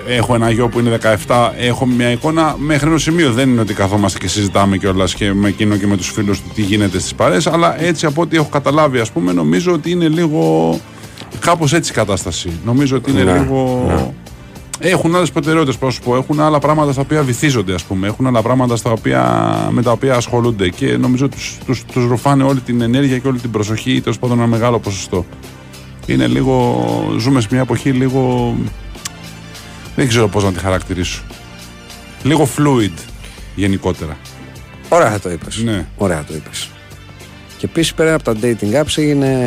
Έχω ένα γιο που είναι δεκαεπτά, έχω μια εικόνα μέχρι ένα σημείο. Δεν είναι ότι καθόμαστε και συζητάμε κιόλας και με εκείνο και με τους φίλους του τι γίνεται στις παρέες, αλλά έτσι από ό,τι έχω καταλάβει, ας πούμε, νομίζω ότι είναι λίγο. Κάπως έτσι η κατάσταση. Νομίζω ότι είναι ναι, λίγο. Ναι. Έχουν άλλες προτεραιότητες, πώς σου πω. Έχουν άλλα πράγματα στα οποία βυθίζονται, ας πούμε. Έχουν άλλα πράγματα στα οποία, με τα οποία ασχολούνται. Και νομίζω τους, τους, τους ρουφάνε όλη την ενέργεια και όλη την προσοχή, ή τέλος πάντων ένα μεγάλο ποσοστό. Είναι λίγο. Ζούμε σε μια εποχή λίγο. Δεν ξέρω πώς να τη χαρακτηρίσω. Λίγο fluid γενικότερα. Ωραία θα το είπες. Ναι. Ωραία το είπες. Και επίσης πέρα από τα dating apps έγινε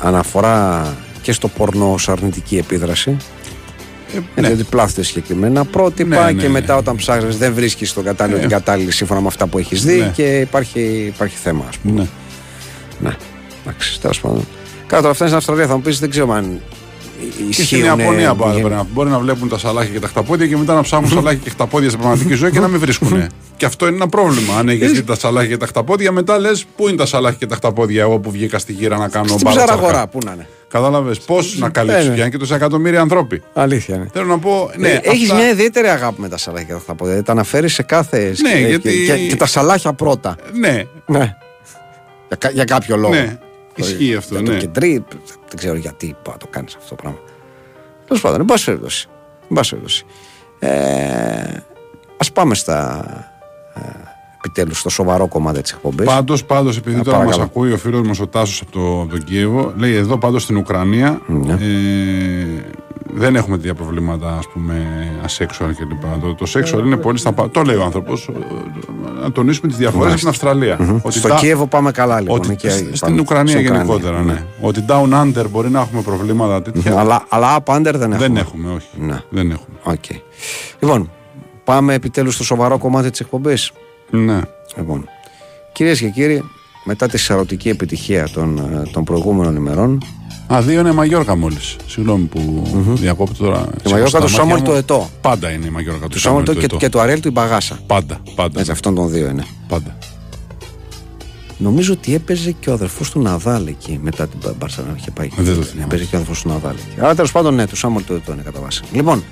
αναφορά και στο πορνό ως αρνητική επίδραση. Ε, ναι. Δηλαδή πλάθονται συγκεκριμένα πρότυπα ναι, ναι, και μετά όταν ψάχνεις δεν βρίσκεις τον κατάλληλο ναι. την κατάλληλη σύμφωνα με αυτά που έχεις δει ναι. και υπάρχει, υπάρχει θέμα, ας πούμε. Ναι. Ναι. Εντάξει, τέλος πάντων. Κάτω αυτά είναι στην Αυστραλία, θα μου πεις, δεν ξέρω αν ισχύουν. Είναι απονία πάρα. Μπορεί να βλέπουν τα σαλάκια και τα χταπόδια και μετά να ψάχνουν σαλάκια και χταπόδια στην πραγματική ζωή και να μην βρίσκουν. Και αυτό είναι ένα πρόβλημα. Αν έχεις δει τα σαλάκια και τα χταπόδια, μετά λες πού είναι τα σαλάκια και τα χταπόδια. Εγώ που βγήκα στη γύρα να κάνω μπάλα. Πού να είναι. Κατάλαβες πώς να καλύψεις πια και τόσα εκατομμύρια ανθρώποι. Αλήθεια. Ναι. Θέλω να πω. Ναι, ε, έχεις αυτά... μια ιδιαίτερη αγάπη με τα σαλάκια και τα χταπόδια. Τα αναφέρεις σε κάθε. Ναι, και, γιατί... και, και τα σαλάκια πρώτα. Ναι. ναι. Για, για κάποιο λόγο. Ναι. Ισχύει αυτό. Για ναι. το κεντρί, δεν ξέρω γιατί πάω, το κάνεις αυτό το πράγμα. Τέλος πάντων, εν πάση περιπτώσει. Ας πάμε στα. Ε, Επιτέλους στο σοβαρό κομμάτι της εκπομπής. Πάντως, πάντως, επειδή Α, τώρα παρακαλώ. μας ακούει ο φίλος μας ο Τάσος από το, από το Κίεβο, λέει εδώ πάντως στην Ουκρανία mm-hmm. ε, δεν έχουμε τέτοια προβλήματα, ας πούμε, ασεξουαλ κλπ. Το, το σεξουαλ είναι πολύ στα πάνω. Το λέει ο άνθρωπος. Να τονίσουμε τις διαφορές mm-hmm. στην Αυστραλία. Mm-hmm. Ότι στο τα, Κίεβο πάμε καλά, λοιπόν. Ότι, και, στην πάμε, Ουκρανία στην γενικότερα, ναι. ναι. Ότι down under μπορεί να έχουμε προβλήματα τέτοια. Mm-hmm. Αλλά, αλλά up under δεν έχουμε. Δεν έχουμε, όχι. Να. Δεν έχουμε. Okay. Λοιπόν, πάμε επιτέλους στο σοβαρό κομμάτι της εκπομπής. Ναι. Λοιπόν, κυρίες και κύριοι, μετά τη σαρωτική επιτυχία των, των προηγούμενων ημερών. Α, δύο είναι η Μαγιόρκα μόλις. Συγγνώμη που mm-hmm. διακόπτω τώρα. Η Μαγιόρκα του Σάμορ το Ετώ. Πάντα είναι η Μαγιόρκα του Σάμορ το Ετώ. Και, και του Αρέλ του η Μπαγάσα. Πάντα, πάντα. Έτσι, αυτών των δύο είναι. Πάντα. Νομίζω ότι έπαιζε και ο αδερφός του Ναδάλ εκεί μετά την Μπαρσελόνα. Είχε πάει. Δεν το θυμάμαι. Έπαιζε και ο αδερφός του Ναδάλ εκεί. Αλλά τέλος πάντων, ναι, του Σάμορ το Ετώ είναι κατά βάση. Λοιπόν.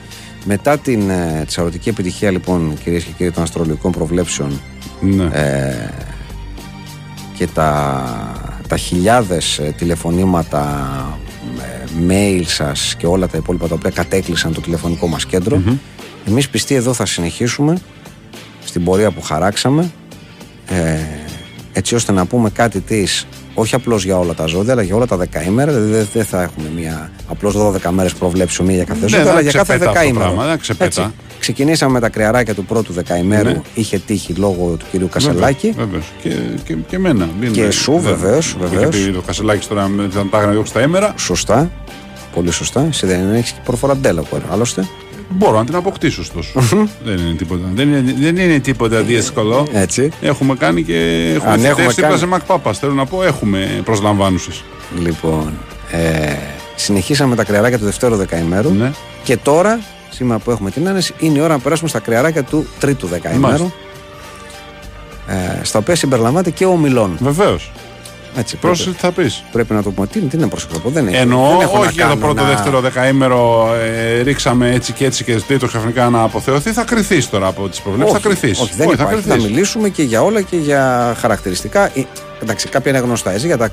Μετά την ε, τσαρωτική επιτυχία, λοιπόν, κυρίες και κύριοι, των αστρολογικών προβλέψεων ναι. ε, και τα, τα χιλιάδες ε, τηλεφωνήματα, ε, mail σας και όλα τα υπόλοιπα τα οποία κατέκλυσαν το τηλεφωνικό μας κέντρο, mm-hmm. εμείς πιστοί εδώ θα συνεχίσουμε στην πορεία που χαράξαμε ε, έτσι ώστε να πούμε κάτι της, όχι απλώς για όλα τα ζώδια, αλλά για όλα τα δεκαήμερα. Δηλαδή δεν θα έχουμε μία απλώς δώδεκα μέρες προβλέψει μία για κάθε ζώδιο, ναι, αλλά για κάθε δεκαήμερα. Ξεκινήσαμε με τα κρυαράκια του πρώτου δεκαημέρου, ναι. είχε τύχει λόγω του κυρίου Κασσελάκη. Βέβαια, και, και, και εμένα. Και σου, βεβαίως. Γιατί το Κασσελάκη τώρα ήταν τα άγνα στα έμερα. Σωστά. Πολύ σωστά. Εσύ δεν έχεις και προφορά ντέλακο, άλλωστε. Μπορώ να την αποκτήσω, ωστόσο. δεν, είναι τίποτα, δεν, είναι, δεν είναι τίποτα δύσκολο. Έτσι. Έχουμε κάνει και. Έχουμε Αν έχουμε κάνει. Σε Μακ Πάπας, θέλω να πω, έχουμε προσλαμβάνουσες. Λοιπόν. Ε, συνεχίσαμε τα κρυαράκια του δευτέρου δεκαημέρου. Ναι. Και τώρα, σήμερα που έχουμε την άνεση, είναι η ώρα να περάσουμε στα κρυαράκια του τρίτου δεκαημέρου. Ε, στα οποία συμπεριλαμβάνεται και ο Μιλών. Βεβαίως. Έτσι, πρόσεχε τι θα πεις. Πρέπει να το πούμε. Τι, τι είναι πρόσεχε να δεν έχει. Εννοώ, δεν όχι για το πρώτο, να... δεύτερο δεκαήμερο ε, ρίξαμε έτσι και έτσι και τρίτο ξαφνικά να αποθεωθεί. Θα κρυθείς τώρα από τις προβλέψεις. Θα κρυθείς. Όχι, δεν όχι, υπάρχει. Θα, θα μιλήσουμε και για όλα και για χαρακτηριστικά. Ε, εντάξει, κάποια είναι γνωστά έτσι για τα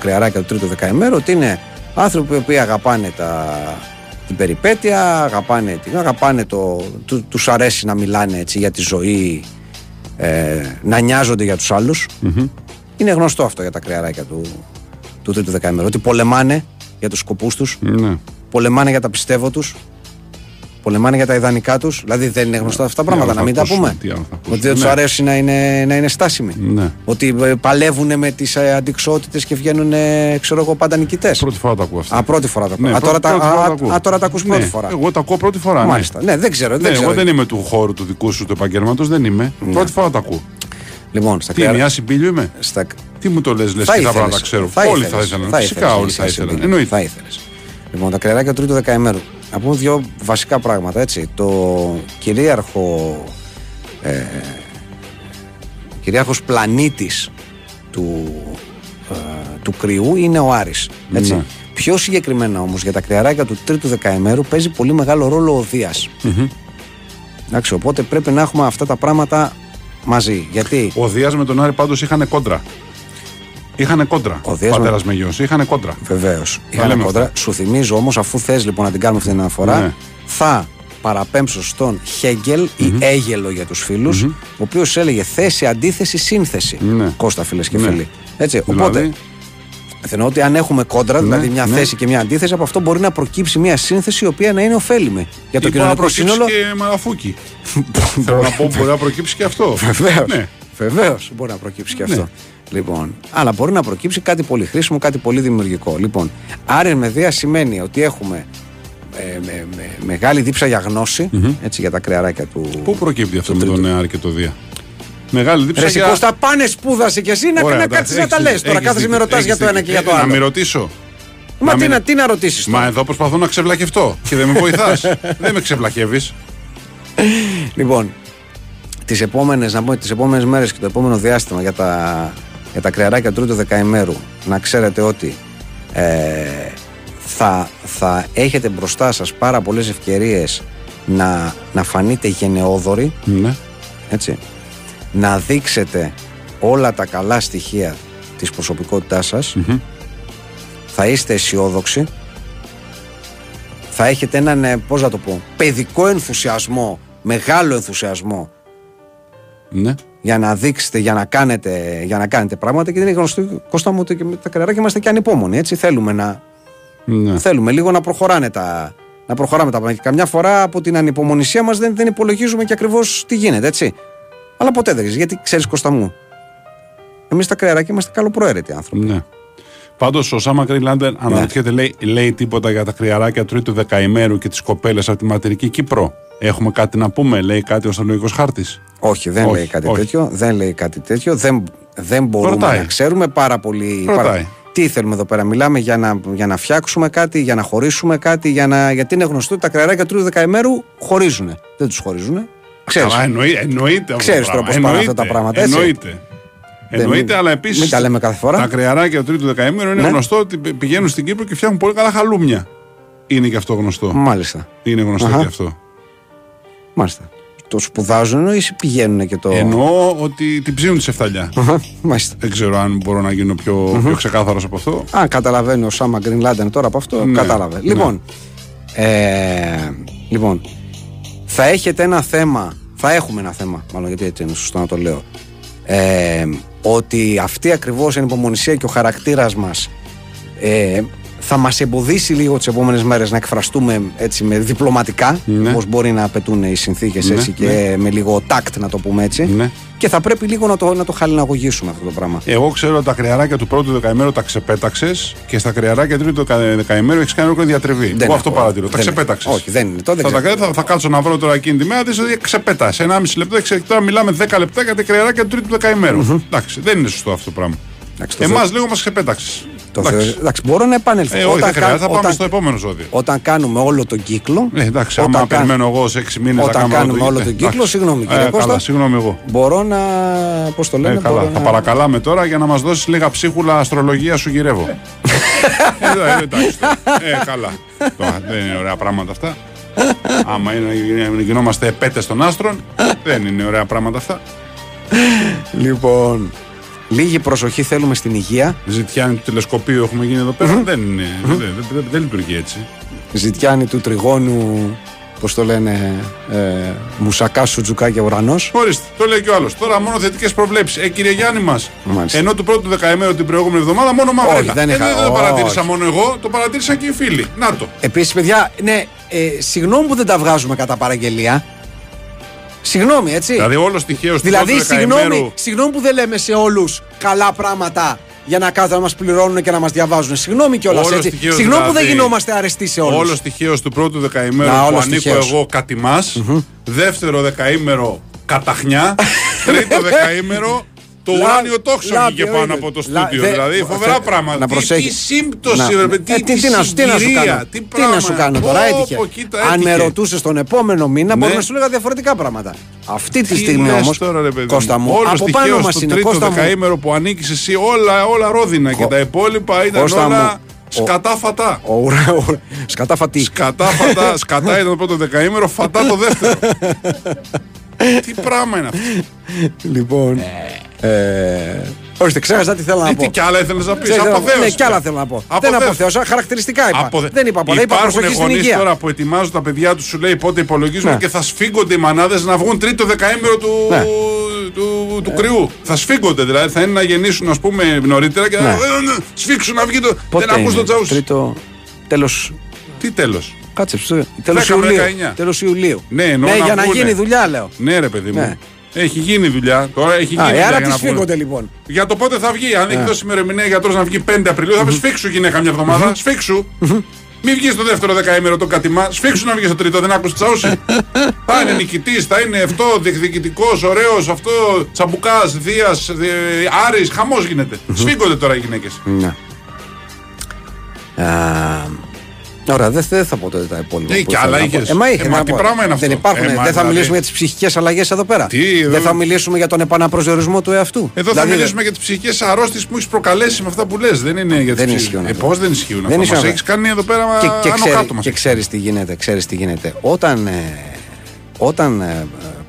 κρυαράκια του τρίτου δεκαήμερου ότι είναι άνθρωποι οι οποίοι αγαπάνε τα, την περιπέτεια, αγαπάνε, αγαπάνε το. Του, τους αρέσει να μιλάνε έτσι για τη ζωή, ε, να νοιάζονται για τους άλλους. Mm-hmm. Είναι γνωστό αυτό για τα κρυαράκια του, του τρίτου δεκαήμερου. Ότι πολεμάνε για τους σκοπούς τους, ναι. Πολεμάνε για τα πιστεύω τους, πολεμάνε για τα ιδανικά τους. Δηλαδή δεν είναι γνωστά αυτά τα πράγματα, να μην τα πούμε. Ότι δεν τους αρέσει να είναι, να είναι στάσιμοι. Ναι. Ότι παλεύουν με τις αντικσότητες και βγαίνουν, ξέρω εγώ, πάντα νικητές. Πρώτη φορά τα ακούω αυτά. Α, πρώτη φορά τα ακούω. Ναι, α, τώρα, πρώτη, α, πρώτη α, α, τώρα τα ακούς πρώτη ναι, φορά. Εγώ τα ακούω πρώτη φορά. Μάλιστα. Ναι, ναι δεν ξέρω. Ναι, δεν ξέρω. Εγώ δεν είμαι του χώρου του δικού σου του επαγγέλματος, δεν είμαι. Ναι. Πρώτη φορά τα ακούω. Λοιπόν, στα τι, μια συμπίλιο είμαι. Τι μου το λες, λες και τα πράγματα ξέρω. Όλοι θα ήθελαν. Φυσικά όλοι θα ήθελαν. Εννοείται. Λοιπόν, τα κρεράκια του τρίτου δεκαημέρου. Να πούμε δύο βασικά πράγματα, έτσι. Το κυρίαρχο ε, κυρίαρχος πλανήτης του, ε, του κρυού είναι ο Άρης, έτσι. Mm. Πιο συγκεκριμένα όμως για τα κρυαράκια του τρίτου δεκαημέρου παίζει πολύ μεγάλο ρόλο ο Δίας. Mm-hmm. Εντάξει, οπότε πρέπει να έχουμε αυτά τα πράγματα μαζί. Γιατί ο Δίας με τον Άρη πάντως είχανε κόντρα. Είχανε κόντρα. Ο πατέρας με, με γιος. Είχανε κόντρα. Βεβαίως. Είχανε κόντρα. Αυτά. Σου θυμίζω όμως, αφού θες λοιπόν να την κάνουμε αυτή την αναφορά, ναι. θα παραπέμψω στον Χέγγελ mm-hmm. ή Έγελο για τους φίλους, mm-hmm. ο οποίος έλεγε θέση, αντίθεση, σύνθεση. Ναι. Κώστα, φίλες και ναι. φίλοι. Έτσι. Δηλαδή... Οπότε, εννοώ ότι αν έχουμε κόντρα, ναι, δηλαδή μια ναι. θέση και μια αντίθεση, από αυτό μπορεί να προκύψει μια σύνθεση η οποία να είναι ωφέλιμη. Για το κοινωνικό σύνολο. Και μαλαφούκι. Θέλω να πω, μπορεί να προκύψει και αυτό. Βεβαίως μπορεί να προκύψει και αυτό. Λοιπόν, αλλά μπορεί να προκύψει κάτι πολύ χρήσιμο, κάτι πολύ δημιουργικό. Λοιπόν, Άρης με Δία σημαίνει ότι έχουμε ε, με, με, μεγάλη δίψα για γνώση, mm-hmm. έτσι, για τα κρεαράκια του. Πού προκύπτει αυτό το με τον Άρη και το Δία? Μεγάλη δίψα. Εσύ, για... Κώστα, πάνε σπούδασε κι εσύ. Ωραία, να κάτσεις να τα λες. Τώρα κάθεσαι με ρωτάς για το ένα και για το άλλο. Να με ρωτήσω. Μα να τι, με... τι να ρωτήσεις? Μα τώρα. Εδώ προσπαθώ να ξεβλακευτώ και δεν με βοηθάς. Δεν με ξεβλακεύεις. Λοιπόν, τις επόμενες, να πω, τις επόμενες μέρες και το επόμενο διάστημα για τα, για τα κρεαράκια του τρίτου δεκαημέρου, να ξέρετε ότι ε, θα, θα έχετε μπροστά σας πάρα πολλές ευκαιρίες να, να φανείτε γενναιόδοροι, ναι. έτσι, να δείξετε όλα τα καλά στοιχεία της προσωπικότητάς σας, mm-hmm. θα είστε αισιόδοξοι, θα έχετε έναν, πώς να το πω, παιδικό ενθουσιασμό, μεγάλο ενθουσιασμό, ναι. για να δείξετε, για να κάνετε, για να κάνετε πράγματα. Και δεν είναι γνωστό, Κώστα μου, ότι και με τα κρεαράκια είμαστε και ανυπόμονοι, έτσι. Θέλουμε να ναι. θέλουμε λίγο να προχωράνε τα, να προχωράμε τα πράγματα. Καμιά φορά από την ανυπομονησία μας δεν, δεν υπολογίζουμε και ακριβώς τι γίνεται, έτσι. Αλλά ποτέ δεν ξέρεις, γιατί ξέρεις, Κώστα μου, εμείς τα κρεαράκια είμαστε καλοπροαίρετοι άνθρωποι. Ναι. Πάντως ο Σάμα Κριλάντερ αναρωτιέται, ναι. λέει, λέει τίποτα για τα κρεαράκια τρίτου δεκαημέρου και τις κοπέλες από τη ματερική Κύπρο. Έχουμε κάτι να πούμε, λέει κάτι ο αστρολογικός χάρτης? Όχι, δεν όχι, λέει κάτι όχι. τέτοιο. Δεν λέει κάτι τέτοιο. Δεν, δεν μπορούμε Ρωτάει. να ξέρουμε πάρα πολύ. Πάρα, τι θέλουμε εδώ πέρα. Μιλάμε για να, για να φτιάξουμε κάτι, για να χωρίσουμε κάτι. Για να, γιατί είναι γνωστό ότι τα κρεαράκια τρίτου δεκαημέρου χωρίζουν. Δεν τους χωρίζουν. Ξέρεις. Εννοεί, εννοείται. Ξέρεις τώρα πώς πάνε αυτά τα πράγματα. Έτσι. Εννοείται. Εννοείται, αλλά επίσης τα, τα κρεαράκια τρίτου δεκαημέρου είναι ναι. γνωστό ότι πηγαίνουν στην Κύπρο και φτιάχνουν πολύ καλά χαλούμια. Είναι και αυτό γνωστό. Μάλιστα. Είναι γνωστό και αυτό. Μάλιστα. Το σπουδάζουν εννοεί ή πηγαίνουν και το. Εννοώ ότι την ψήνουν τη σεφταλιά. Μάλιστα. Δεν ξέρω αν μπορώ να γίνω πιο, πιο ξεκάθαρο από αυτό. Α, καταλαβαίνει ο Σάμα Γκρινλάντερ τώρα από αυτό. Ναι, κατάλαβε. Ναι. Λοιπόν, ε, λοιπόν, θα έχετε ένα θέμα. Θα έχουμε ένα θέμα, μάλλον, γιατί έτσι είναι σωστό να το λέω. Ε, ότι αυτή ακριβώς η ανυπομονησία και ο χαρακτήρας μας ε, θα μας εμποδίσει λίγο τις επόμενες μέρες να εκφραστούμε έτσι με διπλωματικά, ναι. όπως μπορεί να απαιτούν οι συνθήκες, ναι, έτσι, και ναι. με λίγο τάκτ, να το πούμε έτσι, ναι. και θα πρέπει λίγο να το, να το χαλιναγωγήσουμε αυτό το πράγμα. Εγώ ξέρω ότι τα κρεαράκια του πρώτου δεκαημέρου τα ξεπέταξες και στα κρεαράκια του τρίτου δεκαημέρου έχεις κάνει ολόκληρη διατριβή. Εγώ αυτό παρατηρώ. Τα ξεπέταξες. Όχι, δεν είναι. Το δεν θα, τα, θα, θα κάτσω να βρω τώρα εκείνη τη μέρα, τη ότι ξεπέτασε. Ένα μισή λεπτό, τώρα μιλάμε δέκα λεπτά για τα κρεαράκια του τρίτου δεκαημέρου. Mm-hmm. Εντάξει, δεν είναι σωστό αυτό το πράγμα. Εμάς λίγο μας ξεπέταξες. Εντάξει. Εντάξει, μπορώ να επανέλθω. Ε, όχι, δεν χρειάζεται, θα πάμε όταν, στο επόμενο ζώδιο. Όταν κάνουμε όλο τον κύκλο. Ε, εντάξει, άμα κάν... περιμένω εγώ σε έξι μήνες. Όταν κάνουμε όλο τον κύκλο, εντάξει. συγγνώμη κύριε ε, Κώστα. Καλά, συγγνώμη εγώ. Μπορώ να. Πώς το λένε, ε, καλά. Θα να... παρακαλάμε τώρα για να μας δώσεις λίγα ψίχουλα αστρολογία, σου γυρεύω. ε, εντάξει. Ε, καλά. Τώρα, δεν είναι ωραία πράγματα αυτά. Άμα είναι, γινόμαστε επέτες των άστρων, δεν είναι ωραία πράγματα αυτά. Λοιπόν. Λίγη προσοχή θέλουμε στην υγεία. Ζητιάνη του τηλεσκοπίου έχουμε γίνει εδώ πέρα. Mm-hmm. Δεν, είναι, mm-hmm. δεν, δεν, δεν λειτουργεί έτσι. Ζητιάνη του τριγώνου πώς το λένε, ε, μουσακά, σουτζουκάκια, ουρανός. Ορίστε, το λέει και ο άλλος. Τώρα μόνο θετικές προβλέψεις. Ε, κύριε Γιάννη μας, μάλιστα, ενώ του πρώτου δεκαημέρου την προηγούμενη εβδομάδα μόνο μαύρα. Όχι, δεν, είχα... ε, δεν το παρατήρησα όχι. μόνο εγώ, το παρατήρησα και οι φίλοι. Να το. Επίσης, παιδιά, ναι, ε, συγγνώμη που δεν τα βγάζουμε κατά παραγγελία. Συγγνώμη, έτσι. Δηλαδή, όλο τυχαίο στην Ελλάδα. Δηλαδή, συγγνώμη, συγγνώμη που δεν λέμε σε όλους καλά πράγματα για να κάθονται να μας πληρώνουν και να μας διαβάζουν. Συγγνώμη κιόλας, έτσι. Συγγνώμη δηλαδή, που δεν γινόμαστε αρεστοί σε όλους. Όλος τυχαίος του πρώτου δεκαήμερου να, που ανήκω τυχαίος. εγώ κάτι μας. Mm-hmm. Δεύτερο δεκαήμερο καταχνιά. Τρίτο δεκαήμερο το ουράνιο τόξο βγήκε πάνω από το στούντιο. Δηλαδή φοβερά πράγματα. Τι σύμπτωση, ρε παιδί. Τι να σου κάνω τώρα, έτυχε. Αν με ρωτούσες τον επόμενο μήνα, μπορεί να σου λέγα διαφορετικά πράγματα. Αυτή τη στιγμή όμως, Κώστα μου, από πάνω μας είναι. Το τρίτο δεκαήμερο που ανήκεις εσύ, όλα ρόδινα και τα υπόλοιπα ήταν όλα. Σκατά φατά. Σκατά φατή. Σκατά φατά. Σκατά ήταν το πρώτο δεκαήμερο, φατά το δεύτερο. Τι πράγμα είναι αυτό. Λοιπόν. Ε... Ορίστε, ξέχασα τι θέλω να πω. Τι κι άλλα ήθελες να πεις. Αποθέωσα. Ναι, κι άλλα θέλω να πω. Δεν αποθέωσα. Χαρακτηριστικά είπα. Αποθε... Δεν είπα πολλά. Υπάρχουν γονείς τώρα που ετοιμάζουν τα παιδιά τους, σου λέει πότε υπολογίζουν, ναι, και θα σφίγγονται οι μανάδες να βγουν τρίτο δεκαήμερο του, ναι, του... του ε... κρυού. Θα σφίγγονται δηλαδή. Θα είναι να γεννήσουν, ας πούμε, νωρίτερα και θα, ναι, σφίξουν να βγει το. Πότε δεν ακούς το τσαούσι. Τρίτο. Τέλος. Τι τέλος. Κάτσε. Τέλος Ιουλίου. Ναι, για να γίνει δουλειά, λέω. Ναι, ρε παιδί μου. Έχει γίνει δουλειά. Τώρα έχει γίνει. Άρα τι σφίγγονται λοιπόν. Για το πότε θα βγει. Αν έχει δώσει ημερομηνία γιατρό να βγει πέντε Απριλίου, θα πει σφίξου γυναίκα μια εβδομάδα. Σφίξου. Μην βγει στο δεύτερο δεκαήμερο το κατημά. Σφίξου να βγει στο τρίτο. Δεν άκουσε τσαούσι. Θα είναι νικητή, θα είναι αυτό, διεκδικητικό, ωραίο, αυτό, τσαμπουκά, Δία, Άρη. Χαμό γίνεται. Σφίγγονται τώρα οι γυναίκε. Ωραία, δεν θα πω τότε τα υπόλοιπα. Τι άλλα είχε. Τι πράγμα είναι αυτό. Δεν υπάρχουν. Δεν θα μιλήσουμε για τις ψυχικές αλλαγές εδώ πέρα. Δεν θα μιλήσουμε για τον επαναπροσδιορισμό του εαυτού. Εδώ θα μιλήσουμε για τις ψυχικές αρρώστιες που έχεις προκαλέσει με αυτά που λες. Δεν είναι για τις ψυχικές. Ε, πώς δεν ισχύουν αυτά. Μας έχεις κάνει εδώ πέρα άνω κάτω μας. Και ξέρεις τι γίνεται. Όταν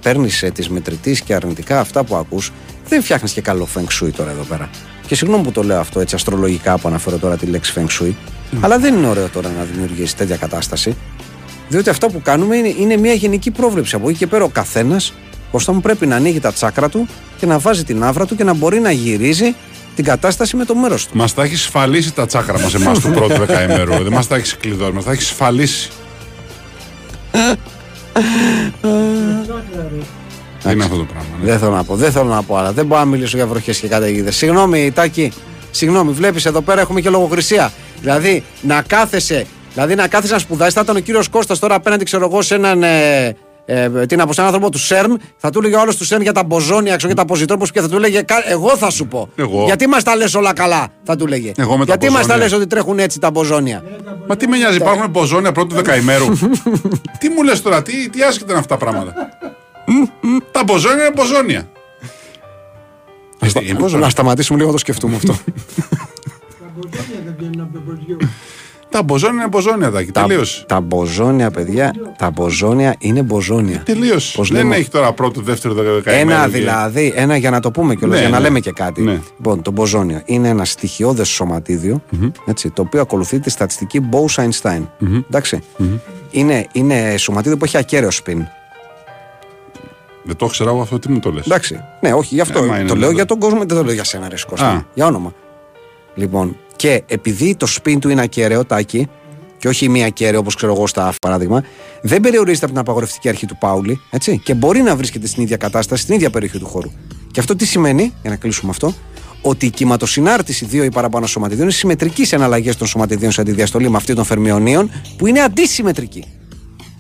παίρνεις τις μετρητής και αρνητικά αυτά που ακούς, δεν φτιάχνεις και καλό φεγγσούι τώρα εδώ πέρα. Και συγγνώμη που το λέω αυτό έτσι αστρολογικά που αναφέρω τώρα τη λέξη φεγγσούι. Mm. Αλλά δεν είναι ωραίο τώρα να δημιουργήσει τέτοια κατάσταση. Διότι αυτό που κάνουμε είναι, είναι μια γενική πρόβλεψη. Από εκεί και πέρα ο καθένας, Κώστα μου, πρέπει να ανοίγει τα τσάκρα του και να βάζει την άβρα του και να μπορεί να γυρίζει την κατάσταση με το μέρος του. Μας τα έχει σφαλίσει τα τσάκρα μας εμάς του πρώτου δεκαημέρου. Δεν μας τα έχει κλειδώσει, μας τα έχει σφαλίσει. Δεν είναι αυτό το πράγμα. Ναι. Δεν θέλω να πω, δεν θέλω να πω άλλα. Δεν μπορώ να μιλήσω για βροχές και καταιγίδες. Συγγνώμη, Τάκη. Συγγνώμη, βλέπεις εδώ πέρα έχουμε και λογοκρισία. Δηλαδή να κάθεσαι, δηλαδή να κάθεσαι να σπουδάσεις. Θα ήταν ο κύριος Κώστας τώρα απέναντι, ξέρω εγώ, σε έναν ε, ε, την από έναν άνθρωπο του ΣΕΡΜ. Θα του έλεγε ο άλλος του ΣΕΡΜ για τα μποζόνια και τα ποζιτρόπους και θα του έλεγε εγώ θα σου πω. Εγώ. Γιατί μας τα λες όλα καλά, θα του έλεγε. Εγώ με τα γιατί μας τα λες ότι τρέχουν έτσι τα μποζόνια. Μα τι με νοιάζει, υπάρχουν μποζόνια πρώτου δεκαημέρου. Τι μου λες τώρα, τι, τι άσχετα είναι αυτά τα πράγματα. Τα μποζόνια είναι μποζόνια. Να σταματήσουμε λίγο να το σκεφτούμε αυτό. Τα μποζόνια είναι μποζόνια, Τάκη. Τελείωσε. Τα μποζόνια, παιδιά, τα μποζόνια είναι μποζόνια. Τελείωσε. Δεν έχει τώρα πρώτο, δεύτερο, δεκαημέρο. Ένα δηλαδή, ένα για να το πούμε κιόλας, για να λέμε και κάτι. Λοιπόν, το μποζόνιο είναι ένα στοιχειώδες σωματίδιο, το οποίο ακολουθεί τη στατιστική Bose-Einstein. Εντάξει. Είναι σωματίδιο που έχει ακέραιο σπιν. Δεν το ξέρω αυτό, τι μου το λες. Εντάξει. Ναι, όχι, γι' αυτό ε, το λέω για τον κόσμο, δεν το λέω για σένα, ρε Κώστα. Για όνομα. Λοιπόν, και επειδή το σπιν του είναι ακέραιο, Τάκη, και όχι μία ακέραιο όπως ξέρω εγώ στα ΑΦ παράδειγμα, δεν περιορίζεται από την απαγορευτική αρχή του Πάουλη, έτσι, και μπορεί να βρίσκεται στην ίδια κατάσταση, στην ίδια περιοχή του χώρου. Και αυτό τι σημαίνει, για να κλείσουμε αυτό, ότι η κυματοσυνάρτηση δύο ή παραπάνω σωματιδίων είναι συμμετρική σε εναλλαγές των σωματιδίων σε αντιδιαστολή με αυτή των φερμιονίων, που είναι αντισυμμετρική.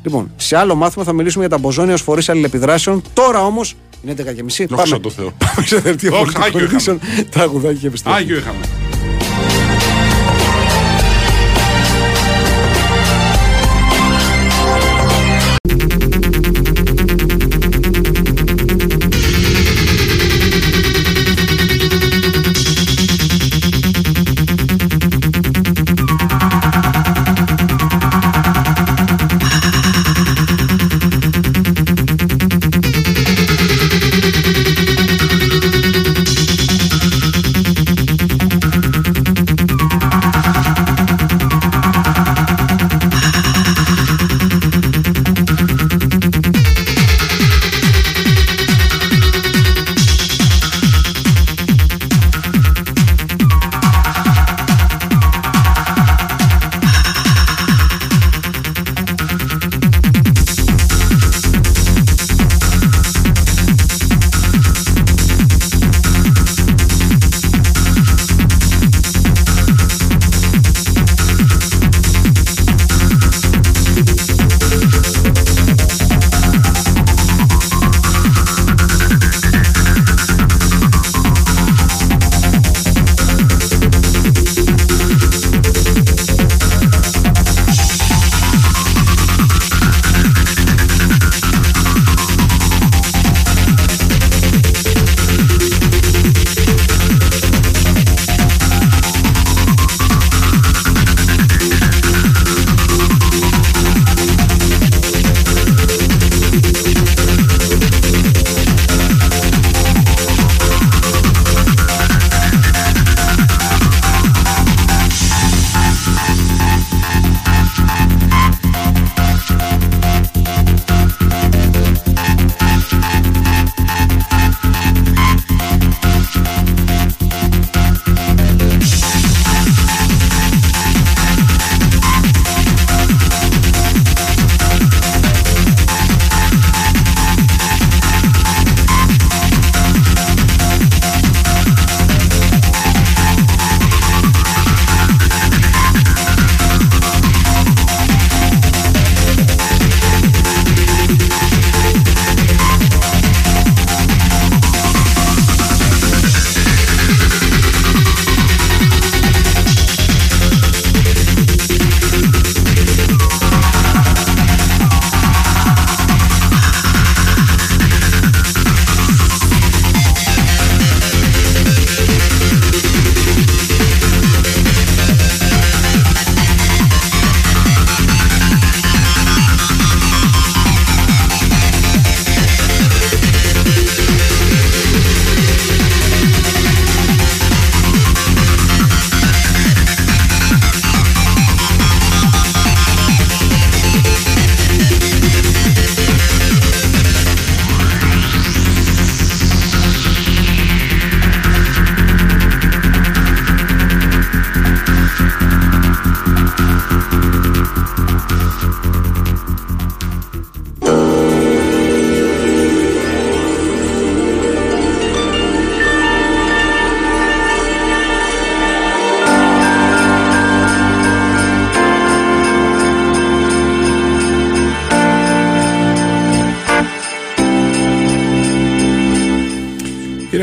Λοιπόν, σε άλλο μάθημα θα μιλήσουμε για τα μποζόνια ως φορείς αλληλεπιδράσεων. Τώρα όμως είναι έντεκα και μισή. Δόξα τω Θεώ. Πάμε σε δελτίο πολιτικών τραγουδάκι και επιστρέφουμε. Άγιο είχαμε.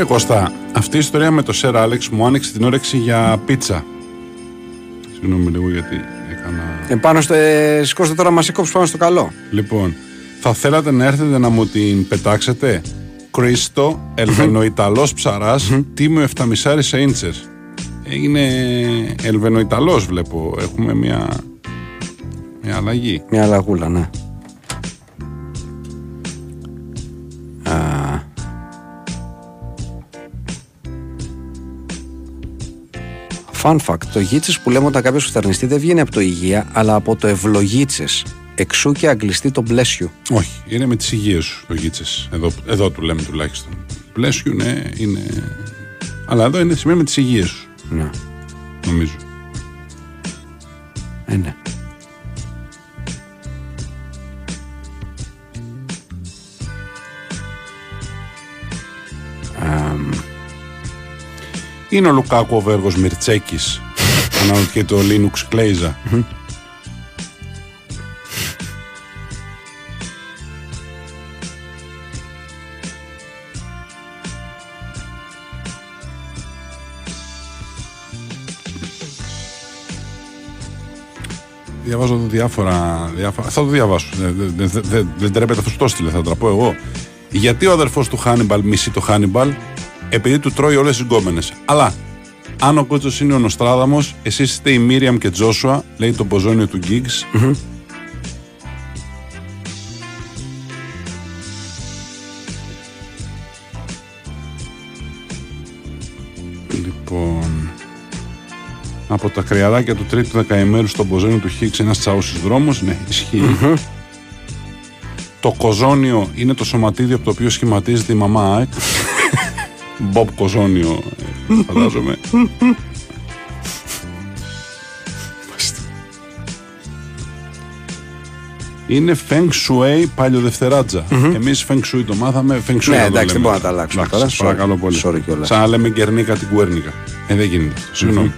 Κύριε Κώστα, αυτή η ιστορία με το Σερ Άλεξ μου άνοιξε την όρεξη για πίτσα. Συγγνώμη λίγο γιατί έκανα... Ε, πάνω στο, ε, σηκώστε τώρα, μας έκοψε πάνω στο καλό. Λοιπόν, θα θέλατε να έρθετε να μου την πετάξετε? Κρίστο, Ελβενοϊταλός ψαράς, τίμιο εφτά κόμμα πέντε Σέιντσες. Είναι Ελβενοϊταλός βλέπω, έχουμε μια... μια αλλαγή. Μια αλλαγούλα, ναι. Α... Fun fact, το γίτσες που λέμε όταν κάποιος φθαρνιστεί δεν βγαίνει από το υγεία, αλλά από το ευλογίτσες. Εξού και αγγλιστεί το πλαίσιο. Όχι, είναι με τις υγείες σου το γίτσες. Εδώ, εδώ του λέμε τουλάχιστον. Πλαίσιο, ναι, είναι. Αλλά εδώ είναι σημαίνει με τις υγείες σου. Ναι. Νομίζω. Ε, ναι. Είναι ο Λουκάκου ο Βέργος Μιρτσέκης. Αναρωτιέται το Linux Κλέιζα. Διαβάζω εδώ διάφορα, διάφορα. Θα το διαβάσω. Δεν τρέπεται, αυτό το στείλε, θα το πω εγώ. Γιατί ο αδερφός του Χάνιμπαλ μισεί το Χάνιμπαλ? Επειδή του τρώει όλες τις γκόμενες. Αλλά αν ο κότσος είναι ο Νοστράδαμος, εσείς είστε η Μίριαμ και Τζόσουα, λέει το μποζόνιο του Γκίγκς. Mm-hmm. Λοιπόν, από τα κρυαράκια του τρίτου δεκαημέρου στο μποζόνιο του Χίγκς, ένας τσαούσης δρόμος. Ναι, ισχύει. Mm-hmm. Το κοζόνιο είναι το σωματίδιο από το οποίο σχηματίζεται η μαμά ΑΕΚ. Μπομπ Κοζόνιο, φαντάζομαι. Είναι Feng Shui παλιοδευτεράτζα. Εμείς Feng Shui το μάθαμε. Feng Shui. Ναι, εντάξει, δεν μπορούμε να τα αλλάξουμε. Σας παρακαλώ πολύ. Σαν να λέμε Γκερνίκα την Κουέρνικα. Ε, δεν γίνεται. Συγγνώμη.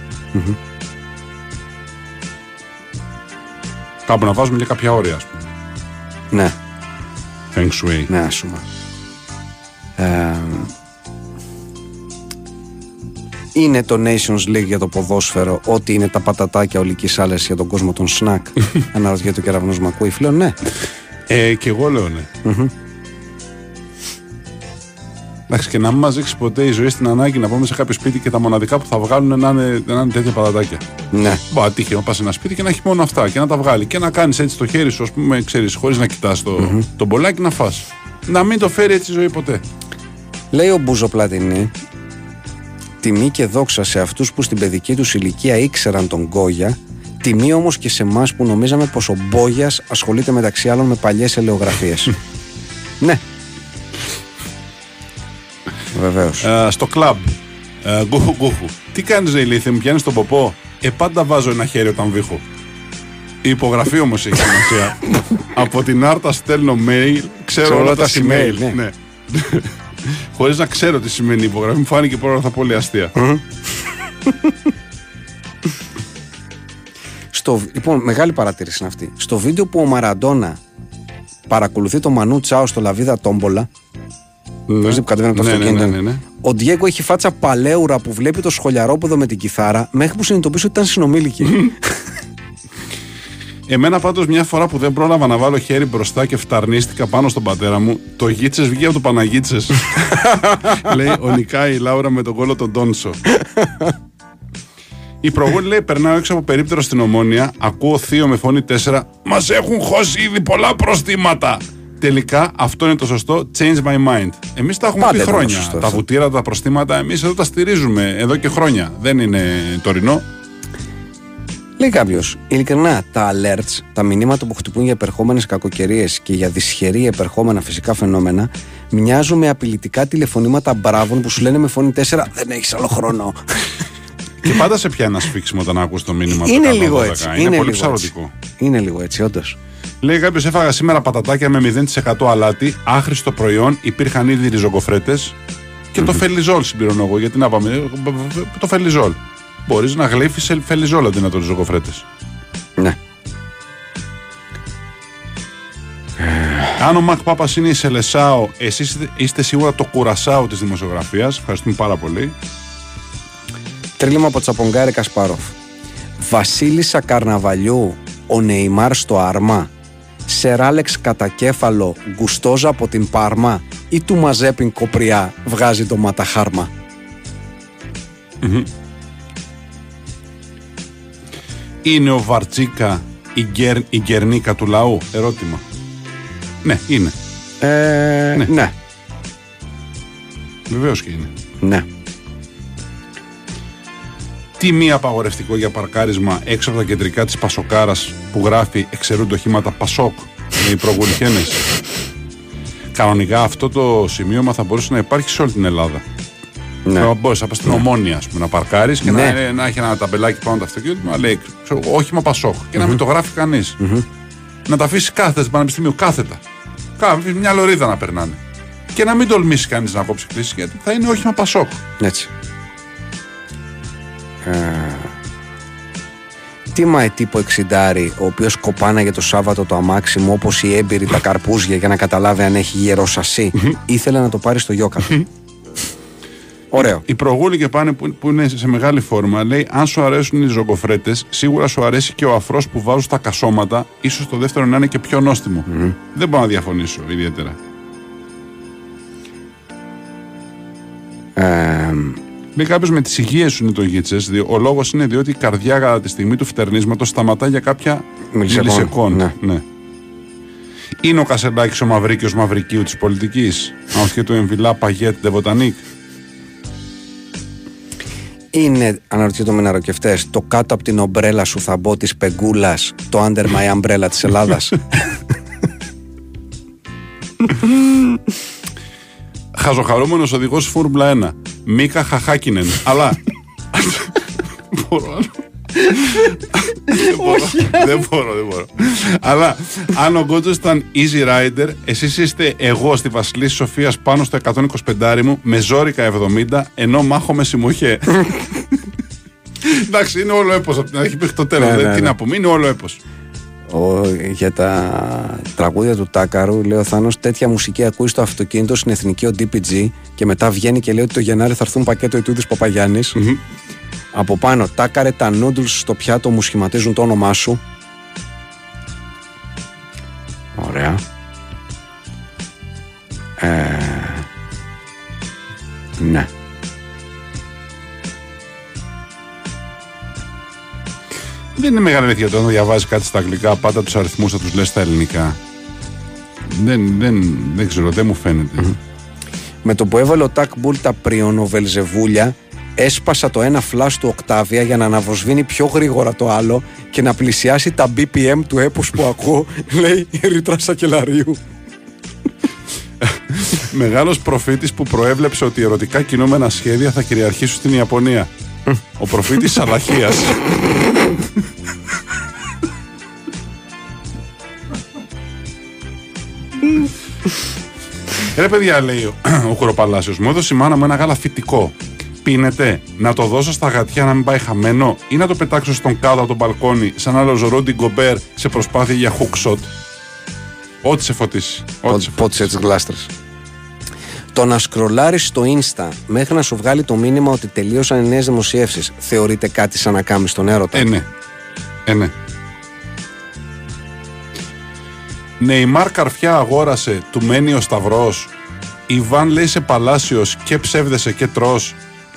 Κάπου να βάζουμε και κάποια όρια, ας πούμε. Ναι. Feng Shui. Ναι, ας πούμε. Είναι το Nations League για το ποδόσφαιρο ό,τι είναι τα πατατάκια ολικής άλεσης για τον κόσμο των σνακ? Αναρωτιέται ο Κεραυνός, μ' ακούει? Λέω ναι. Ε, και εγώ λέω ναι. Mm-hmm. Εντάξει, και να μην μαζέξει ποτέ η ζωή στην ανάγκη να πάμε σε κάποιο σπίτι και τα μοναδικά που θα βγάλουν να είναι, να είναι τέτοια πατατάκια. Ναι. Μπα, τύχει να πας σε ένα σπίτι και να έχει μόνο αυτά και να τα βγάλει και να κάνεις έτσι το χέρι σου, ας πούμε, ξέρεις, χωρίς να κοιτάς το, mm-hmm. τον μπολάκι να φας. Να μην το φέρει έτσι η ζωή ποτέ. Λέει ο Μπούζο Πλατινή. Τιμή και δόξα σε αυτούς που στην παιδική τους ηλικία ήξεραν τον Γκόγια, τιμή όμως και σε εμάς που νομίζαμε πως ο Μπόγιας ασχολείται μεταξύ άλλων με παλιές ελαιογραφίες. Ναι. Βεβαίως. Uh, στο κλαμπ. Uh, γκούχου γκούχου. Τι κάνεις ρε ηλίθι, μου πιάνεις τον ποπό? Ε, πάντα βάζω ένα χέρι όταν βήχω. Η υπογραφή όμως έχει σημασία. Από την Άρτα στέλνω mail, ξέρω όλα τα σημαίνει. Ναι. Ναι. Χωρίς να ξέρω τι σημαίνει η υπογραφή, μου φάνηκε πρώτα θα πολύ αστεία. Στο, λοιπόν, μεγάλη παρατήρηση είναι αυτή. Στο βίντεο που ο Μαραντόνα παρακολουθεί το Μανού Τσάο στο Λαβίδα Τόμπολα, ναι, που κατεβαίνει από το ναι, αυτοκίνητο, ναι, ναι, ναι. Ο Ντιέγκο έχει φάτσα παλέουρα που βλέπει το σχολιαρόποδο με την κιθάρα, μέχρι που συνειδητοποιήσει ότι ήταν συνομήλικη. Εμένα πάντως μια φορά που δεν πρόλαβα να βάλω χέρι μπροστά και φταρνίστηκα πάνω στον πατέρα μου, το γίτσες βγήκε από το Παναγίτσες. Λέει ο Νικάη η Λάουρα με τον κόλο τον Τόνσο. Η προγόνη λέει περνάω έξω από περίπτερο στην Ομόνια, ακούω θείο με φωνή τέσσερα, μας έχουν χώσει ήδη πολλά προστήματα. Τελικά αυτό είναι το σωστό, change my mind. Εμείς τα έχουμε Πάτε πει χρόνια, σωστό, τα βουτήρα, τα προστήματα, εμείς εδώ τα στηρίζουμε εδώ και χρόνια, δεν είναι τωρινό. Λέει κάποιος, ειλικρινά τα alerts, τα μηνύματα που χτυπούν για επερχόμενες κακοκαιρίες και για δυσχερή επερχόμενα φυσικά φαινόμενα, μοιάζουν με απειλητικά τηλεφωνήματα μπράβων που σου λένε με φωνή τέσσερα, δεν έχεις άλλο χρόνο. Και πάντα σε πιάνει ένα σφίξιμο όταν ακούς το μήνυμα. Είναι το λίγο δώδεκα. Έτσι. Είναι, είναι πολύ ψαρωτικό. Είναι λίγο έτσι, όντως. Λέει κάποιος, έφαγα σήμερα πατατάκια με μηδέν τοις εκατό αλάτι, άχρηστο προϊόν, υπήρχαν ήδη ριζοκοφρέτες και το φελιζόλ συμπληρώνω εγώ. Γιατί να πάμε, το φελιζόλ. Μπορείς να γλύφεις φελιζόλα αντί να το ριζοκοφρέτες. Ναι. Αν ο Μαχ Πάπας είναι η Σελεσάο, εσείς είστε σίγουρα το Κουρασάο της δημοσιογραφίας. Ευχαριστούμε πάρα πολύ. Τρίλημα από Τσαπογκάρη Κασπάροφ. Βασίλισσα Καρναβαλιού, ο Νεϊμάρ στο Άρμα. Σεράλεξ κατακέφαλο, Γκουστόζα από την Πάρμα. Ή του Μαζέπιν Κοπριά βγάζει το ματαχάρμα. Mm-hmm. Είναι ο Βαρτσίκα η, γκερ, η Γκερνίκα του λαού? Ερώτημα. Ναι, είναι. Ε, ναι. ναι. Βεβαίως και είναι. Ναι. Τι μη απαγορευτικό για παρκάρισμα έξω από τα κεντρικά της Πασοκάρας που γράφει εξαιρούνται οχήματα Πασόκ με οι προβολικένες. Κανονικά αυτό το σημείωμα θα μπορούσε να υπάρχει σε όλη την Ελλάδα. Ναι. Να μπορείς να πας στην ναι. Ομόνια, ας πούμε, να παρκάρεις και ναι. να, να έχει ένα ταμπελάκι πάνω το αυτοκίνητο να λέει όχημα Πασόκ και mm-hmm. να μην το γράφει κανείς. Mm-hmm. Να τα αφήσει κάθετα στο πανεπιστήμιο, κάθετα. Κάμε μια λωρίδα να περνάνε. Και να μην τολμήσει κανείς να κόψει κλίση γιατί θα είναι όχημα Πασόκ. Έτσι. Uh, τι μαετύπο εξιντάρι, ο οποίος κοπάναγε το Σάββατο το αμάξι μου όπως οι έμπειροι τα καρπούζια για να καταλάβει αν έχει γερό σασί, ήθελε να το πάρει στο γιόκα. Ωραίο. Οι προγούλοι και πάνε που, που είναι σε μεγάλη φόρμα, λέει αν σου αρέσουν οι ζωγκοφρέτες, σίγουρα σου αρέσει και ο αφρός που βάζουν στα κασώματα, ίσως το δεύτερο να είναι και πιο νόστιμο. Mm-hmm. Δεν μπορώ να διαφωνήσω ιδιαίτερα. Uh, Λέει κάποιος με τις υγείες σου είναι το γίτσες. Ο λόγος είναι διότι η καρδιά κατά τη στιγμή του φτερνίσματος σταματά για κάποια μιλισεκόν. Ναι. Ναι. Είναι ο Κασσελάκης ο Μαυρίκιος Μαυρικίου της πολιτικής. Αυτοί του εμβιλά παγιέτ δε βοτανίκ. Είναι, αναρωτιέται ο Μεναροκευτές, το κάτω από την ομπρέλα σου θα μπω της πεγκούλας, το under my umbrella της Ελλάδας. Χαζοχαρούμενος οδηγός Φόρμουλα ένα. Μίκα Χαχάκινεν. Αλλά. Μπορώ. Δεν μπορώ, δεν μπορώ. Αλλά αν ο Γκότσος ήταν easy rider, εσείς είστε εγώ στη Βασιλής Σοφίας πάνω στο εκατόν είκοσι πέντε μου με ζόρικα εβδομήντα, ενώ μάχομαι συμμοχέ. Εντάξει, είναι όλο έπος από την αρχή μέχρι το τέλος. Τι να πούμε, είναι όλο έπος. Ο, για τα τραγούδια του Τάκαρου, λέει ο Θάνος, τέτοια μουσική ακούει στο αυτοκίνητο στην εθνική ο ντι πι τζι και μετά βγαίνει και λέει ότι το Γενάρη θα έρθουν πακέτο Ιτούδης Παπαγιάννης. Mm-hmm. Από πάνω, Τάκαρε, τα νούντλς στο πιάτο μου σχηματίζουν το όνομά σου. Ωραία. Ε, ναι. Δεν είναι μεγάλη αλήθεια το να διαβάζει κάτι στα αγγλικά, πάντα τους αριθμούς θα τους λες στα ελληνικά. Δεν, δεν, δεν ξέρω, δεν μου φαίνεται. Mm-hmm. Με το που έβαλε ο Τακ Μπουλ τα πριονοβελζεβούλια, έσπασα το ένα φλάσ του Οκτάβια για να αναβοσβήνει πιο γρήγορα το άλλο και να πλησιάσει τα μπι πι εμ του έπους που ακούω, λέει η ρήτρα Σακελαρίου. Μεγάλος προφήτης που προέβλεψε ότι ερωτικά κινούμενα σχέδια θα κυριαρχήσουν στην Ιαπωνία. Ο προφήτης Αλαχίας. Ρε παιδιά, λέει ο Χουροπαλάσιος, μου έδωσε η μάνα μου ένα γάλα φυτικό. Πίνετε, να το δώσω στα γατιά να μην πάει χαμένο ή να το πετάξω στον κάδο από τον μπαλκόνι σαν άλλο Ρόντι Γκομπέρ σε προσπάθεια για hook shot? Ό,τι σε φωτίσει. Πότσε έτσι γλάστρες. Το να σκρολάρεις στο Insta μέχρι να σου βγάλει το μήνυμα ότι τελείωσαν οι νέες δημοσιεύσεις, θεωρείται κάτι σαν να κάνεις τον έρωτα? Ε, ναι. Ε, ναι. Νεϊμάρ καρφιά αγόρασε, του μένει ο σταυρός. Ιβάν λέει σε Παλάσιος και ψεύδεσαι και τρως.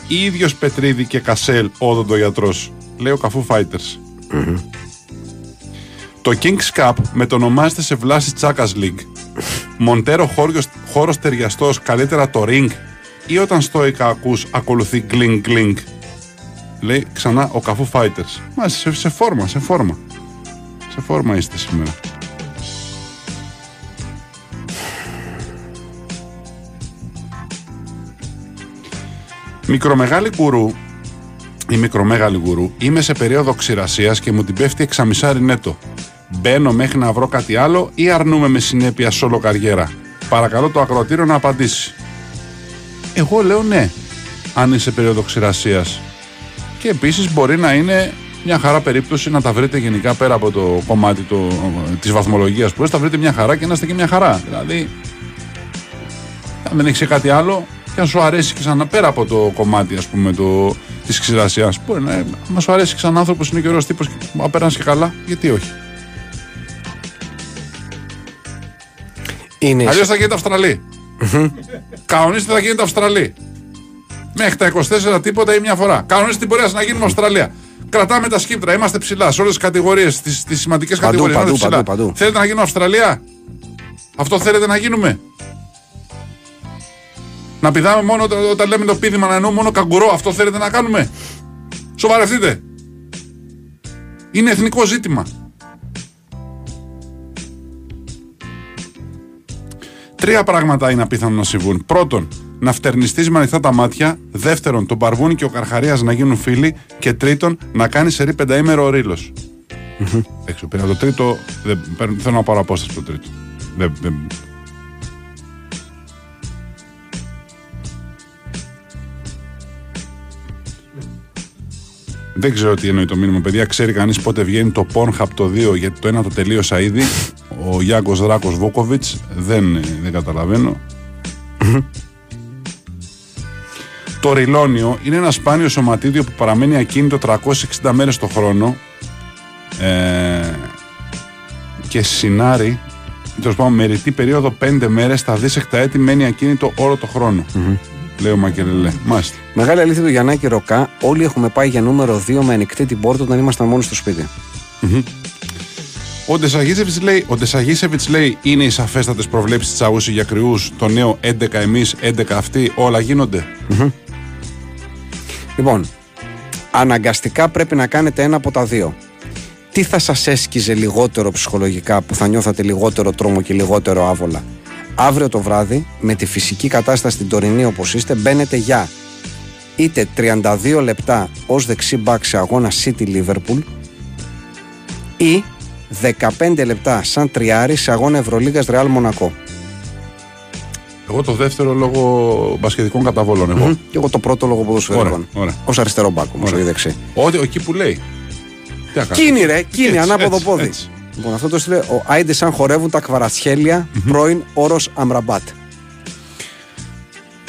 Ίδιος Πετρίδη και Κασέλ, όδοντο γιατρός. Λέει ο Καφού Φάιτερς. Mm-hmm. Το Kings Cup μετονομάζεται σε Βλάση Τσάκας League. Μοντέρο χώριος, χώρος ταιριαστός, καλύτερα το ring ή όταν στόικα ακούς ακολουθεί γκλινγκ γκλινγκ? Λέει ξανά ο Καφού Φάιτερς. Μα σε, σε φόρμα, σε φόρμα. Σε φόρμα είστε σήμερα. Μικρομεγάλη γκουρού ή μικρομεγάλη γκουρού, είμαι σε περίοδο ξηρασίας και μου την πέφτει εξαμισάρι νέτο. Μπαίνω μέχρι να βρω κάτι άλλο ή αρνούμε με συνέπεια σ' όλο καριέρα? Παρακαλώ το ακροατήριο να απαντήσει. Εγώ λέω ναι, αν είσαι περίοδο ξηρασίας. Και επίσης μπορεί να είναι μια χαρά περίπτωση να τα βρείτε γενικά πέρα από το κομμάτι το, της βαθμολογίας που θα βρείτε μια χαρά και να είστε και μια χαρά. Δηλαδή, αν δεν έχεις κάτι άλλο και αν σου αρέσει και σαν πέρα από το κομμάτι ας πούμε το, της ξηρασίας, μπορεί να μα σου αρέσει και σαν άνθρωπος, είναι και ωραίος τύπος και απέρανας και καλά, γιατί όχι. Είναι... Αλλιώς θα γίνεται Αυστραλή. Κανονίστε θα γίνεται Αυστραλή. Μέχρι τα είκοσι τέσσερα τίποτα ή μια φορά. Κανονίστε την πορεία να γίνουμε Αυστραλία. Κρατάμε τα σκύπτρα, είμαστε ψηλά σε όλες τις κατηγορίες, τις, τις σημαντικές παντού, κατηγορίες. Παντού, παντού, παντού. Θέλετε να γίνουμε Αυστραλία? Αυτό θέλετε να γίνουμε? Να πηδάμε μόνο όταν λέμε το πίδημα, να εννοούμε μόνο καγκουρό? Αυτό θέλετε να κάνουμε? Σοβαρευτείτε. Είναι εθνικό ζήτημα. Τρία πράγματα είναι απίθανο να συμβούν. Πρώτον, να φτερνιστείς με ανοιχτά τα μάτια. Δεύτερον, τον Παρβούνι και ο Καρχαρίας να γίνουν φίλοι. Και τρίτον, να κάνει σερί πενταήμερο ο Ρήλος. Έξω, πήρα το τρίτο. Δεν, θέλω να πάρω απόσταση το τρίτο. Δεν, δεν... δεν ξέρω τι εννοεί το μήνυμα, παιδιά. Ξέρει κανείς πότε βγαίνει το Pornhub το δύο, γιατί το ένα το τελείωσα ήδη. Ο Γιάνγκος Δράκος Βόκοβιτς, δεν, δεν καταλαβαίνω. Το ριλόνιο είναι ένα σπάνιο σωματίδιο που παραμένει ακίνητο τριακόσιες εξήντα μέρες το χρόνο ε, και συνάρει, τέλος πάντων, μεριτή περίοδο πέντε μέρες, στα δίσεκτα έτη μένει ακίνητο όλο το χρόνο. Λέω Μακελελέ. Μάλιστα. Μεγάλη αλήθεια του Γιαννάκη Ροκά. Όλοι έχουμε πάει για νούμερο δύο με ανοιχτή την πόρτα όταν ήμασταν μόνοι στο σπίτι. Mm-hmm. Ο Ντεσαγίσεβιτς λέει, λέει: είναι οι σαφέστατες προβλέψεις της Αούση για κρυούς. Το νέο έντεκα εμείς, έντεκα αυτοί. Όλα γίνονται. Mm-hmm. Λοιπόν, αναγκαστικά πρέπει να κάνετε ένα από τα δύο. Τι θα σας έσκιζε λιγότερο ψυχολογικά, που θα νιώθατε λιγότερο τρόμο και λιγότερο άβολα? Αύριο το βράδυ, με τη φυσική κατάσταση την τωρινή όπως είστε, μπαίνετε για είτε τριάντα δύο λεπτά ως δεξί μπακ σε αγώνα City Liverpool ή δεκαπέντε λεπτά σαν τριάρι σε αγώνα Ευρωλίγας Real Μονακό. Εγώ το δεύτερο λόγω μπασκετικών καταβολών. Εγώ. Mm-hmm. Και εγώ το πρώτο λόγω ποδοσφαιρικών. Ως αριστερό μπακ όμως, ή δεξί. Ό,τι εκεί που λέει. Κίνη ρε, κίνη, ανάποδο πόδι. Έτσι. Λοιπόν, αυτό το έστειλε ο Άιντε σαν χορεύουν τα κβαρατσχέλια, mm-hmm. πρώην όρος Αμραμπάτ.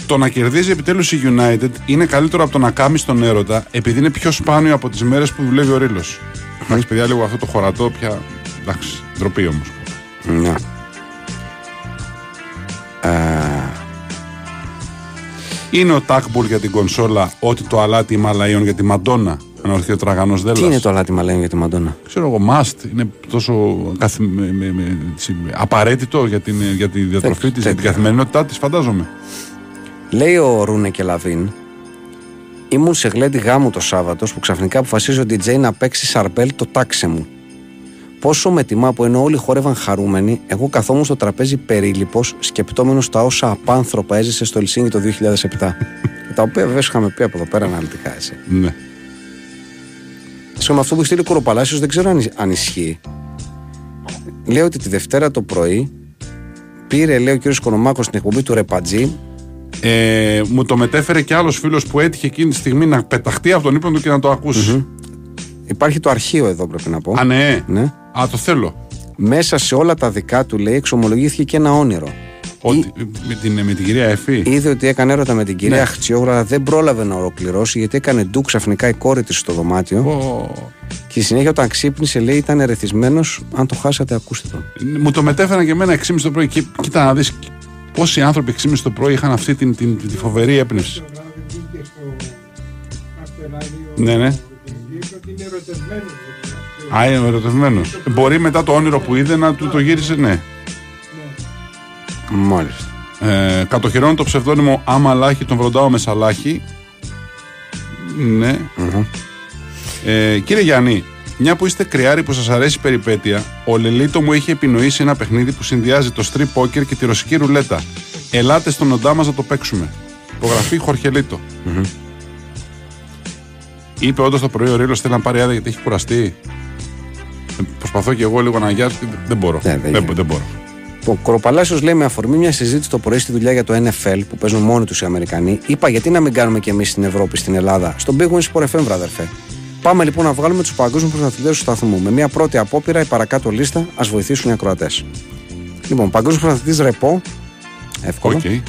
Το να κερδίζει επιτέλους η United είναι καλύτερο από το να κάμει στον έρωτα, επειδή είναι πιο σπάνιο από τις μέρες που δουλεύει ο Ρήλος. Εντάξει, mm-hmm. παιδιά, λίγο αυτό το χωρατό πια. Εντάξει, ντροπή όμως. Ναι. Uh... Είναι ο Τάκμπουλ για την κονσόλα ό,τι το αλάτι Μαλαϊών για τη Μαντόνα. Αναρωτιέται ο Τραγανός Δέλλας. Τι είναι το αλάτι Μαλαϊών για τη Μαντόνα? Ξέρω εγώ, must. Είναι τόσο καθη... με, με, με, απαραίτητο για, την, για τη διατροφή Τέ, της, για την καθημερινότητά της, φαντάζομαι. Λέει ο Ρούνε και Λαβίν: ήμουν σε γλέντι γάμου το Σάββατο που ξαφνικά αποφασίζει ο ντι τζέι να παίξει σαρμπέλ το τάξε μου. Πόσο με τιμά που ενώ όλοι χόρευαν χαρούμενοι, εγώ καθόμουν στο τραπέζι περίληπος, σκεπτόμενος τα όσα απάνθρωπα έζησε στο Ελσίνγκι το δύο χιλιάδες επτά. Τα οποία βέβαια είχαμε πει από εδώ πέρα αναλυτικά, έτσι. Ναι. Σε αυτό που έχει στείλει ο Κοροπαλάσιος δεν ξέρω αν, αν ισχύει. Λέει ότι τη Δευτέρα το πρωί πήρε, λέει, ο κ. Κονομάκος στην εκπομπή του Ρεπατζή. Ε, μου το μετέφερε και άλλος φίλος που έτυχε εκείνη τη στιγμή να πεταχτεί από τον ύπνο του και να το ακούσει. Mm-hmm. Υπάρχει το αρχείο εδώ, πρέπει να πω. Α, ναι. ναι. Α, το θέλω. Μέσα σε όλα τα δικά του, λέει, εξομολογήθηκε και ένα όνειρο. Ότι, Ή... με, την, με την κυρία Εφή. Είδε ότι έκανε έρωτα με την κυρία ναι. Χτσιόγρα, αλλά δεν πρόλαβε να ολοκληρώσει γιατί έκανε ντου ξαφνικά η κόρη της στο δωμάτιο. Oh. Και συνέχεια, όταν ξύπνησε, λέει, ήταν ερεθισμένος. Αν το χάσατε, ακούστε το. Μου το μετέφεραν και εμένα έξι και μισή το πρωί. Και, κοίτα να δεις πόσοι άνθρωποι έξι και μισή το πρωί είχαν αυτή την, την, την, την φοβερή έπνευση. Ναι, ναι. Είναι ερωτευμένος. Α, είναι ερωτευμένος. Μπορεί μετά το όνειρο που είδε να του το γύρισε, ναι. ναι. Μάλιστα. Ε, κατοχυρώνω το ψευδόνυμο Αμαλάχη, τον βροντάω με Σαλάχη. Ναι. Mm-hmm. Ε, κύριε Γιάννη, μια που είστε κρυάρι που σας αρέσει η περιπέτεια, ο Λελίτο μου είχε επινοήσει ένα παιχνίδι που συνδυάζει το στριπ πόκερ και τη ρωσική ρουλέτα. Ελάτε στον οντά μας να το παίξουμε. Υπογραφή Χορχελίτο. Mm-hmm. Είπε όντως το πρωί ο Ρήλος θέλει να πάρει άδεια γιατί έχει κουραστεί. Προσπαθώ και εγώ λίγο να αγιάσω. Δεν μπορώ. Ναι, δεν, δεν, δεν μπορώ. Ο Κοροπαλάσιος λέει: με αφορμή μια συζήτηση το πρωί στη δουλειά για το εν εφ ελ που παίζουν μόνοι τους οι Αμερικανοί, είπα γιατί να μην κάνουμε κι εμείς στην Ευρώπη, στην Ελλάδα, στον Big Win Sport εφ εμ, βραδερφέ. Πάμε λοιπόν να βγάλουμε τους παγκόσμιους πρωταθλητές του σταθμού. Με μια πρώτη απόπειρα, η παρακάτω λίστα, ας βοηθήσουν οι ακροατές. Λοιπόν, παγκόσμιος πρωταθλητής ρεπό. Εύκολο. Okay.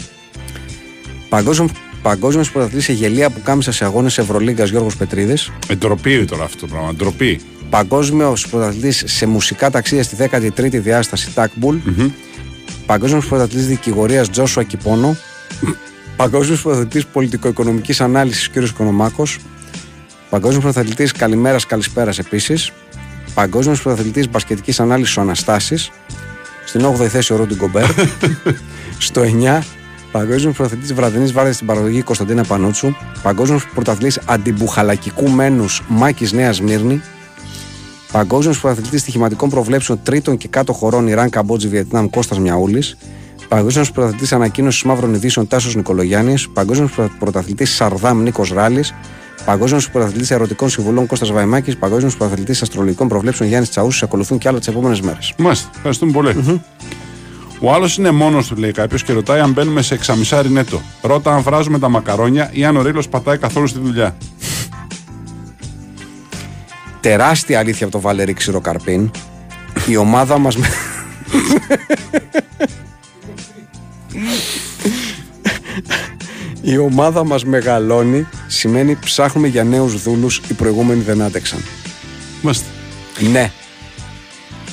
Παγκόσμιος πρωταθλητής σε γελία που κάμισα σε αγώνες Ευρωλίγκας, Γιώργος Πετρίδης. Εντροπή τώρα αυτό το πράγμα. Ντροπή. Παγκόσμιος πρωταθλητής σε μουσικά ταξίδια στη δέκατη τρίτη διάσταση, Τάκμπουλ. Mm-hmm. Παγκόσμιος πρωταθλητής δικηγορίας, Τζόσουα Κιπόνο. Παγκόσμιος πρωταθλητής πολιτικο-οικονομικής ανάλυσης, κ. Οικονομάκος. Παγκόσμιος πρωταθλητής καλημέρας, καλησπέρας επίσης. Παγκόσμιος πρωταθλητής μπασκετικής ανάλυσης, ο Αναστάσης. Στην όγδοη θέση ο Ρούντι Γκομπέρ. Στο εννιά, παγκόσμιος πρωταθλητής βραδινής βάρδιας στην παραγωγή, Κωνσταντίνα Πανούτσου. Παγκόσμιος πρωταθλητής αντιμπουχαλακικού μένους, Μάκης Νέα Σμύρνη. Παγκόσμιος πρωταθλητής στοιχηματικών προβλέψεων τρίτων και κάτω χωρών, Ιράν, Καμπότζη, Βιετνάμ, Κώστας Μιαούλης. Παγκόσμιος πρωταθλητής ανακοίνωσης μαύρων ειδήσεων, Τάσος Νικολογιάννης. Παγκόσμιος πρωταθλητής Σαρδάμ, Νίκος Ράλης. Παγκόσμιος πρωταθλητής ερωτικών συμβουλών, Κώστας Βαϊμάκης. Παγκόσμιος πρωταθλητής αστρολογικών προβλέψεων, Γιάννης Τσαούσης. Ακολουθούν και άλλα τις επόμενες μέρες. Μάλιστα. Ευχαριστούμε πολύ. Mm-hmm. Ο άλλος είναι μόνος του, λέει κάποιος, και ρωτάει αν μπαίνουμε σε εξαμισάρι νέτο. Ρώτα αν βράζουμε τα μακαρόνια ή αν ο ρήλος πατάει καθόλου στη δουλειά. Τεράστια αλήθεια από τον Βαλερή Ξηροκαρπίν. Η ομάδα μας. Η ομάδα μας μεγαλώνει, σημαίνει ψάχνουμε για νέους δούλους, οι προηγούμενοι δεν άντεξαν. Μάστε. Ναι.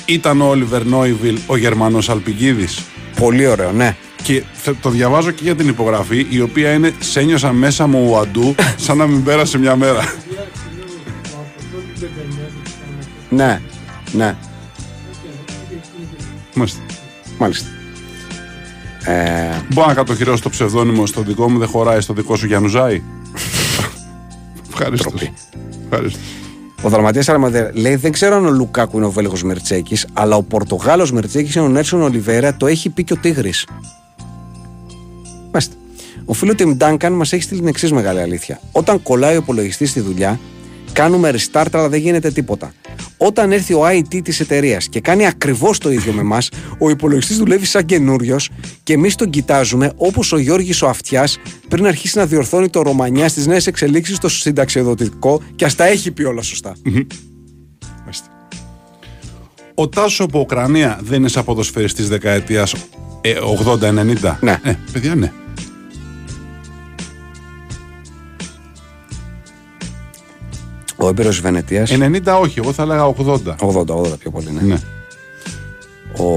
Ήταν ο Όλιβερ Νόιβιλ ο Γερμανός Αλπιγκίδης. Πολύ ωραίο, ναι. Και το διαβάζω και για την υπογραφή, η οποία είναι «Σε ένιωσα μέσα μου ο Αντού, σαν να μην πέρασε μια μέρα». Ναι, ναι. Μάστε. Μάλιστα. Ε... Μπορώ να κατοχυρώσω το ψευδόνυμο στο δικό μου, δεν χωράει στο δικό σου Γιαννουζάη. Ευχαριστώ. Ευχαριστώ. Ο δραματίας Αρμαντέρ λέει: δεν ξέρω αν ο Λουκάκου είναι ο Βέλγος Μερτσέκης, αλλά ο Πορτογάλος Μερτσέκης είναι ο Νέρσον Ολιβέρα, το έχει πει και ο Τίγρης. Μάλιστα. Ο φίλος Τιμ Ντάνκαν μας έχει στείλει την εξής μεγάλη αλήθεια. Όταν κολλάει ο υπολογιστής στη δουλειά, κάνουμε restart, αλλά δεν γίνεται τίποτα. Όταν έρθει ο άι τι της εταιρείας και κάνει ακριβώς το ίδιο με μας, ο υπολογιστής δουλεύει σαν καινούριος και εμείς τον κοιτάζουμε όπως ο Γιώργης ο Αυτιάς πριν αρχίσει να διορθώνει το Ρωμανιά στις νέες εξελίξεις στο συνταξιοδοτικό και ας τα έχει πει όλα σωστά. Mm-hmm. Ο Τάσο από Ουκρανία δεν είναι σαν ποδοσφαιριστής δεκαετίας ε, ογδόντα ενενήντα. Ναι. Ε, παιδιά, ναι. Ο Έμπειρος Βενετίας. ενενήντα όχι, εγώ θα έλεγα ογδόντα. ογδόντα, ογδόντα πιο πολύ, ναι. ναι. Ο,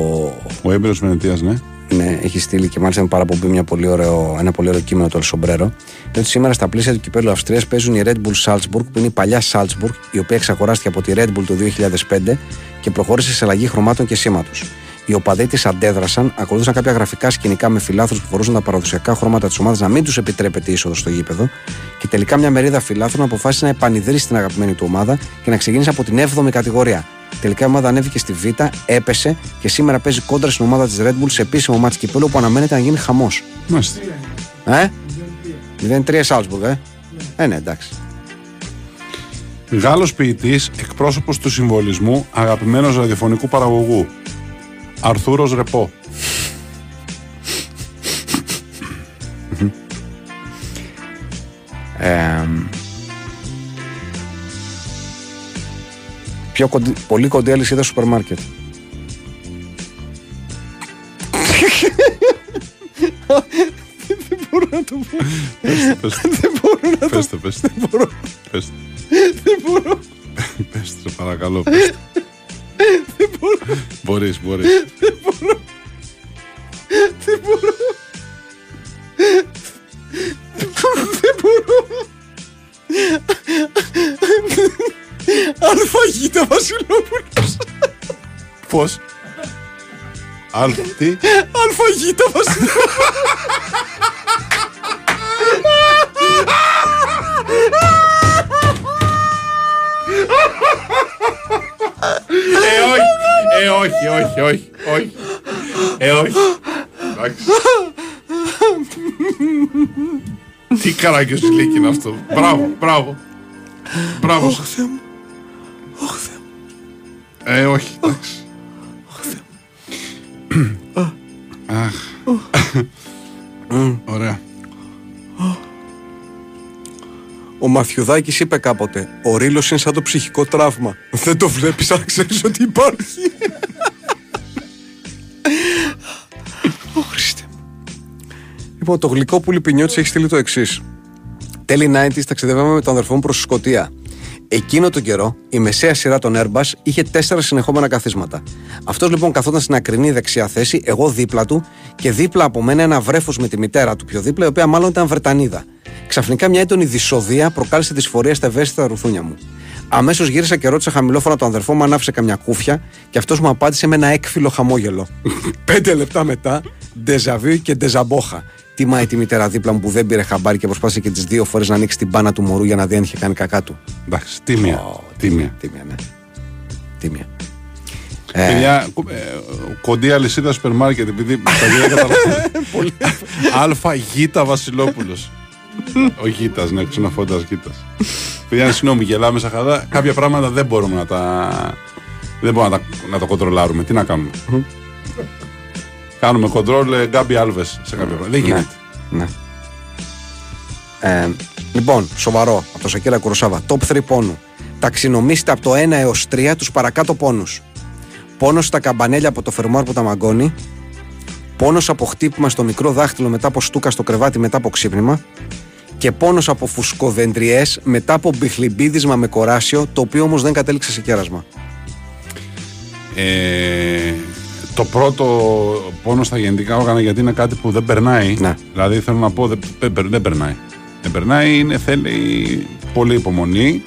ο Έμπειρος Βενετίας, ναι. Ναι, έχει στείλει και μάλιστα με παραπομπή μια πολύ ωραίο, ένα πολύ ωραίο κείμενο του El Sombrero. Διότι σήμερα στα πλαίσια του κυπέλλου Αυστρίας παίζουν η Red Bull Salzburg, που είναι η παλιά Salzburg, η οποία εξαγοράστηκε από τη Red Bull το δύο χιλιάδες πέντε και προχώρησε σε αλλαγή χρωμάτων και σήματος. Οι οπαδοί της αντέδρασαν, ακολούθησαν κάποια γραφικά σκηνικά με φιλάθλους που φορούσαν τα παραδοσιακά χρώματα της ομάδας να μην τους επιτρέπεται η είσοδος στο γήπεδο, και τελικά μια μερίδα φιλάθλων αποφάσισε να επανειδρύσει την αγαπημένη του ομάδα και να ξεκίνησε από την έβδομη κατηγορία. Τελικά η ομάδα ανέβηκε στη Β, έπεσε και σήμερα παίζει κόντρα στην ομάδα της Red Bull σε επίσημο μάτς κυπέλλου που αναμένεται να γίνει χαμός. Μάλιστα. Ε? μηδέν τρία Σάλτσμπουργκ, ε? Ε, ναι, εντάξει. Γάλλος ποιητής, εκπρόσωπος του συμβολισμού, αγαπημένος ραδιοφωνικού παραγωγού. Αρθούρος Ρεπό. ε, πιο κοντι... Πολύ κοντή αλυσίδα σούπερ μάρκετ. Δεν μπορώ να το πω. Δεν μπορώ να το πω. Πέστε, πέστε. Δεν μπορώ. Πέστε, παρακαλώ. Δεν μπορώ. Μπορείς, μπορείς. Δεν μπορώ. Δεν μπορώ. Δεν μπορώ. Αλφαγίτα Βασιλόπουλος. Πώς? Αλφα τι? Αλφαγίτα Βασιλόπουλος. Ε, όχι, ε, όχι, όχι, όχι, όχι, ε, όχι, εντάξει. Τι καράκιο ζηλίκι είναι αυτό, μπράβο, μπράβο, μπράβο. Ωχ, Θεέ μου, ωχ, Θεέ μου. Ε, όχι, εντάξει. Ωχ, Θεέ μου. Αχ, ωραία. Ο Μαθιουδάκης είπε κάποτε: ο ρήλος είναι σαν το ψυχικό τραύμα. Δεν το βλέπεις, αλλά ξέρεις ότι υπάρχει. Ωχριστε. Λοιπόν, το γλυκό που Λιπινιώτης έχει στείλει το εξής. Τέλη ενενήντα ταξιδεύαμε με τον αδερφό μου προς τη Σκωτία. Εκείνο τον καιρό η μεσαία σειρά των Airbus είχε τέσσερα συνεχόμενα καθίσματα. Αυτός λοιπόν καθόταν στην ακρινή δεξιά θέση, εγώ δίπλα του και δίπλα από μένα ένα βρέφος με τη μητέρα του πιο δίπλα, η οποία μάλλον ήταν Βρετανίδα. Ξαφνικά μια έντονη δυσοδεία προκάλεσε δυσφορία στα ευαίσθητα ρουθούνια μου. Αμέσως γύρισα και ρώτησα χαμηλόφωνα τον αδερφό μου αν άφησε καμιά κούφια και αυτός μου απάντησε με ένα έκφυλο χαμόγελο. Πέντε λεπτά μετά, ντεζαβί και ντεζαμπόχα. Τιμάει τη μητέρα δίπλα μου που δεν πήρε χαμπάρι και προσπάθησε και τις δύο φορές να ανοίξει την μπάνα του μωρού για να δει αν είχε κάνει κακά του. Εντάξει, τίμια. Oh, τίμια, τίμια, ναι. Τίμια. Μια κοντή αλυσίδα σούπερ μάρκετ, επειδή τα γύρω καταλαβαίνω. Α, Γ, Βασιλόπουλος. Ο Γίτας, ναι, ξενοφώντας Γίτας. Παιδιά, συγγνώμη, γελάμε σαν χαρά. Κάποια πράγματα δεν μπορούμε να τα. Δεν μπορούμε να, τα... να το κοντρολάρουμε. Τι να κάνουμε. Κάνουμε κοντρόλ Γκάμπι Άλβες σε κάποια πράγματα. Δεν γίνεται. Ναι. Ε, λοιπόν, σοβαρό από το Σακύρα Κουροσάβα. Top τρία πόνου. Ταξινομήστε από το ένα έως τρία τους παρακάτω πόνους. Πόνος στα καμπανέλια από το φερμουάρ που τα μαγκώνει. Πόνος από χτύπημα στο μικρό δάχτυλο μετά από στούκα στο κρεβάτι μετά από ξύπνημα. Και πόνος από φουσκοδεντριές μετά από μπιχλιμπίδισμα με κοράσιο, το οποίο όμως δεν κατέληξε σε κέρασμα. Ε, το πρώτο πόνο στα γεννητικά όργανα, γιατί είναι κάτι που δεν περνάει. Ναι. Δηλαδή θέλω να πω, δεν, δεν περνάει. Δεν περνάει, είναι, θέλει πολύ υπομονή.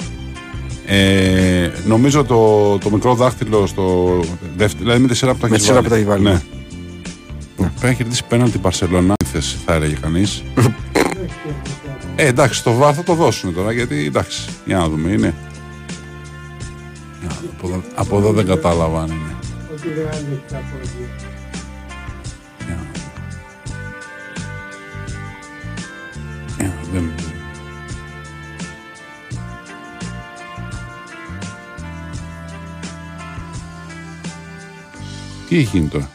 Ε, νομίζω το, το μικρό δάχτυλο στο δεύτερο, δηλαδή με τη σειρά που τα έχεις βάλει. Έχει βάλει. Ναι. Ναι. Πρέπει να κερδίσει πέναλτι Μπαρσελόνα, θα έλεγε κανείς. Ε, εντάξει, το βάθο το δώσουν τώρα, γιατί εντάξει, για να δούμε, είναι. Από, από εδώ δεν κατάλαβα αν είναι. Ε, δεν... Τι έχει γίνει τώρα?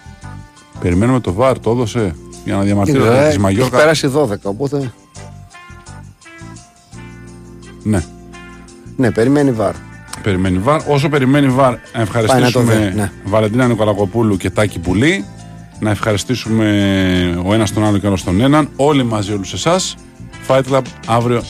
Περιμένουμε το βάρ, το έδωσε για να διαμαρτύρεται της Μαγιόρκα. Έχει πέρασει δώδεκα, οπότε... Ναι. Ναι, περιμένει βαρ. Περιμένει βαρ. Όσο περιμένει βαρ, να ευχαριστήσουμε ναι. Βαλεντίνα Νικολακοπούλου και Τάκη Πουλή. Να ευχαριστήσουμε ο ένας τον άλλο και ο άλλος τον έναν. Όλοι μαζί, όλους εσάς. Fight Club αύριο